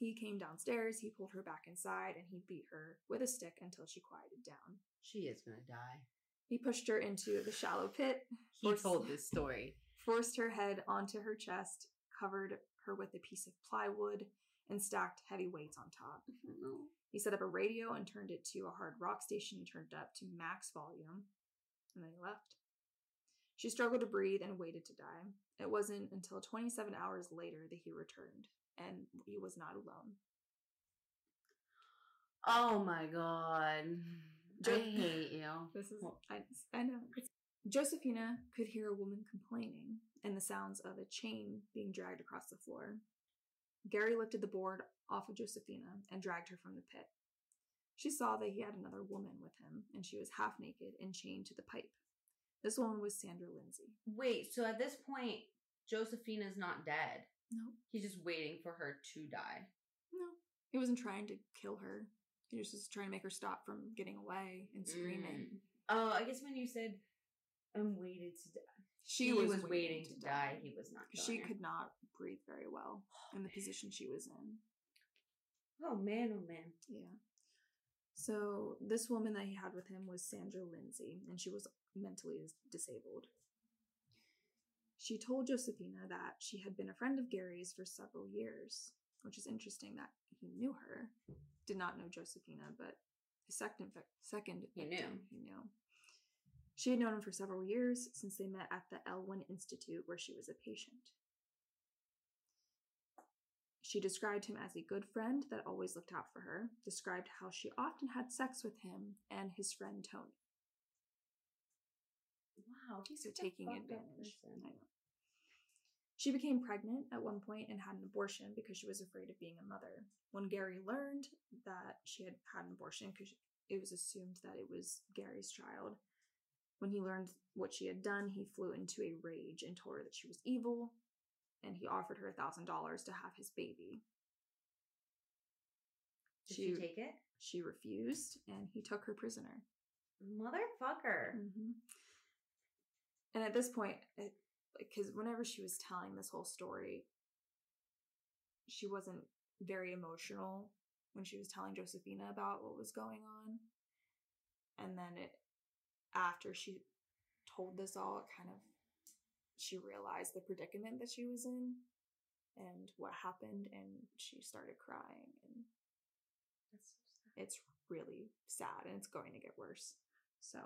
He came downstairs, he pulled her back inside, and he beat her with a stick until she quieted down. She is going to die. He pushed her into the shallow pit. Forced her head onto her chest, covered her with a piece of plywood, and stacked heavy weights on top. Mm-hmm. He set up a radio and turned it to a hard rock station and turned it up to max volume. And then he left. She struggled to breathe and waited to die. It wasn't until 27 hours later that he returned. And he was not alone. Oh my god. I hate you. This is, I know. Josefina could hear a woman complaining and the sounds of a chain being dragged across the floor. Gary lifted the board off of Josefina and dragged her from the pit. She saw that he had another woman with him, and she was half naked and chained to the pipe. This woman was Sandra Lindsay. Wait, so at this point, Josefina's not dead. No. He's just waiting for her to die. No. He wasn't trying to kill her. He was just trying to make her stop from getting away and screaming. Oh, I guess when you said, I'm waited to die. He was waiting to die. He was not killing her. She could not breathe very well in the position she was in. Oh, man. Oh, man. Yeah. So this woman that he had with him was Sandra Lindsay, and she was mentally disabled. She told Josefina that she had been a friend of Gary's for several years, which is interesting that he knew her. Did not know Josefina, but his second victim, he knew. She had known him for several years, since they met at the L1 Institute where she was a patient. She described him as a good friend that always looked out for her, described how she often had sex with him and his friend Tony. Wow, he's so taking advantage. I know. She became pregnant at one point and had an abortion because she was afraid of being a mother. When Gary learned that she had had an abortion, because it was assumed that it was Gary's child, when he learned what she had done, he flew into a rage and told her that she was evil, and he offered her $1,000 to have his baby. Did she take it? She refused, and he took her prisoner. Motherfucker. Mm-hmm. And at this point, because whenever she was telling this whole story, she wasn't very emotional when she was telling Josefina about what was going on. And then after she told this all, it kind of, she realized the predicament that she was in and what happened, and she started crying. And that's so sad. It's really sad, and it's going to get worse. So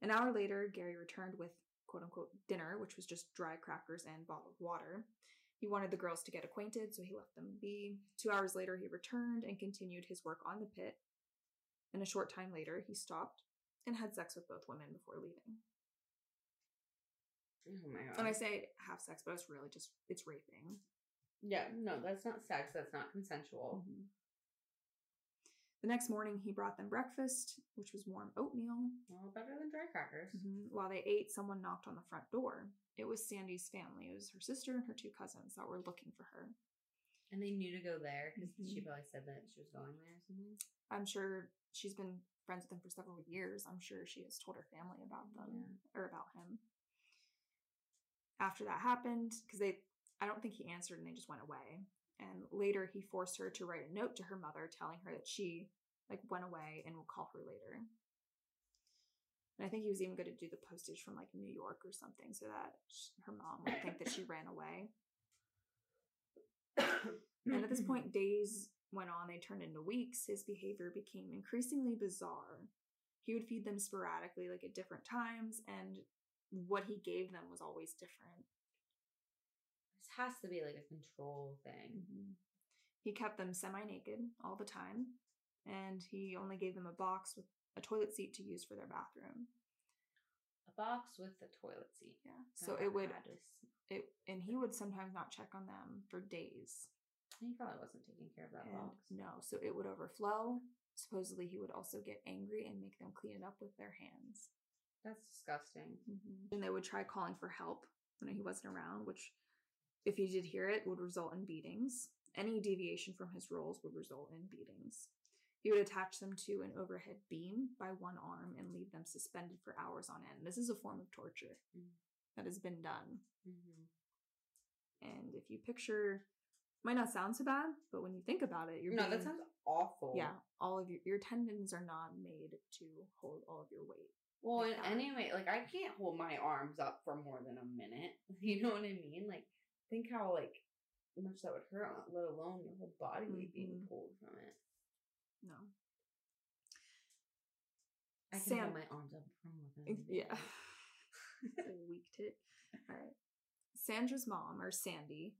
an hour later, Gary returned with quote-unquote dinner, which was just dry crackers and bottled water. He wanted the girls to get acquainted, so he left them be. 2 hours later, he returned and continued his work on the pit. And a short time later, he stopped and had sex with both women before leaving. Oh my god. And I say have sex, but it's really just, it's raping. Yeah, no, that's not sex. That's not consensual. Mm-hmm. The next morning, he brought them breakfast, which was warm oatmeal. Well, better than dry crackers. Mm-hmm. While they ate, someone knocked on the front door. It was Sandy's family. It was her sister and her two cousins that were looking for her. And they knew to go there because mm-hmm. she probably said that she was going there or something. I'm sure she's been friends with them for several years. I'm sure she has told her family about them or about him. After that happened, because I don't think he answered and they just went away. And later he forced her to write a note to her mother telling her that she went away and will call her later. And I think he was even going to do the postage from New York or something so that her mom would think that she ran away. And at this point, days went on. They turned into weeks. His behavior became increasingly bizarre. He would feed them sporadically, at different times. And what he gave them was always different. This has to be a control thing. Mm-hmm. He kept them semi-naked all the time, and he only gave them a box with a toilet seat to use for their bathroom. A box with a toilet seat. Yeah. So he would sometimes not check on them for days. He probably wasn't taking care of that box. No, so it would overflow. Supposedly, he would also get angry and make them clean it up with their hands. That's disgusting. Mm-hmm. And they would try calling for help when he wasn't around, which, if he did hear it, would result in beatings. Any deviation from his rules would result in beatings. He would attach them to an overhead beam by one arm and leave them suspended for hours on end. This is a form of torture mm-hmm. that has been done. Mm-hmm. And if you picture, might not sound so bad, but when you think about it, that sounds awful. Yeah, all of your tendons are not made to hold all of your weight. Well, and anyway, I can't hold my arms up for more than a minute. You know what I mean? Think how much that would hurt, let alone your whole body mm-hmm. being pulled from it. No. I can hold my arms up for more than a minute. Yeah. A weak tit. All right. Sandra's mom, or Sandy,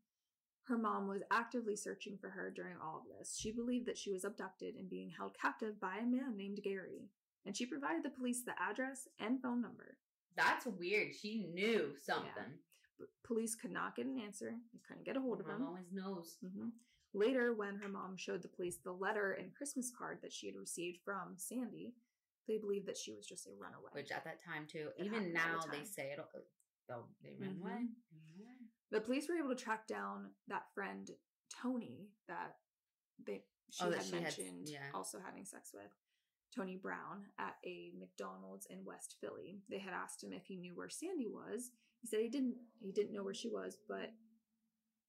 her mom was actively searching for her during all of this. She believed that she was abducted and being held captive by a man named Gary. And she provided the police the address and phone number. That's weird. She knew something. Yeah. But police could not get an answer. They couldn't get a hold of him. Mom always knows. Mm-hmm. Later, when her mom showed the police the letter and Christmas card that she had received from Sandy, they believed that she was just a runaway. Which at that time, too, even now, they say it. They ran mm-hmm. away. Mm-hmm. The police were able to track down that friend, Tony, that she had mentioned also having sex with. Tony Brown at a McDonald's in West Philly. They had asked him if he knew where Sandy was. He said he didn't know where she was, but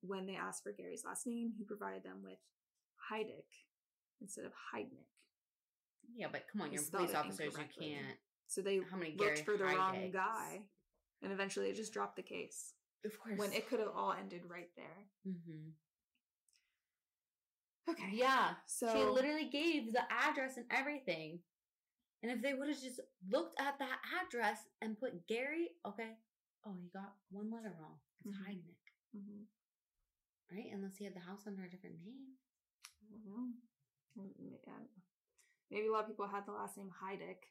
when they asked for Gary's last name, he provided them with Heidnik instead of Heidnik. Yeah, but come on, you're police officers, you can't. So they looked for the wrong guy. And eventually they just dropped the case. Of course. When it could have all ended right there. Mm-hmm. Okay. Yeah. So she literally gave the address and everything. And if they would have just looked at that address and put Gary, okay, oh, he got one letter wrong. It's mm-hmm. Heidnik. Mm-hmm. Right? Unless he had the house under a different name. I don't know. Yeah. Maybe a lot of people had the last name Heidnik,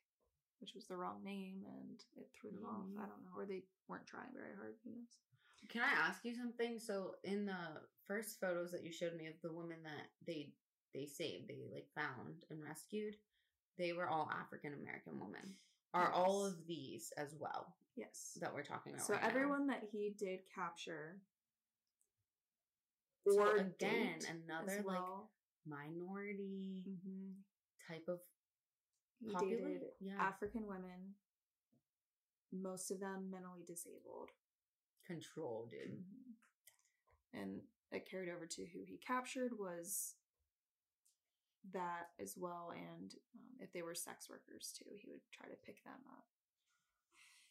which was the wrong name, and it threw them off. I don't know. Or they weren't trying very hard. Who knows? Can I ask you something? So in the first photos that you showed me of the women that they saved, they like found and rescued, they were all African-American women. Are all of these as well? Yes. That we're talking about. So right everyone now. That he did capture. Or so again, another well. Like minority mm-hmm. type of population. Yeah. African women. Most of them mentally disabled. Controlled, dude. Mm-hmm. And it carried over to who he captured was that as well. And if they were sex workers too, he would try to pick them up.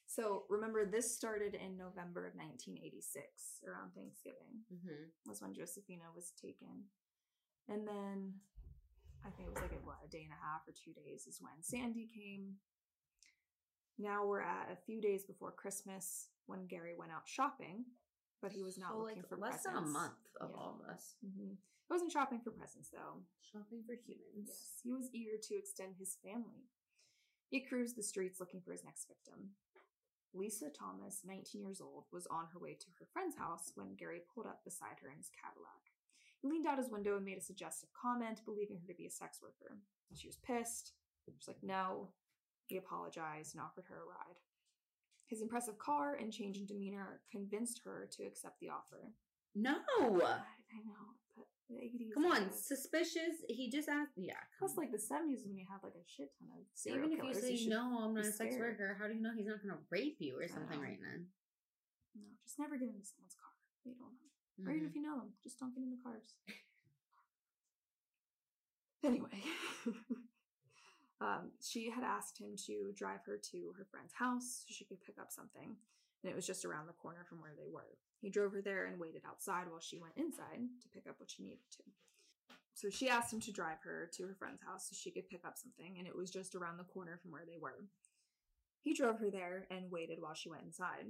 So remember, this started in November of 1986 around Thanksgiving mm-hmm. was when Josefina was taken. And then I think it was like a day and a half or 2 days is when Sandy came. Now we're at a few days before Christmas when Gary went out shopping, but he was not looking for presents. Less than a month of all of us. Mm-hmm. He wasn't shopping for presents, though. Shopping for humans. Yes. He was eager to extend his family. He cruised the streets looking for his next victim. Lisa Thomas, 19 years old, was on her way to her friend's house when Gary pulled up beside her in his Cadillac. He leaned out his window and made a suggestive comment, believing her to be a sex worker. She was pissed. She was like, no. He apologized and offered her a ride. His impressive car and change in demeanor convinced her to accept the offer. No! God, I know, but the 80s... Come on, suspicious. He just asked... Yeah. That's like the 70s when you have like a shit ton of serial killers. Even if you say, no, I'm not a sex worker, how do you know he's not going to rape you or something right then? No, just never get into someone's car. You don't know. Mm-hmm. Or even if you know them, just don't get into cars. Anyway... She had asked him to drive her to her friend's house so she could pick up something, and it was just around the corner from where they were. He drove her there and waited outside while she went inside to pick up what she needed to. So she asked him to drive her to her friend's house so she could pick up something, and it was just around the corner from where they were. He drove her there and waited while she went inside.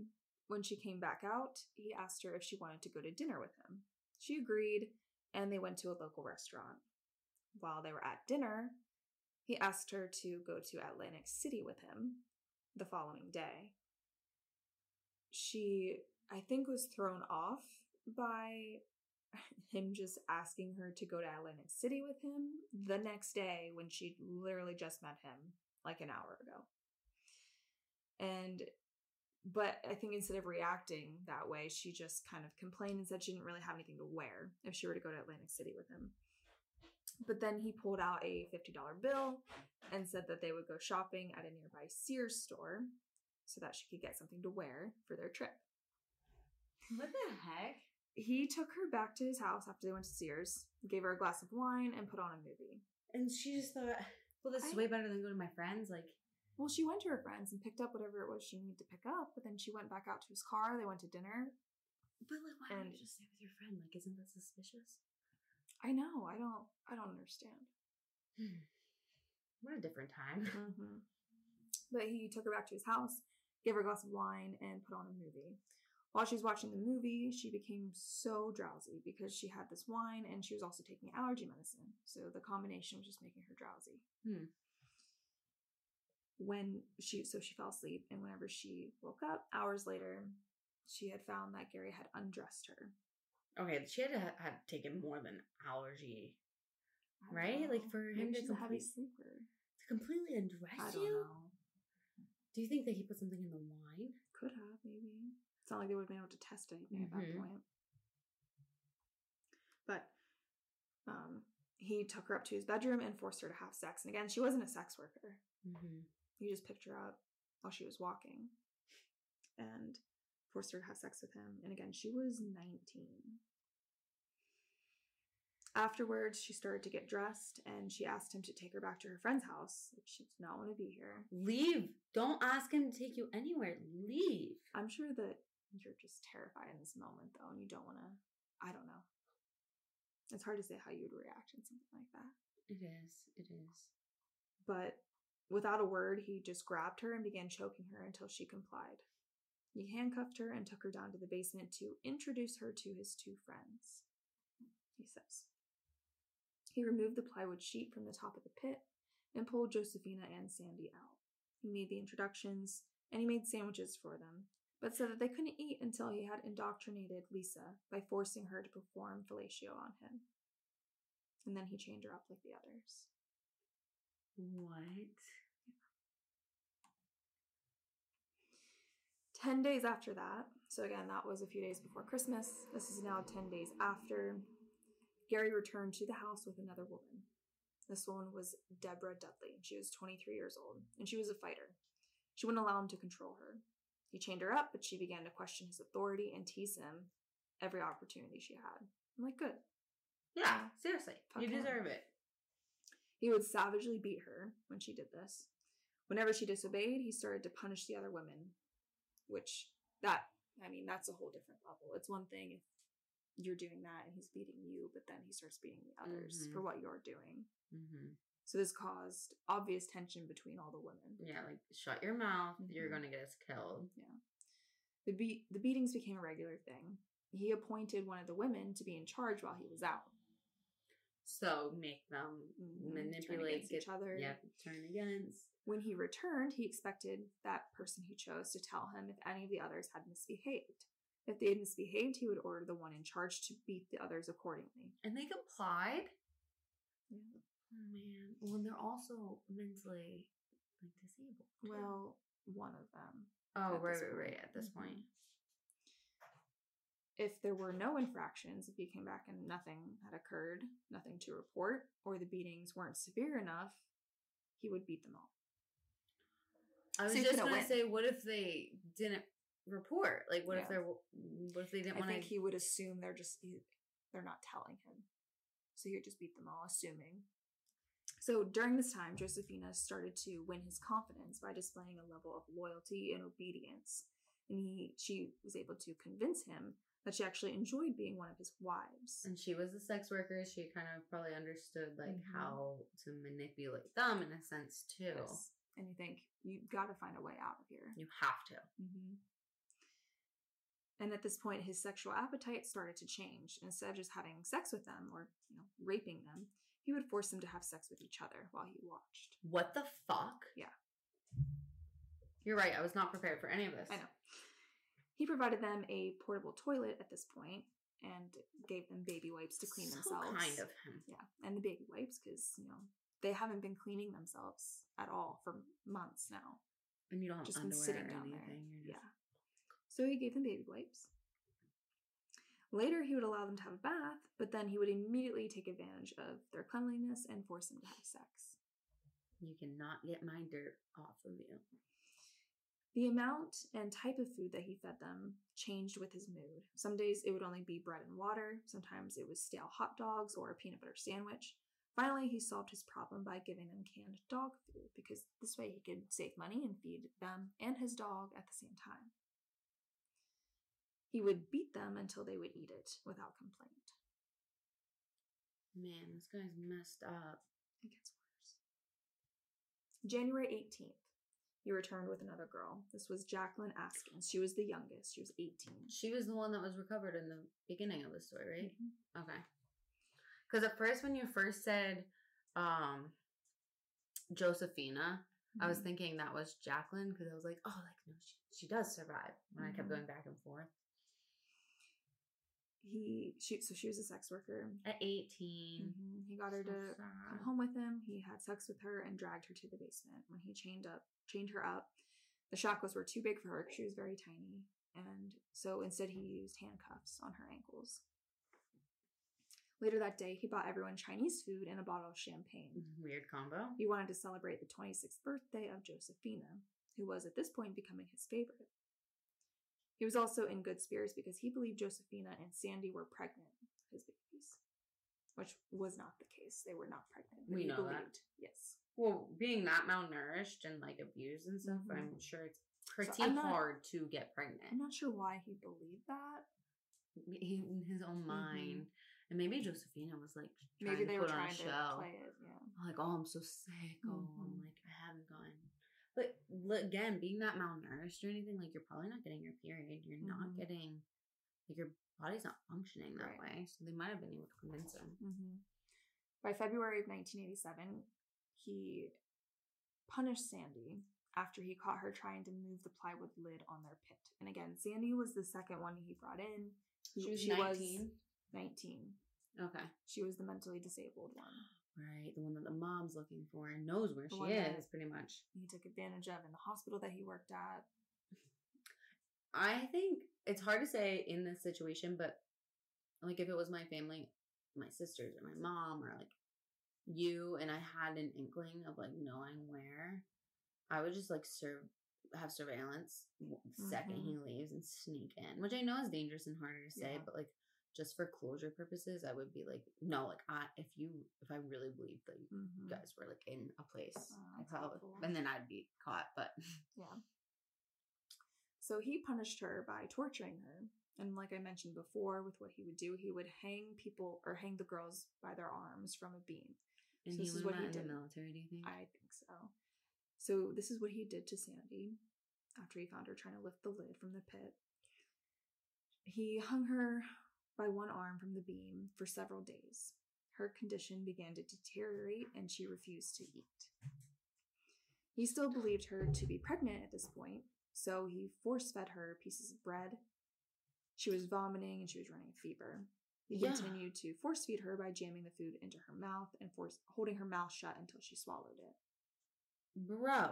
When she came back out, he asked her if she wanted to go to dinner with him. She agreed, and they went to a local restaurant. While they were at dinner, he asked her to go to Atlantic City with him the following day. She, I think, was thrown off by him just asking her to go to Atlantic City with him the next day when she literally just met him like an hour ago. But I think instead of reacting that way, she just kind of complained and said she didn't really have anything to wear if she were to go to Atlantic City with him. But then he pulled out a $50 bill and said that they would go shopping at a nearby Sears store so that she could get something to wear for their trip. What the heck? He took her back to his house after they went to Sears, gave her a glass of wine, and put on a movie. And she just thought, well, this is way better than going to my friends. Well, she went to her friends and picked up whatever it was she needed to pick up, but then she went back out to his car. They went to dinner. But, why don't you just stay with your friend? Isn't that suspicious? I know. I don't understand. What a different time. Mm-hmm. But he took her back to his house, gave her a glass of wine, and put on a movie. While she was watching the movie, she became so drowsy because she had this wine and she was also taking allergy medicine. So the combination was just making her drowsy. Hmm. So she fell asleep, and whenever she woke up, hours later, she had found that Gary had undressed her. Okay, she had to have taken more than allergy, right? For him to completely undress you? Do you think that he put something in the wine? Could have, maybe. It's not like they would have been able to test anything at that point. But he took her up to his bedroom and forced her to have sex. And again, she wasn't a sex worker. Mm-hmm. He just picked her up while she was walking and forced her to have sex with him. And again, she was 19. Afterwards, she started to get dressed and she asked him to take her back to her friend's house. Like, she does not want to be here. Leave. Don't ask him to take you anywhere. Leave. I'm sure that you're just terrified in this moment, though, and you don't want to. I don't know. It's hard to say how you would react in something like that. It is. It is. But without a word, he just grabbed her and began choking her until she complied. He handcuffed her and took her down to the basement to introduce her to his two friends, he says. He removed the plywood sheet from the top of the pit and pulled Josefina and Sandy out. He made the introductions, and he made sandwiches for them, but said that they couldn't eat until he had indoctrinated Lisa by forcing her to perform fellatio on him. And then he chained her up like the others. What? Yeah. 10 days after that, so again, that was a few days before Christmas. This is now 10 days after. Gary returned to the house with another woman. This woman was Deborah Dudley. She was 23 years old, and she was a fighter. She wouldn't allow him to control her. He chained her up, but she began to question his authority and tease him every opportunity she had. I'm like, good. Yeah, seriously. You deserve it. He would savagely beat her when she did this. Whenever she disobeyed, he started to punish the other women, which that's a whole different level. It's one thing if you're doing that and he's beating you, but then he starts beating the others for what you're doing. Mm-hmm. So this caused obvious tension between all the women. Yeah, like, shut your mouth. Mm-hmm. You're going to get us killed. Yeah. The beatings became a regular thing. He appointed one of the women to be in charge while he was out. So make them manipulate each other. Yeah, turn against. When he returned, he expected that person he chose to tell him if any of the others had misbehaved. If they had misbehaved, he would order the one in charge to beat the others accordingly. And they complied? Yeah. Oh, man. Well, and they're also mentally, like, disabled. Well, one of them. Oh, right, at this point. If there were no infractions, if he came back and nothing had occurred, nothing to report, or the beatings weren't severe enough, he would beat them all. I was just going to say, what if they didn't report? Like, what if they didn't want to? I think he would assume they're not telling him, so he would just beat them all, assuming. So during this time, Josefina started to win his confidence by displaying a level of loyalty and obedience, and she was able to convince him that she actually enjoyed being one of his wives. And she was a sex worker. She kind of probably understood, like, how to manipulate them in a sense too. Yes. And you think, you've got to find a way out of here. You have to. Mm-hmm. And at this point, his sexual appetite started to change. Instead of just having sex with them or, raping them, he would force them to have sex with each other while he watched. What the fuck? Yeah. You're right. I was not prepared for any of this. I know. He provided them a portable toilet at this point and gave them baby wipes to clean themselves. So kind of him. Yeah. And the baby wipes, because, they haven't been cleaning themselves at all for months now. And you don't have just underwear been sitting down or anything. There. Yeah. So he gave them baby wipes. Later, he would allow them to have a bath, but then he would immediately take advantage of their cleanliness and force them to have sex. You cannot get my dirt off of you. The amount and type of food that he fed them changed with his mood. Some days it would only be bread and water. Sometimes it was stale hot dogs or a peanut butter sandwich. Finally, he solved his problem by giving them canned dog food, because this way he could save money and feed them and his dog at the same time. He would beat them until they would eat it without complaint. Man, this guy's messed up. It gets worse. January 18th, he returned with another girl. This was Jacqueline Askins. She was the youngest. She was 18. She was the one that was recovered in the beginning of the story, right? Mm-hmm. Okay. Because at first, when you first said Josefina, I was thinking that was Jacqueline, because I was like, oh, like, no, she does survive. When I kept going back and forth. So she was a sex worker. At 18. Mm-hmm. He got her to come home with him. He had sex with her and dragged her to the basement. When he chained her up, the shackles were too big for her. She was very tiny. And so instead he used handcuffs on her ankles. Later that day, he bought everyone Chinese food and a bottle of champagne. Weird combo. He wanted to celebrate the 26th birthday of Josefina, who was at this point becoming his favorite. He was also in good spirits because he believed Josefina and Sandy were pregnant, his babies. which was not the case. They were not pregnant. We know that. Yes. Well, being that malnourished and like abused and stuff, mm-hmm. I'm sure it's pretty hard to get pregnant. I'm not sure why he believed that. He, in his own mind. Mm-hmm. And maybe Josefina was like trying to put on a show. Play it, yeah. Like, oh, I'm so sick. Mm-hmm. Oh, I'm like, I haven't gone. But again, being that malnourished or anything, like you're probably not getting your period. You're mm-hmm. not getting, like your body's not functioning that way. So they might have been able to convince him. Mm-hmm. By February of 1987, he punished Sandy after he caught her trying to move the plywood lid on their pit. And again, Sandy was the second one he brought in. She was 19. Okay. She was the mentally disabled one. Right. The one that the mom's looking for and knows where she is, pretty much. He took advantage of in the hospital that he worked at. I think it's hard to say in this situation, but like if it was my family, my sisters or my mom or like you, and I had an inkling of like knowing where, I would just like have surveillance the second mm-hmm. he leaves and sneak in, which I know is dangerous and harder to say, but like, just for closure purposes, I would be like, no, like if I really believed that you mm-hmm. guys were like in a place, and then I'd be caught. But yeah. So he punished her by torturing her. And like I mentioned before, with what he would do, he would hang people or hang the girls by their arms from a beam. And so this is what he did in the military, do you think? I think so. So this is what he did to Sandy after he found her trying to lift the lid from the pit. He hung her by one arm from the beam for several days. Her condition began to deteriorate and she refused to eat. He still believed her to be pregnant at this point, so he force-fed her pieces of bread. She was vomiting and she was running a fever. He continued to force-feed her by jamming the food into her mouth and holding her mouth shut until she swallowed it. Bro.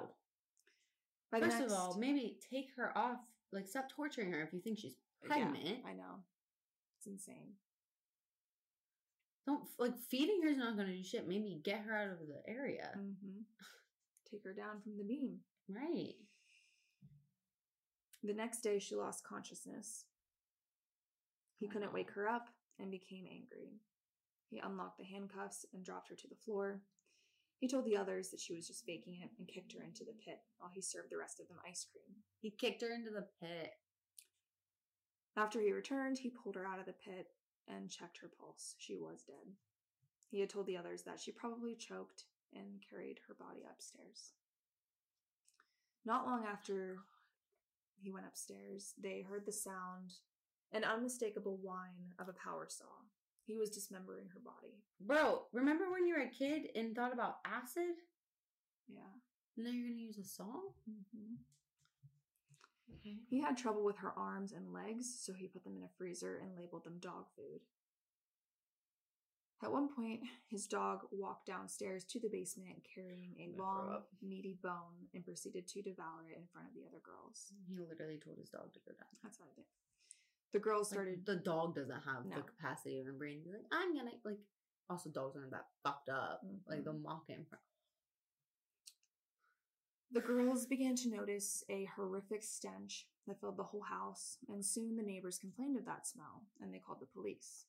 First of all, maybe take her off. Like, stop torturing her if you think she's pregnant. Yeah, I know. Insane. Don't like feeding her is not going to do shit. Maybe get her out of the area. Mm-hmm. Take her down from the beam. Right. The next day, she lost consciousness. He couldn't wake her up and became angry. He unlocked the handcuffs and dropped her to the floor. He told the others that she was just faking it and kicked her into the pit while he served the rest of them ice cream. He kicked her into the pit. After he returned, he pulled her out of the pit and checked her pulse. She was dead. He had told the others that she probably choked and carried her body upstairs. Not long after he went upstairs, they heard the sound, an unmistakable whine of a power saw. He was dismembering her body. Bro, remember when you were a kid and thought about acid? Yeah. Now you're going to use a saw? Mm-hmm. Okay. He had trouble with her arms and legs, so he put them in a freezer and labeled them dog food. At one point, his dog walked downstairs to the basement carrying a long, meaty bone and proceeded to devour it in front of the other girls. He literally told his dog to go down. That's what I did. The girls started... Like, the dog doesn't have the capacity of a brain to be like, I'm gonna... Like, also, dogs aren't that fucked up. Mm-hmm. Like, they'll mock him for... The girls began to notice a horrific stench that filled the whole house, and soon the neighbors complained of that smell, and they called the police.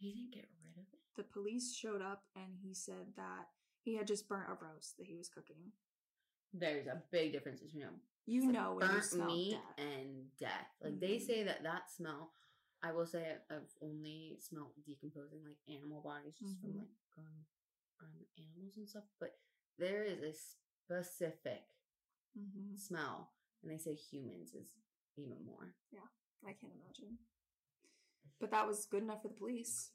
He didn't get rid of it? The police showed up, and he said that he had just burnt a roast that he was cooking. There's a big difference between them. You know when you smell meat and death. Like, mm-hmm. they say that smell, I will say I've only smelled decomposing, like, animal bodies just mm-hmm. from, like, going on animals and stuff, but there is a specific mm-hmm. smell, and they say humans is even more. Yeah, I can't imagine. But that was good enough for the police.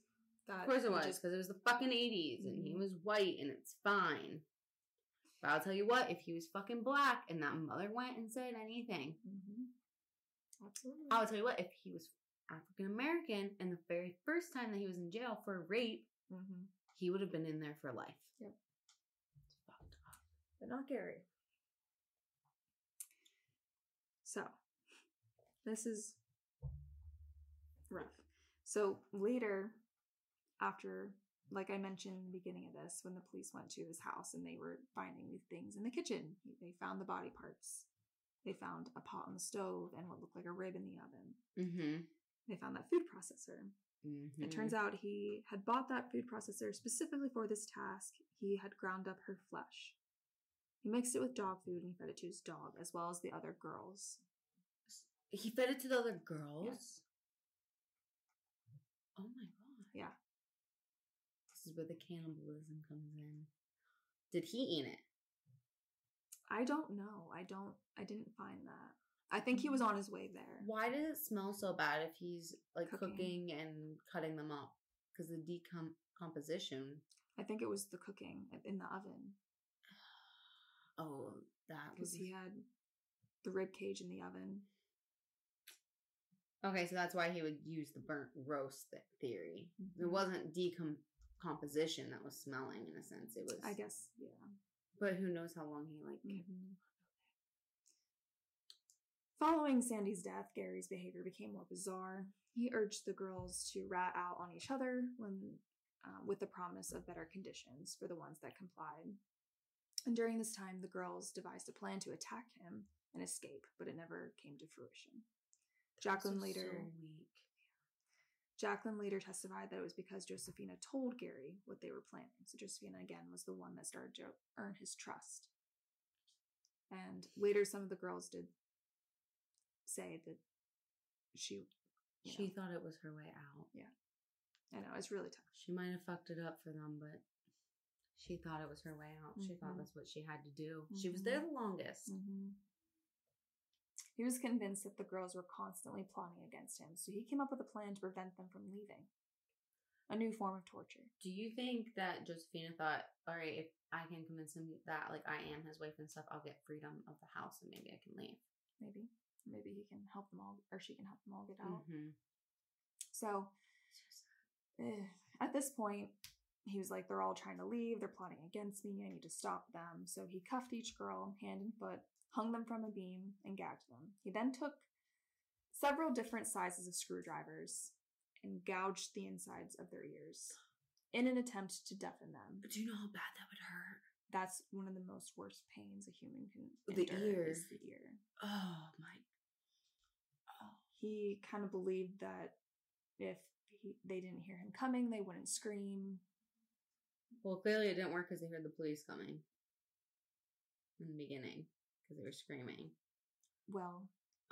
That of course it was, because it was the fucking 80s, mm-hmm. and he was white, and it's fine. But I'll tell you what, if he was fucking black, and that mother went and said anything, mm-hmm. absolutely. I'll tell you what, if he was African American, and the very first time that he was in jail for rape, mm-hmm. he would have been in there for life. Yep. It's fucked up. But not Gary. So, this is rough. So, later, after, like I mentioned in the beginning of this, when the police went to his house and they were finding these things in the kitchen, they found the body parts. They found a pot on the stove and what looked like a rib in the oven. Mm-hmm. They found that food processor. Mm-hmm. It turns out he had bought that food processor specifically for this task. He had ground up her flesh. He mixed it with dog food and he fed it to his dog, as well as the other girls. He fed it to the other girls? Yes. Oh my god. Yeah. This is where the cannibalism comes in. Did he eat it? I don't know. I didn't find that. I think he was on his way there. Why does it smell so bad if he's like cooking and cutting them up? Because the decomposition. I think it was the cooking in the oven. Oh, that was. Because he had the rib cage in the oven. Okay, so that's why he would use the burnt roast theory. Mm-hmm. It wasn't decomposition that was smelling, in a sense. It was. I guess, yeah. But who knows how long he, like, mm-hmm. Following Sandy's death, Gary's behavior became more bizarre. He urged the girls to rat out on each other with the promise of better conditions for the ones that complied. And during this time, the girls devised a plan to attack him and escape, but it never came to fruition. Jacqueline later testified that it was because Josefina told Gary what they were planning. So Josefina, again, was the one that started to earn his trust. And later, some of the girls did say that she thought it was her way out. Yeah. I know, it's really tough. She might have fucked it up for them, but she thought it was her way out. Mm-hmm. She thought that's what she had to do. Mm-hmm. She was there the longest. Mm-hmm. He was convinced that the girls were constantly plotting against him, so he came up with a plan to prevent them from leaving. A new form of torture. Do you think that Josefina thought, all right, if I can convince him that like I am his wife and stuff, I'll get freedom of the house and maybe I can leave? Maybe he can help them all, or she can help them all get out. Mm-hmm. So at this point, he was like, they're all trying to leave. They're plotting against me. I need to stop them. So he cuffed each girl hand and foot, hung them from a beam, and gagged them. He then took several different sizes of screwdrivers and gouged the insides of their ears in an attempt to deafen them. But do you know how bad that would hurt? That's one of the most worst pains a human can endure. The ear. Is the ear. Oh, my. Oh. He kind of believed that if they didn't hear him coming, they wouldn't scream. Well, clearly it didn't work because they heard the police coming in the beginning because they were screaming. Well,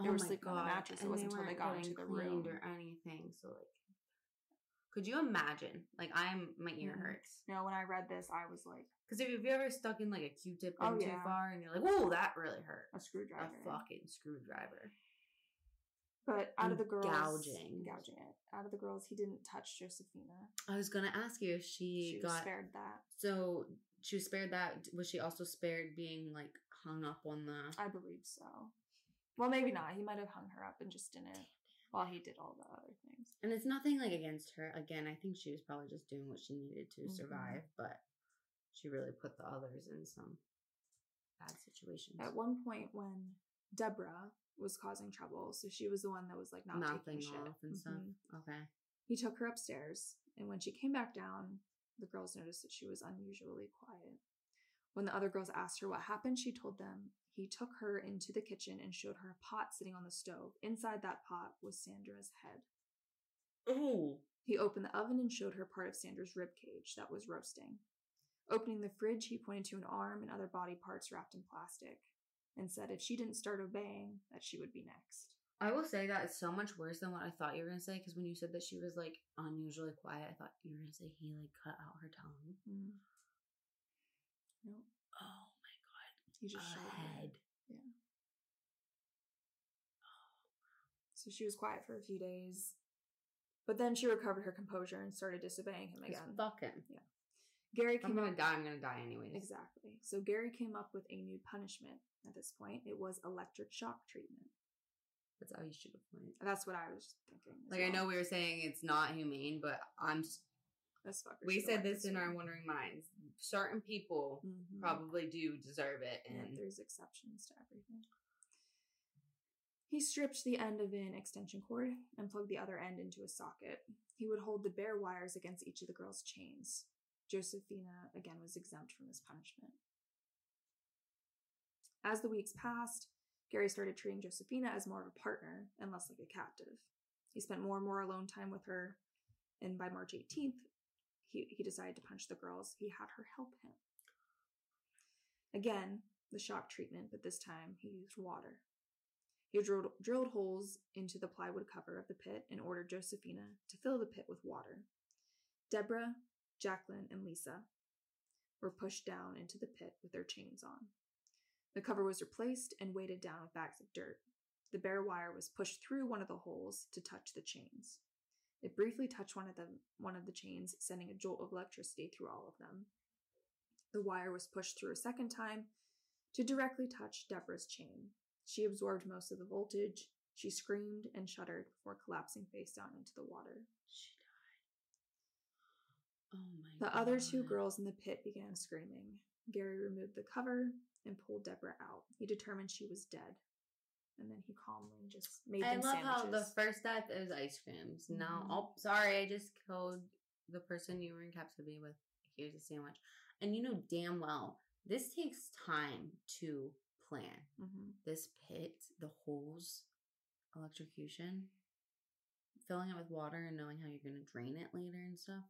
they were sleeping on the mattress. It wasn't until they got into the room or anything. So, like, could you imagine? Like, my ear hurts. No, when I read this, I was like, because if you've ever stuck in like a Q-tip too far, and you're like, "Whoa, that really hurt." A fucking screwdriver. But out of the girls, gouging it out of the girls, he didn't touch Josefina. I was gonna ask you if she got spared that. So she was spared that. Was she also spared being like hung up on the? I believe so. Well, maybe not. He might have hung her up and just didn't while he did all the other things. And it's nothing like against her. Again, I think she was probably just doing what she needed to survive, but she really put the others in some bad situations. At one point, when Deborah was causing trouble, so she was the one that was like not taking shit off and stuff. Okay. He took her upstairs, and when she came back down, the girls noticed that she was unusually quiet. When the other girls asked her what happened, she told them he took her into the kitchen and showed her a pot sitting on the stove. Inside that pot was Sandra's head. Oh! He opened the oven and showed her part of Sandra's ribcage that was roasting. Opening the fridge, he pointed to an arm and other body parts wrapped in plastic and said if she didn't start obeying, that she would be next. I will say that it's so much worse than what I thought you were going to say, because when you said that she was, like, unusually quiet, I thought you were going to say he, like, cut out her tongue. Mm. No. Oh, my God. He just shot her head. Yeah. Oh. So she was quiet for a few days, but then she recovered her composure and started disobeying him again. Fuck him. Yeah. Gary came up. I'm going to die anyways. Exactly. So Gary came up with a new punishment at this point. It was electric shock treatment. That's how you should have played. That's what I was thinking. Like, well, I know we were saying it's not humane, but we said this in our Wondering Minds. Certain people probably do deserve it. And there's exceptions to everything. He stripped the end of an extension cord and plugged the other end into a socket. He would hold the bare wires against each of the girls' chains. Josefina, again, was exempt from this punishment. As the weeks passed, Gary started treating Josefina as more of a partner and less like a captive. He spent more and more alone time with her, And by March 18th, he decided to punch the girls. He had her help him. Again, the shock treatment, but this time he used water. He drilled holes into the plywood cover of the pit and ordered Josefina to fill the pit with water. Deborah, Jacqueline, and Lisa were pushed down into the pit with their chains on. The cover was replaced and weighted down with bags of dirt. The bare wire was pushed through one of the holes to touch the chains. It briefly touched one of the chains, sending a jolt of electricity through all of them. The wire was pushed through a second time to directly touch Deborah's chain. She absorbed most of the voltage. She screamed and shuddered before collapsing face down into the water. She died. Oh my God. The other two girls in the pit began screaming. Gary removed the cover and pulled Deborah out. He determined she was dead. And then he calmly just made them sandwiches. I love how the first death is ice creams. Now, oh, sorry, I just killed the person you were in captivity with. Here's a sandwich. And you know damn well, this takes time to plan. Mm-hmm. This pit, the holes, electrocution, filling it with water and knowing how you're going to drain it later and stuff.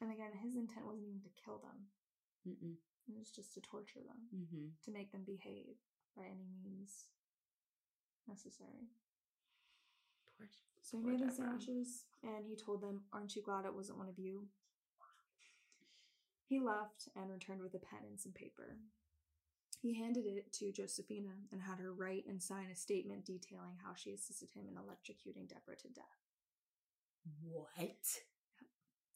And again, his intent wasn't even to kill them. Mm-mm. It was just to torture them, mm-hmm. to make them behave by any means necessary. So he made the sandwiches, and he told them, "Aren't you glad it wasn't one of you?" He left and returned with a pen and some paper. He handed it to Josefina and had her write and sign a statement detailing how she assisted him in electrocuting Deborah to death. What?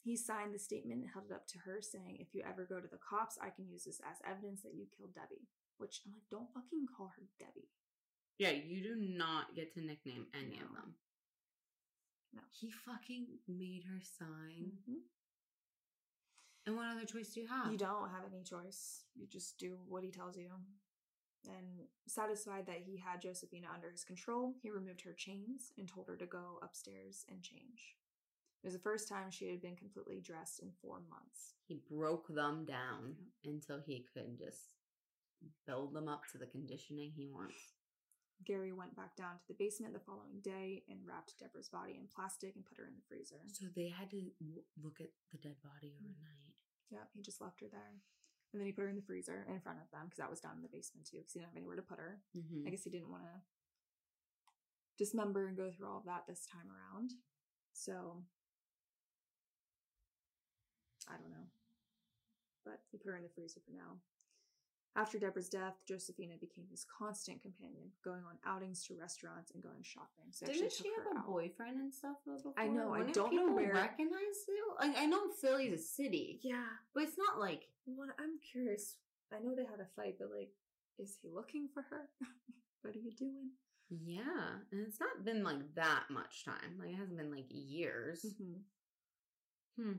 He signed the statement and held it up to her, saying, "If you ever go to the cops, I can use this as evidence that you killed Debbie." Which I'm like, don't fucking call her Debbie. Yeah, you do not get to nickname any of them. No. He fucking made her sign. Mm-hmm. And what other choice do you have? You don't have any choice. You just do what he tells you. And satisfied that he had Josefina under his control, he removed her chains and told her to go upstairs and change. It was the first time she had been completely dressed in 4 months. He broke them down until he could just build them up to the conditioning he wants. Gary went back down to the basement the following day and wrapped Deborah's body in plastic and put her in the freezer. So they had to look at the dead body overnight. Yeah, he just left her there. And then he put her in the freezer in front of them, because that was down in the basement too, because he didn't have anywhere to put her. Mm-hmm. I guess he didn't want to dismember and go through all of that this time around. So, I don't know. But he put her in the freezer for now. After Deborah's death, Josefina became his constant companion, going on outings to restaurants and going shopping. So didn't she have a boyfriend and stuff before? I know. I don't know where. Recognize you? I know Philly's a city. Yeah, but it's not like. Well, I'm curious. I know they had a fight, but like, is he looking for her? What are you doing? Yeah, and it's not been like that much time. Like it hasn't been like years. Mm-hmm. Hmm.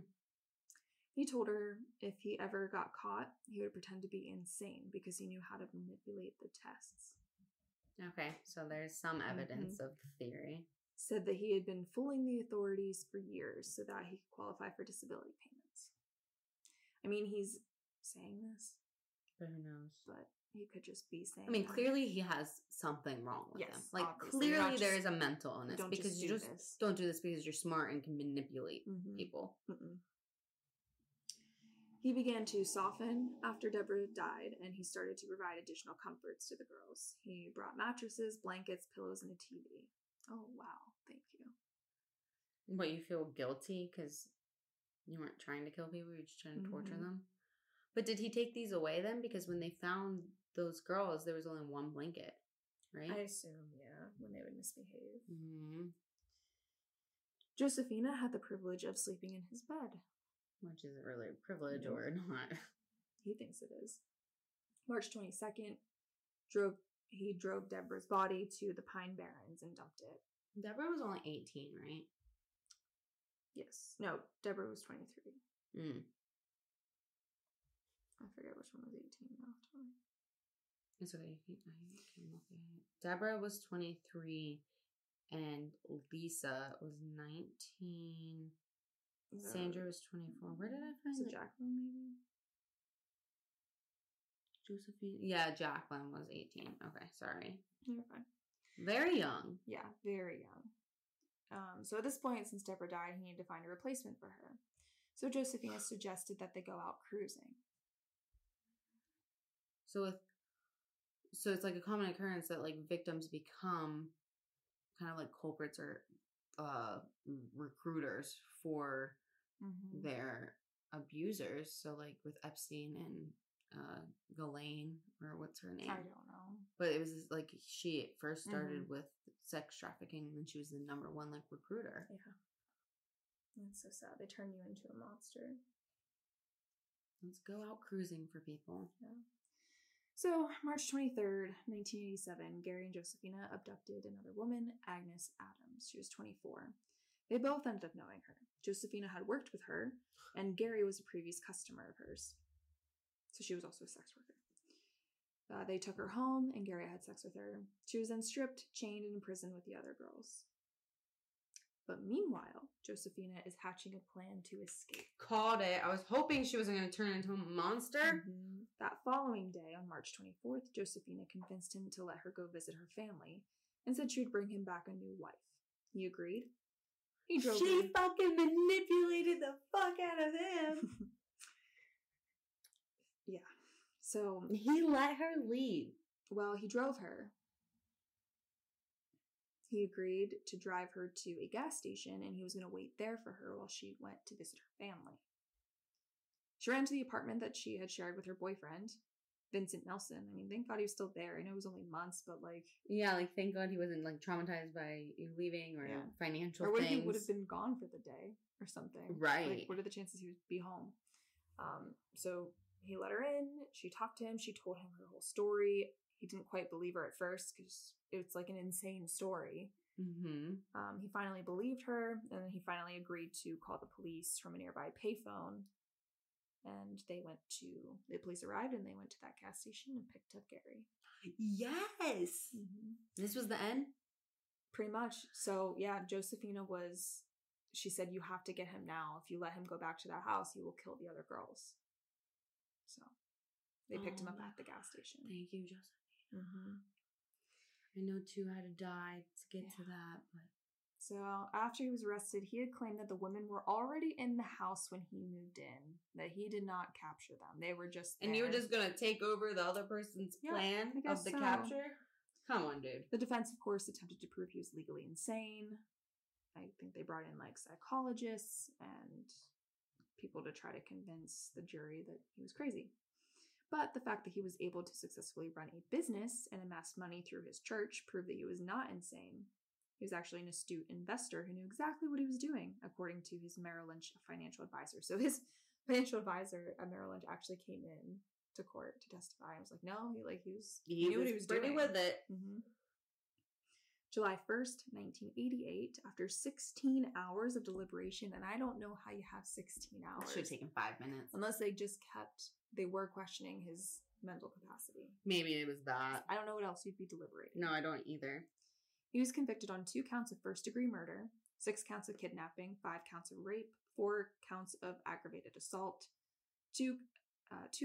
He told her if he ever got caught, he would pretend to be insane because he knew how to manipulate the tests. Okay, so there's some evidence of theory. Said that he had been fooling the authorities for years so that he could qualify for disability payments. I mean, he's saying this. But who knows? But he could just be saying clearly he has something wrong with him. Like, obviously. Clearly there is a mental illness because don't do this because you're smart and can manipulate people. Mm-mm. He began to soften after Deborah died, and he started to provide additional comforts to the girls. He brought mattresses, blankets, pillows, and a TV. Oh, wow. Thank you. What, you feel guilty because you weren't trying to kill people, you were just trying to torture them? But did he take these away then? Because when they found those girls, there was only one blanket, right? I assume, yeah, when they would misbehave. Mm-hmm. Josefina had the privilege of sleeping in his bed. Which isn't really a privilege or not. He thinks it is. March 22nd, he drove Deborah's body to the Pine Barrens and dumped it. Deborah was only 18, right? Yes. No, Deborah was 23. Mm. I forget which one was 18 now. It's okay. Deborah was 23 and Lisa was 19... Sandra was 24. Where did I find Jacqueline, maybe? Josephine? Yeah, Jacqueline was 18. Okay, sorry. You're fine. Very young. Yeah, very young. So at this point, since Deborah died, he needed to find a replacement for her. So Josefina suggested that they go out cruising. So it's like a common occurrence that like victims become kind of like culprits or recruiters for their abusers. So like with Epstein and Ghislaine, or what's her name? I don't know. But it was like she first started with sex trafficking, and she was the #1 like recruiter. Yeah. That's so sad. They turn you into a monster. Let's go out cruising for people. Yeah. So March 23rd, 1987, Gary and Josefina abducted another woman, Agnes Adams. She was 24. They both ended up knowing her. Josefina had worked with her, and Gary was a previous customer of hers. So she was also a sex worker. They took her home, and Gary had sex with her. She was then stripped, chained, and imprisoned with the other girls. But meanwhile, Josefina is hatching a plan to escape. Called it. I was hoping she wasn't going to turn into a monster. Mm-hmm. That following day, on March 24th, Josefina convinced him to let her go visit her family and said she would bring him back a new wife. He agreed. He drove She him. Fucking manipulated the fuck out of him. Yeah. So he let her leave. Well, he drove her. He agreed to drive her to a gas station, and he was going to wait there for her while she went to visit her family. She ran to the apartment that she had shared with her boyfriend, Vincent Nelson. I mean, thank God he was still there. I know it was only months, but like... Yeah, like thank God he wasn't like traumatized by you leaving or financial things. Or he would have been gone for the day or something. Right. Like, what are the chances he would be home? So he let her in. She talked to him. She told him her whole story. He didn't quite believe her at first because it's like an insane story. Mm-hmm. He finally believed her, and then he finally agreed to call the police from a nearby payphone. And they went to the police arrived, and they went to that gas station and picked up Gary. Yes, this was the end, pretty much. So yeah, Josefina was. She said, "You have to get him now. If you let him go back to that house, you will kill the other girls." So they picked him up at the gas station. Thank you, Joseph. Mm-hmm. I know too how to die to get to that, but so after he was arrested, he had claimed that the women were already in the house when he moved in, that he did not capture them. They were just there. And you were just gonna take over the other person's plan of the capture? Come on, dude. The defense, of course, attempted to prove he was legally insane. I think they brought in like psychologists and people to try to convince the jury that he was crazy. But the fact that he was able to successfully run a business and amass money through his church proved that he was not insane. He was actually an astute investor who knew exactly what he was doing, according to his Merrill Lynch financial advisor. So his financial advisor at Merrill Lynch actually came in to court to testify. I was like, no, he knew what he was doing. With it. Mm-hmm. July 1st, 1988, after 16 hours of deliberation, and I don't know how you have 16 hours. It should have taken 5 minutes. Unless they just kept... They were questioning his mental capacity. Maybe it was that. I don't know what else you'd be deliberating. No, I don't either. He was convicted on 2 counts of first-degree murder, 6 counts of kidnapping, 5 counts of rape, 4 counts of aggravated assault, 2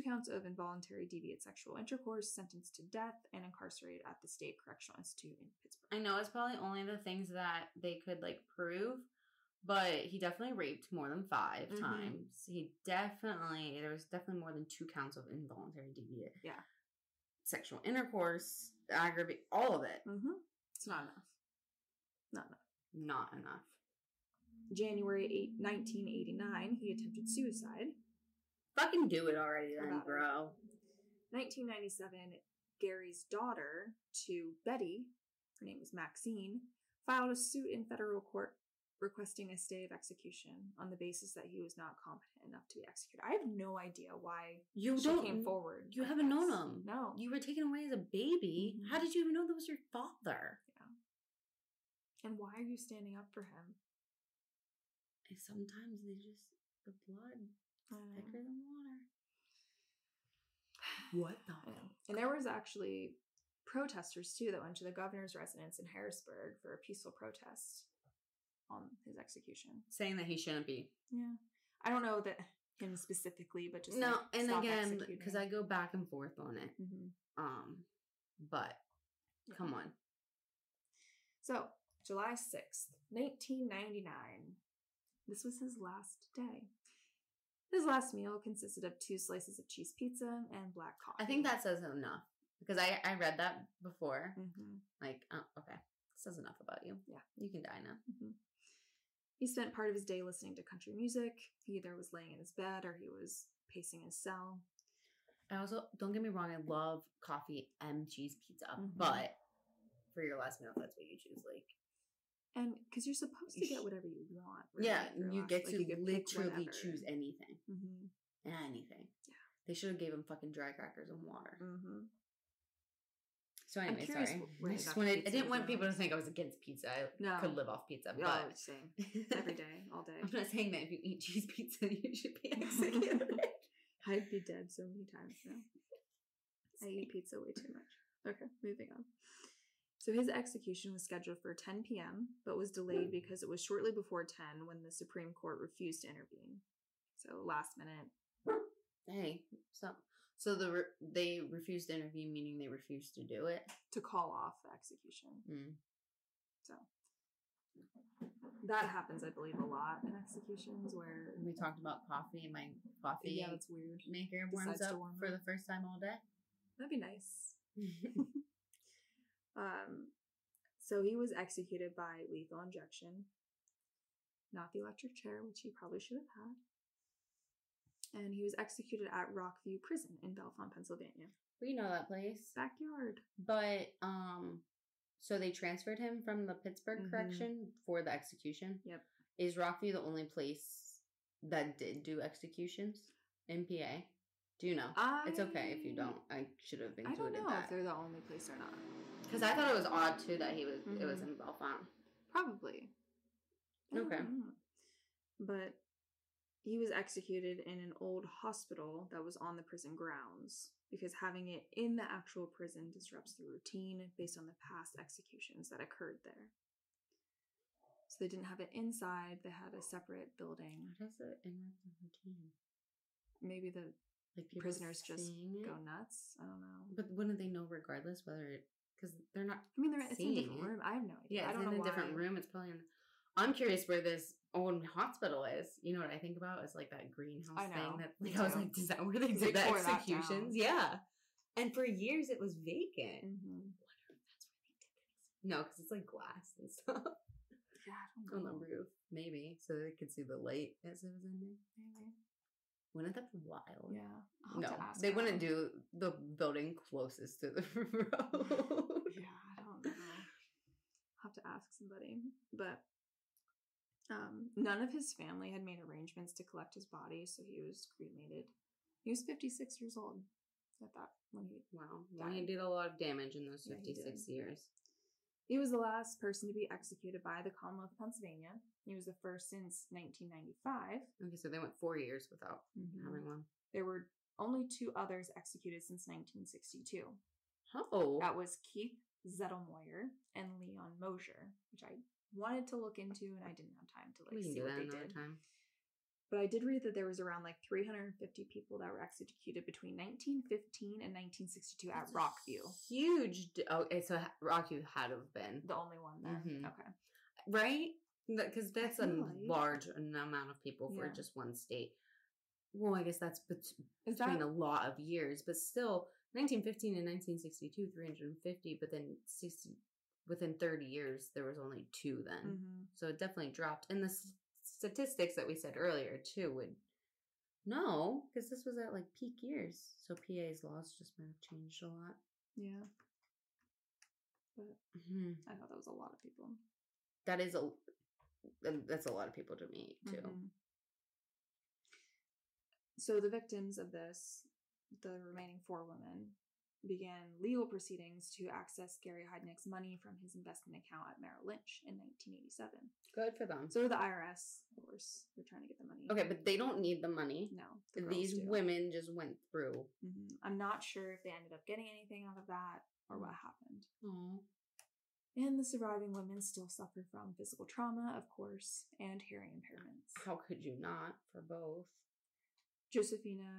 counts of involuntary deviant sexual intercourse, sentenced to death, and incarcerated at the State Correctional Institute in Pittsburgh. I know it's probably only the things that they could, like, prove. But he definitely raped more than 5 times. There was definitely more than 2 counts of involuntary deviant. Yeah. Sexual intercourse, aggravate, all of it. It's not enough. Not enough. January 8, 1989, he attempted suicide. Fucking do it already then, bro. 1997, Gary's daughter to Betty, her name was Maxine, filed a suit in federal court requesting a stay of execution on the basis that he was not competent enough to be executed. I have no idea why she came forward. You haven't known him. No. You were taken away as a baby. How did you even know that was your father? Yeah. And why are you standing up for him? And sometimes the blood is thicker than water. What the hell? And there was actually protesters, too, that went to the governor's residence in Harrisburg for a peaceful protest on his execution, saying that he shouldn't be. Yeah, I don't know that him specifically, but just no. Like, and again, because I go back and forth on it. But come on. So July 6th, 1999. This was his last day. His last meal consisted of 2 slices of cheese pizza and black coffee. I think that says enough, because I read that before. Mm-hmm. Like, oh, okay, this says enough about you. Yeah. You can die now. Mm-hmm. He spent part of his day listening to country music. He either was laying in his bed or he was pacing his cell. I also, don't get me wrong, I love coffee and cheese pizza, mm-hmm. but for your last meal, that's what you choose, like. And because you're supposed to get whatever you want. Really, yeah, you get to literally choose anything. Mm-hmm. Anything. Yeah. They should have gave him fucking dry crackers and water. Mm-hmm. So anyway, sorry. I didn't want people to think I was against pizza. I could live off pizza. No, but... same. Every day, all day. I'm not saying that if you eat cheese pizza, you should be executed. I'd be dead so many times now. I eat pizza way too much. Okay, moving on. So his execution was scheduled for 10 p.m., but was delayed because it was shortly before 10 when the Supreme Court refused to intervene. So last minute. Hey, so they refused to intervene, meaning they refused to do it? To call off the execution. Mm. So that happens, I believe, a lot in executions where... We talked about coffee and my coffee that's weird. Maker warms up for the first time all day. That'd be nice. So he was executed by lethal injection, not the electric chair, which he probably should have had. And he was executed at Rockview Prison in Bellefonte, Pennsylvania. We know that place. Backyard. But, so they transferred him from the Pittsburgh mm-hmm. correction for the execution. Yep. Is Rockview the only place that did do executions in PA? Do you know? It's okay if you don't. I should have included that. I don't know if they're the only place or not. Because I thought it was odd, too, that he was mm-hmm. it was in Bellefonte. Probably. Okay. But... He was executed in an old hospital that was on the prison grounds because having it in the actual prison disrupts the routine based on the past executions that occurred there. So they didn't have it inside. They had a separate building. How does it interrupt the routine? Maybe the prisoners just go nuts. I don't know. But wouldn't they know regardless whether it... Because they're not it's in a different room. I have no idea. Yeah, it's in a different room. It's probably in... I'm curious where this old hospital is. You know what I think about? It's like that greenhouse thing. I was like, is that where they did the executions? Yeah. And for years it was vacant. Mm-hmm. I wonder if that's where they did this. No, because it's like glass and stuff. Yeah, I don't know. On the roof. Maybe. So they could see the light as it was in there. Maybe. Wouldn't that be wild? Yeah. No, they wouldn't do the building closest to the road. Yeah, I don't know. I'll have to ask somebody. But... none of his family had made arrangements to collect his body, so he was cremated. He was 56 years old at that when he died. He did a lot of damage in those 56 years. He was the last person to be executed by the Commonwealth of Pennsylvania. He was the first since 1995. Okay, so they went 4 years without having one. There were only 2 others executed since 1962. Oh, that was Keith Zettelmoyer and Leon Mosher, which I wanted to look into, and I didn't have time to see what they did. But I did read that there was around 350 people that were executed between 1915 and 1962 at Rockview. Huge. Okay, so Rockview had to have been the only one then. Mm-hmm. Okay, right? Because that's a large amount of people for just one state. Well, I guess that's between a lot of years, but still, 1915 and 1962, 350, but then 60. Within 30 years, there was only 2 then. Mm-hmm. So it definitely dropped. And the statistics that we said earlier, too, would... No, because this was at, peak years. So PA's laws just might have changed a lot. Yeah. But I thought that was a lot of people. That's a lot of people to me, too. Mm-hmm. So the victims of this, the remaining 4 women... began legal proceedings to access Gary Heidnik's money from his investment account at Merrill Lynch in 1987. Good for them. So the IRS, of course, they're trying to get the money. Okay, but they don't need the money. No. These women just went through. Mm-hmm. I'm not sure if they ended up getting anything out of that or what happened. Aww. And the surviving women still suffer from physical trauma, of course, and hearing impairments. How could you not for both? Josefina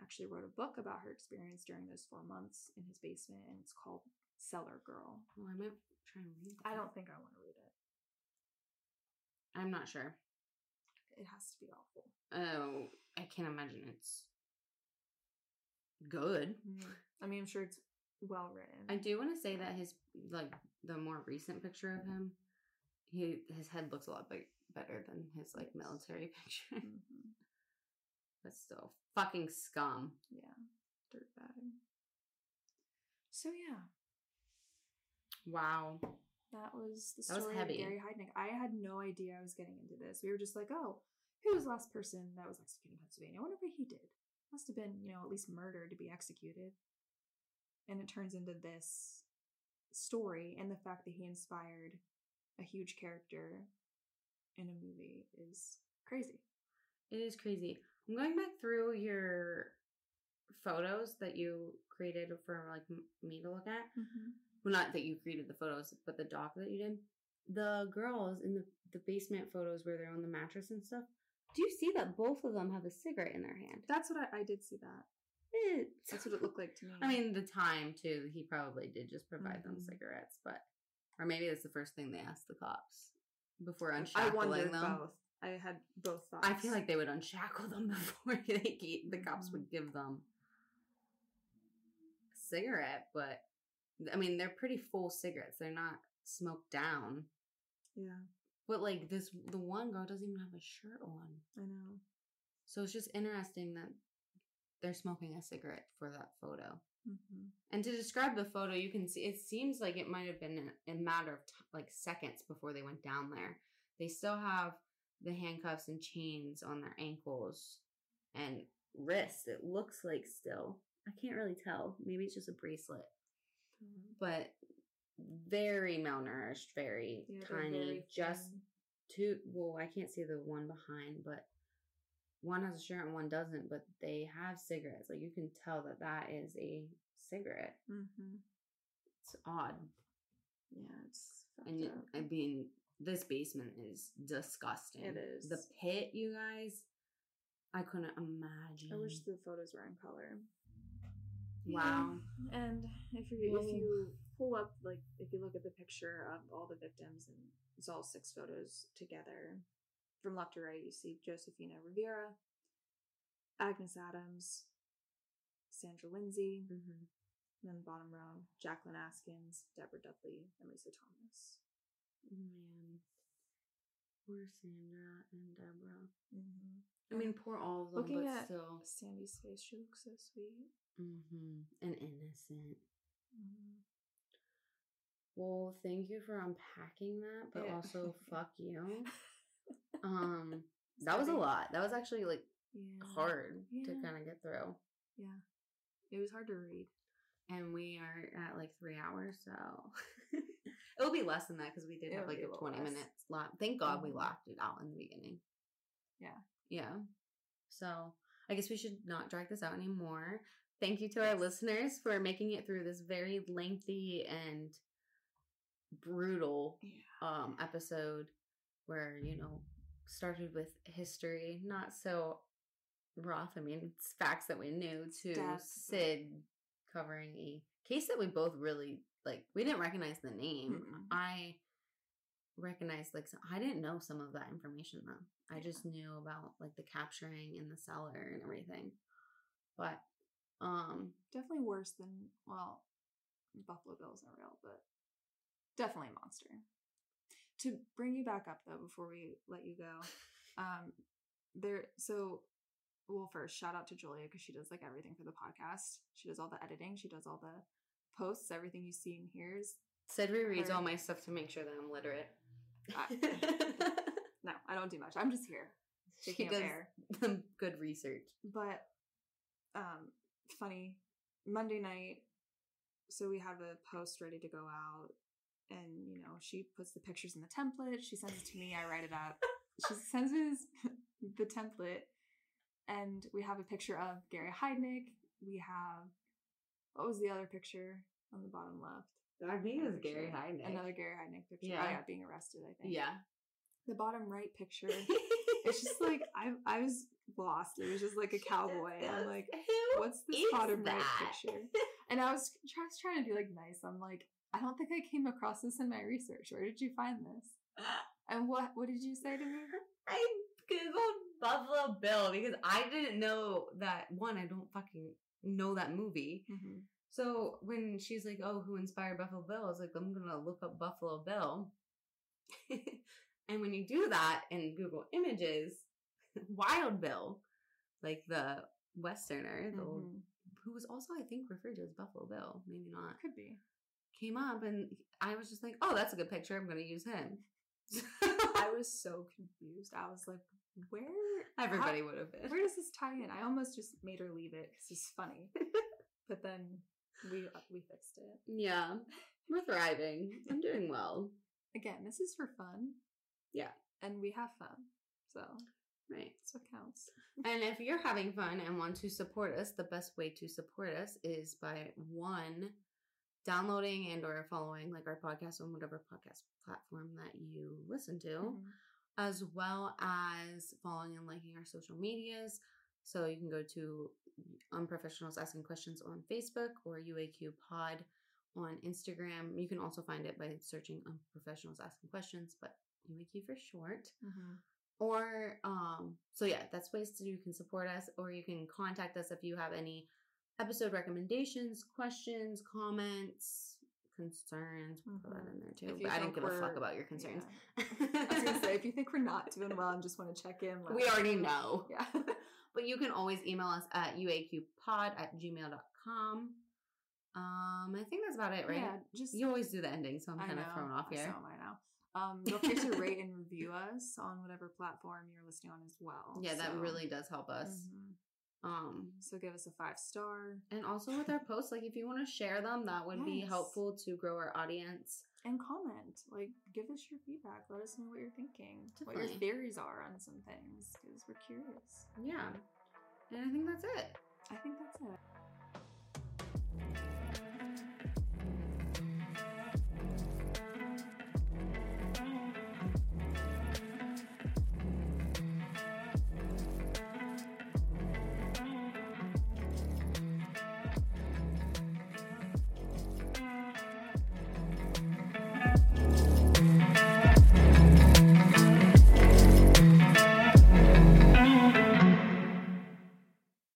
actually wrote a book about her experience during those 4 months in his basement, and it's called Cellar Girl. Well, I might try and read that. I don't think I want to read it. I'm not sure. It has to be awful. Oh, I can't imagine it's good. Mm-hmm. I mean, I'm sure it's well written. I do want to say that his, like, the more recent picture of him, his head looks a lot better than his, like, military picture. Mm-hmm. But still, fucking scum. Yeah. Dirtbag. So, yeah. Wow. That was the story of Gary Heidnik. I had no idea I was getting into this. We were just like, oh, who was the last person that was executed in Pennsylvania? I wonder what he did. Must have been, you know, at least murdered to be executed. And it turns into this story, and the fact that he inspired a huge character in a movie is crazy. It is crazy. I'm going back through your photos that you created for, like, me to look at. Mm-hmm. Well, not that you created the photos, but the doc that you did. The girls in the basement photos where they're on the mattress and stuff. Do you see that both of them have a cigarette in their hand? That's what I did see that. That's what it looked like to me. I mean, the time, too. He probably did just provide them cigarettes, but... Or maybe that's the first thing they asked the cops before unshackling them. I wondered both. I had both thoughts. I feel like they would unshackle them before the cops would give them a cigarette, but... I mean, they're pretty full cigarettes. They're not smoked down. Yeah. But, like, the one girl doesn't even have a shirt on. I know. So it's just interesting that they're smoking a cigarette for that photo. Mm-hmm. And to describe the photo, you can see, it seems like it might have been a matter of, like, seconds before they went down there. They still have the handcuffs and chains on their ankles and wrists, it looks like still. I can't really tell. Maybe it's just a bracelet. But very malnourished, very tiny, very just two. Well, I can't see the one behind, but one has a shirt and one doesn't, but they have cigarettes. Like, you can tell that is a cigarette. Mm-hmm. It's odd. Yeah, it's fucked up. I mean, this basement is disgusting. It is. The pit, you guys, I couldn't imagine. I wish the photos were in color. Wow. And if you pull up, like, if you look at the picture of all the victims, and it's all 6 photos together from left to right, you see Josefina Rivera, Agnes Adams, Sandra Lindsay, and then the bottom row, Jacqueline Askins, Deborah Dudley, and Lisa Thomas. Man. Poor Sandra and Deborah. Mm-hmm. I mean, poor all of them, looking but still. Looking at Sandy's face, she looks so sweet. Mm-hmm. And innocent. Mm-hmm. Well, thank you for unpacking that, but also fuck you. That was a lot. That was actually, like, hard to kind of get through. Yeah. It was hard to read. And we are at, like, 3 hours, so it'll be less than that because we did have, like, a 20-minute slot. Thank God we locked it out in the beginning. Yeah. Yeah. So I guess we should not drag this out anymore. Thank you to our listeners for making it through this very lengthy and brutal episode where, you know, started with history, not so rough. I mean, it's facts that we knew, to Sid covering a case that we both really, like, we didn't recognize the name. Mm-hmm. I recognized, like, I didn't know some of that information, though. I just knew about, like, the capturing in the cellar and everything. But definitely worse than, well, Buffalo Bill isn't real, but definitely a monster. To bring you back up, though, before we let you go, well, first, shout out to Julia, because she does, like, everything for the podcast. She does all the editing. She does all the posts. Everything you see and hear is Sidri reads all my stuff to make sure that I'm literate. No, I don't do much. I'm just here. She does good research. But funny, Monday night, so we have a post ready to go out. And, you know, she puts the pictures in the template. She sends it to me. I write it up. She sends us the template. And we have a picture of Gary Heidnik. We have, what was the other picture on the bottom left? I think it was Gary Heidnik. Another Gary Heidnik picture. Yeah. Oh, yeah, being arrested, I think. Yeah. The bottom right picture, it's just like, I was lost. It was just like a cowboy. And I'm like, what's this bottom right picture? And I was trying to be, like, nice. I'm like, I don't think I came across this in my research. Where did you find this? And what did you say to me? I Googled Buffalo Bill because I didn't know that. One, I don't fucking know that movie. Mm-hmm. So when she's like, oh, who inspired Buffalo Bill? I was like, I'm going to look up Buffalo Bill. And when you do that in Google Images, Wild Bill, like the Westerner, the old, who was also, I think, referred to as Buffalo Bill, maybe not. Could be. Came up, and I was just like, oh, that's a good picture. I'm going to use him. I was so confused. I was like, where? Everybody would have been. Where does this tie in? I almost just made her leave it because it's funny. But then we fixed it. Yeah. We're thriving. I'm doing well. Again, this is for fun. Yeah. And we have fun. So. Right. That's what counts. And if you're having fun and want to support us, the best way to support us is by, one, downloading and or following like our podcast on whatever podcast platform that you listen to, as well as following and liking our social medias. So you can go to Unprofessionals Asking Questions on Facebook or UAQ Pod on Instagram. You can also find it by searching Unprofessionals Asking Questions, but UAQ for short. Or, so yeah, that's ways that you can support us, or you can contact us if you have any episode recommendations, questions, comments, concerns. We'll put that in there too. But I don't give a fuck about your concerns. Yeah. I was going to say, if you think we're not doing well and just want to check in. We already know. Yeah. But you can always email us at uaqpod@gmail.com. I think that's about it, right? Yeah. Just, you always do the ending, so I'm kind of thrown off here. So I know. Don't forget to rate and review us on whatever platform you're listening on as well. Yeah, that really does help us. So give us a 5-star. And also with our posts, like if you want to share them, that would be helpful to grow our audience. And comment. Like give us your feedback. Let us know what you're thinking. Definitely. What your theories are on some things, because we're curious. Yeah. And I think that's it.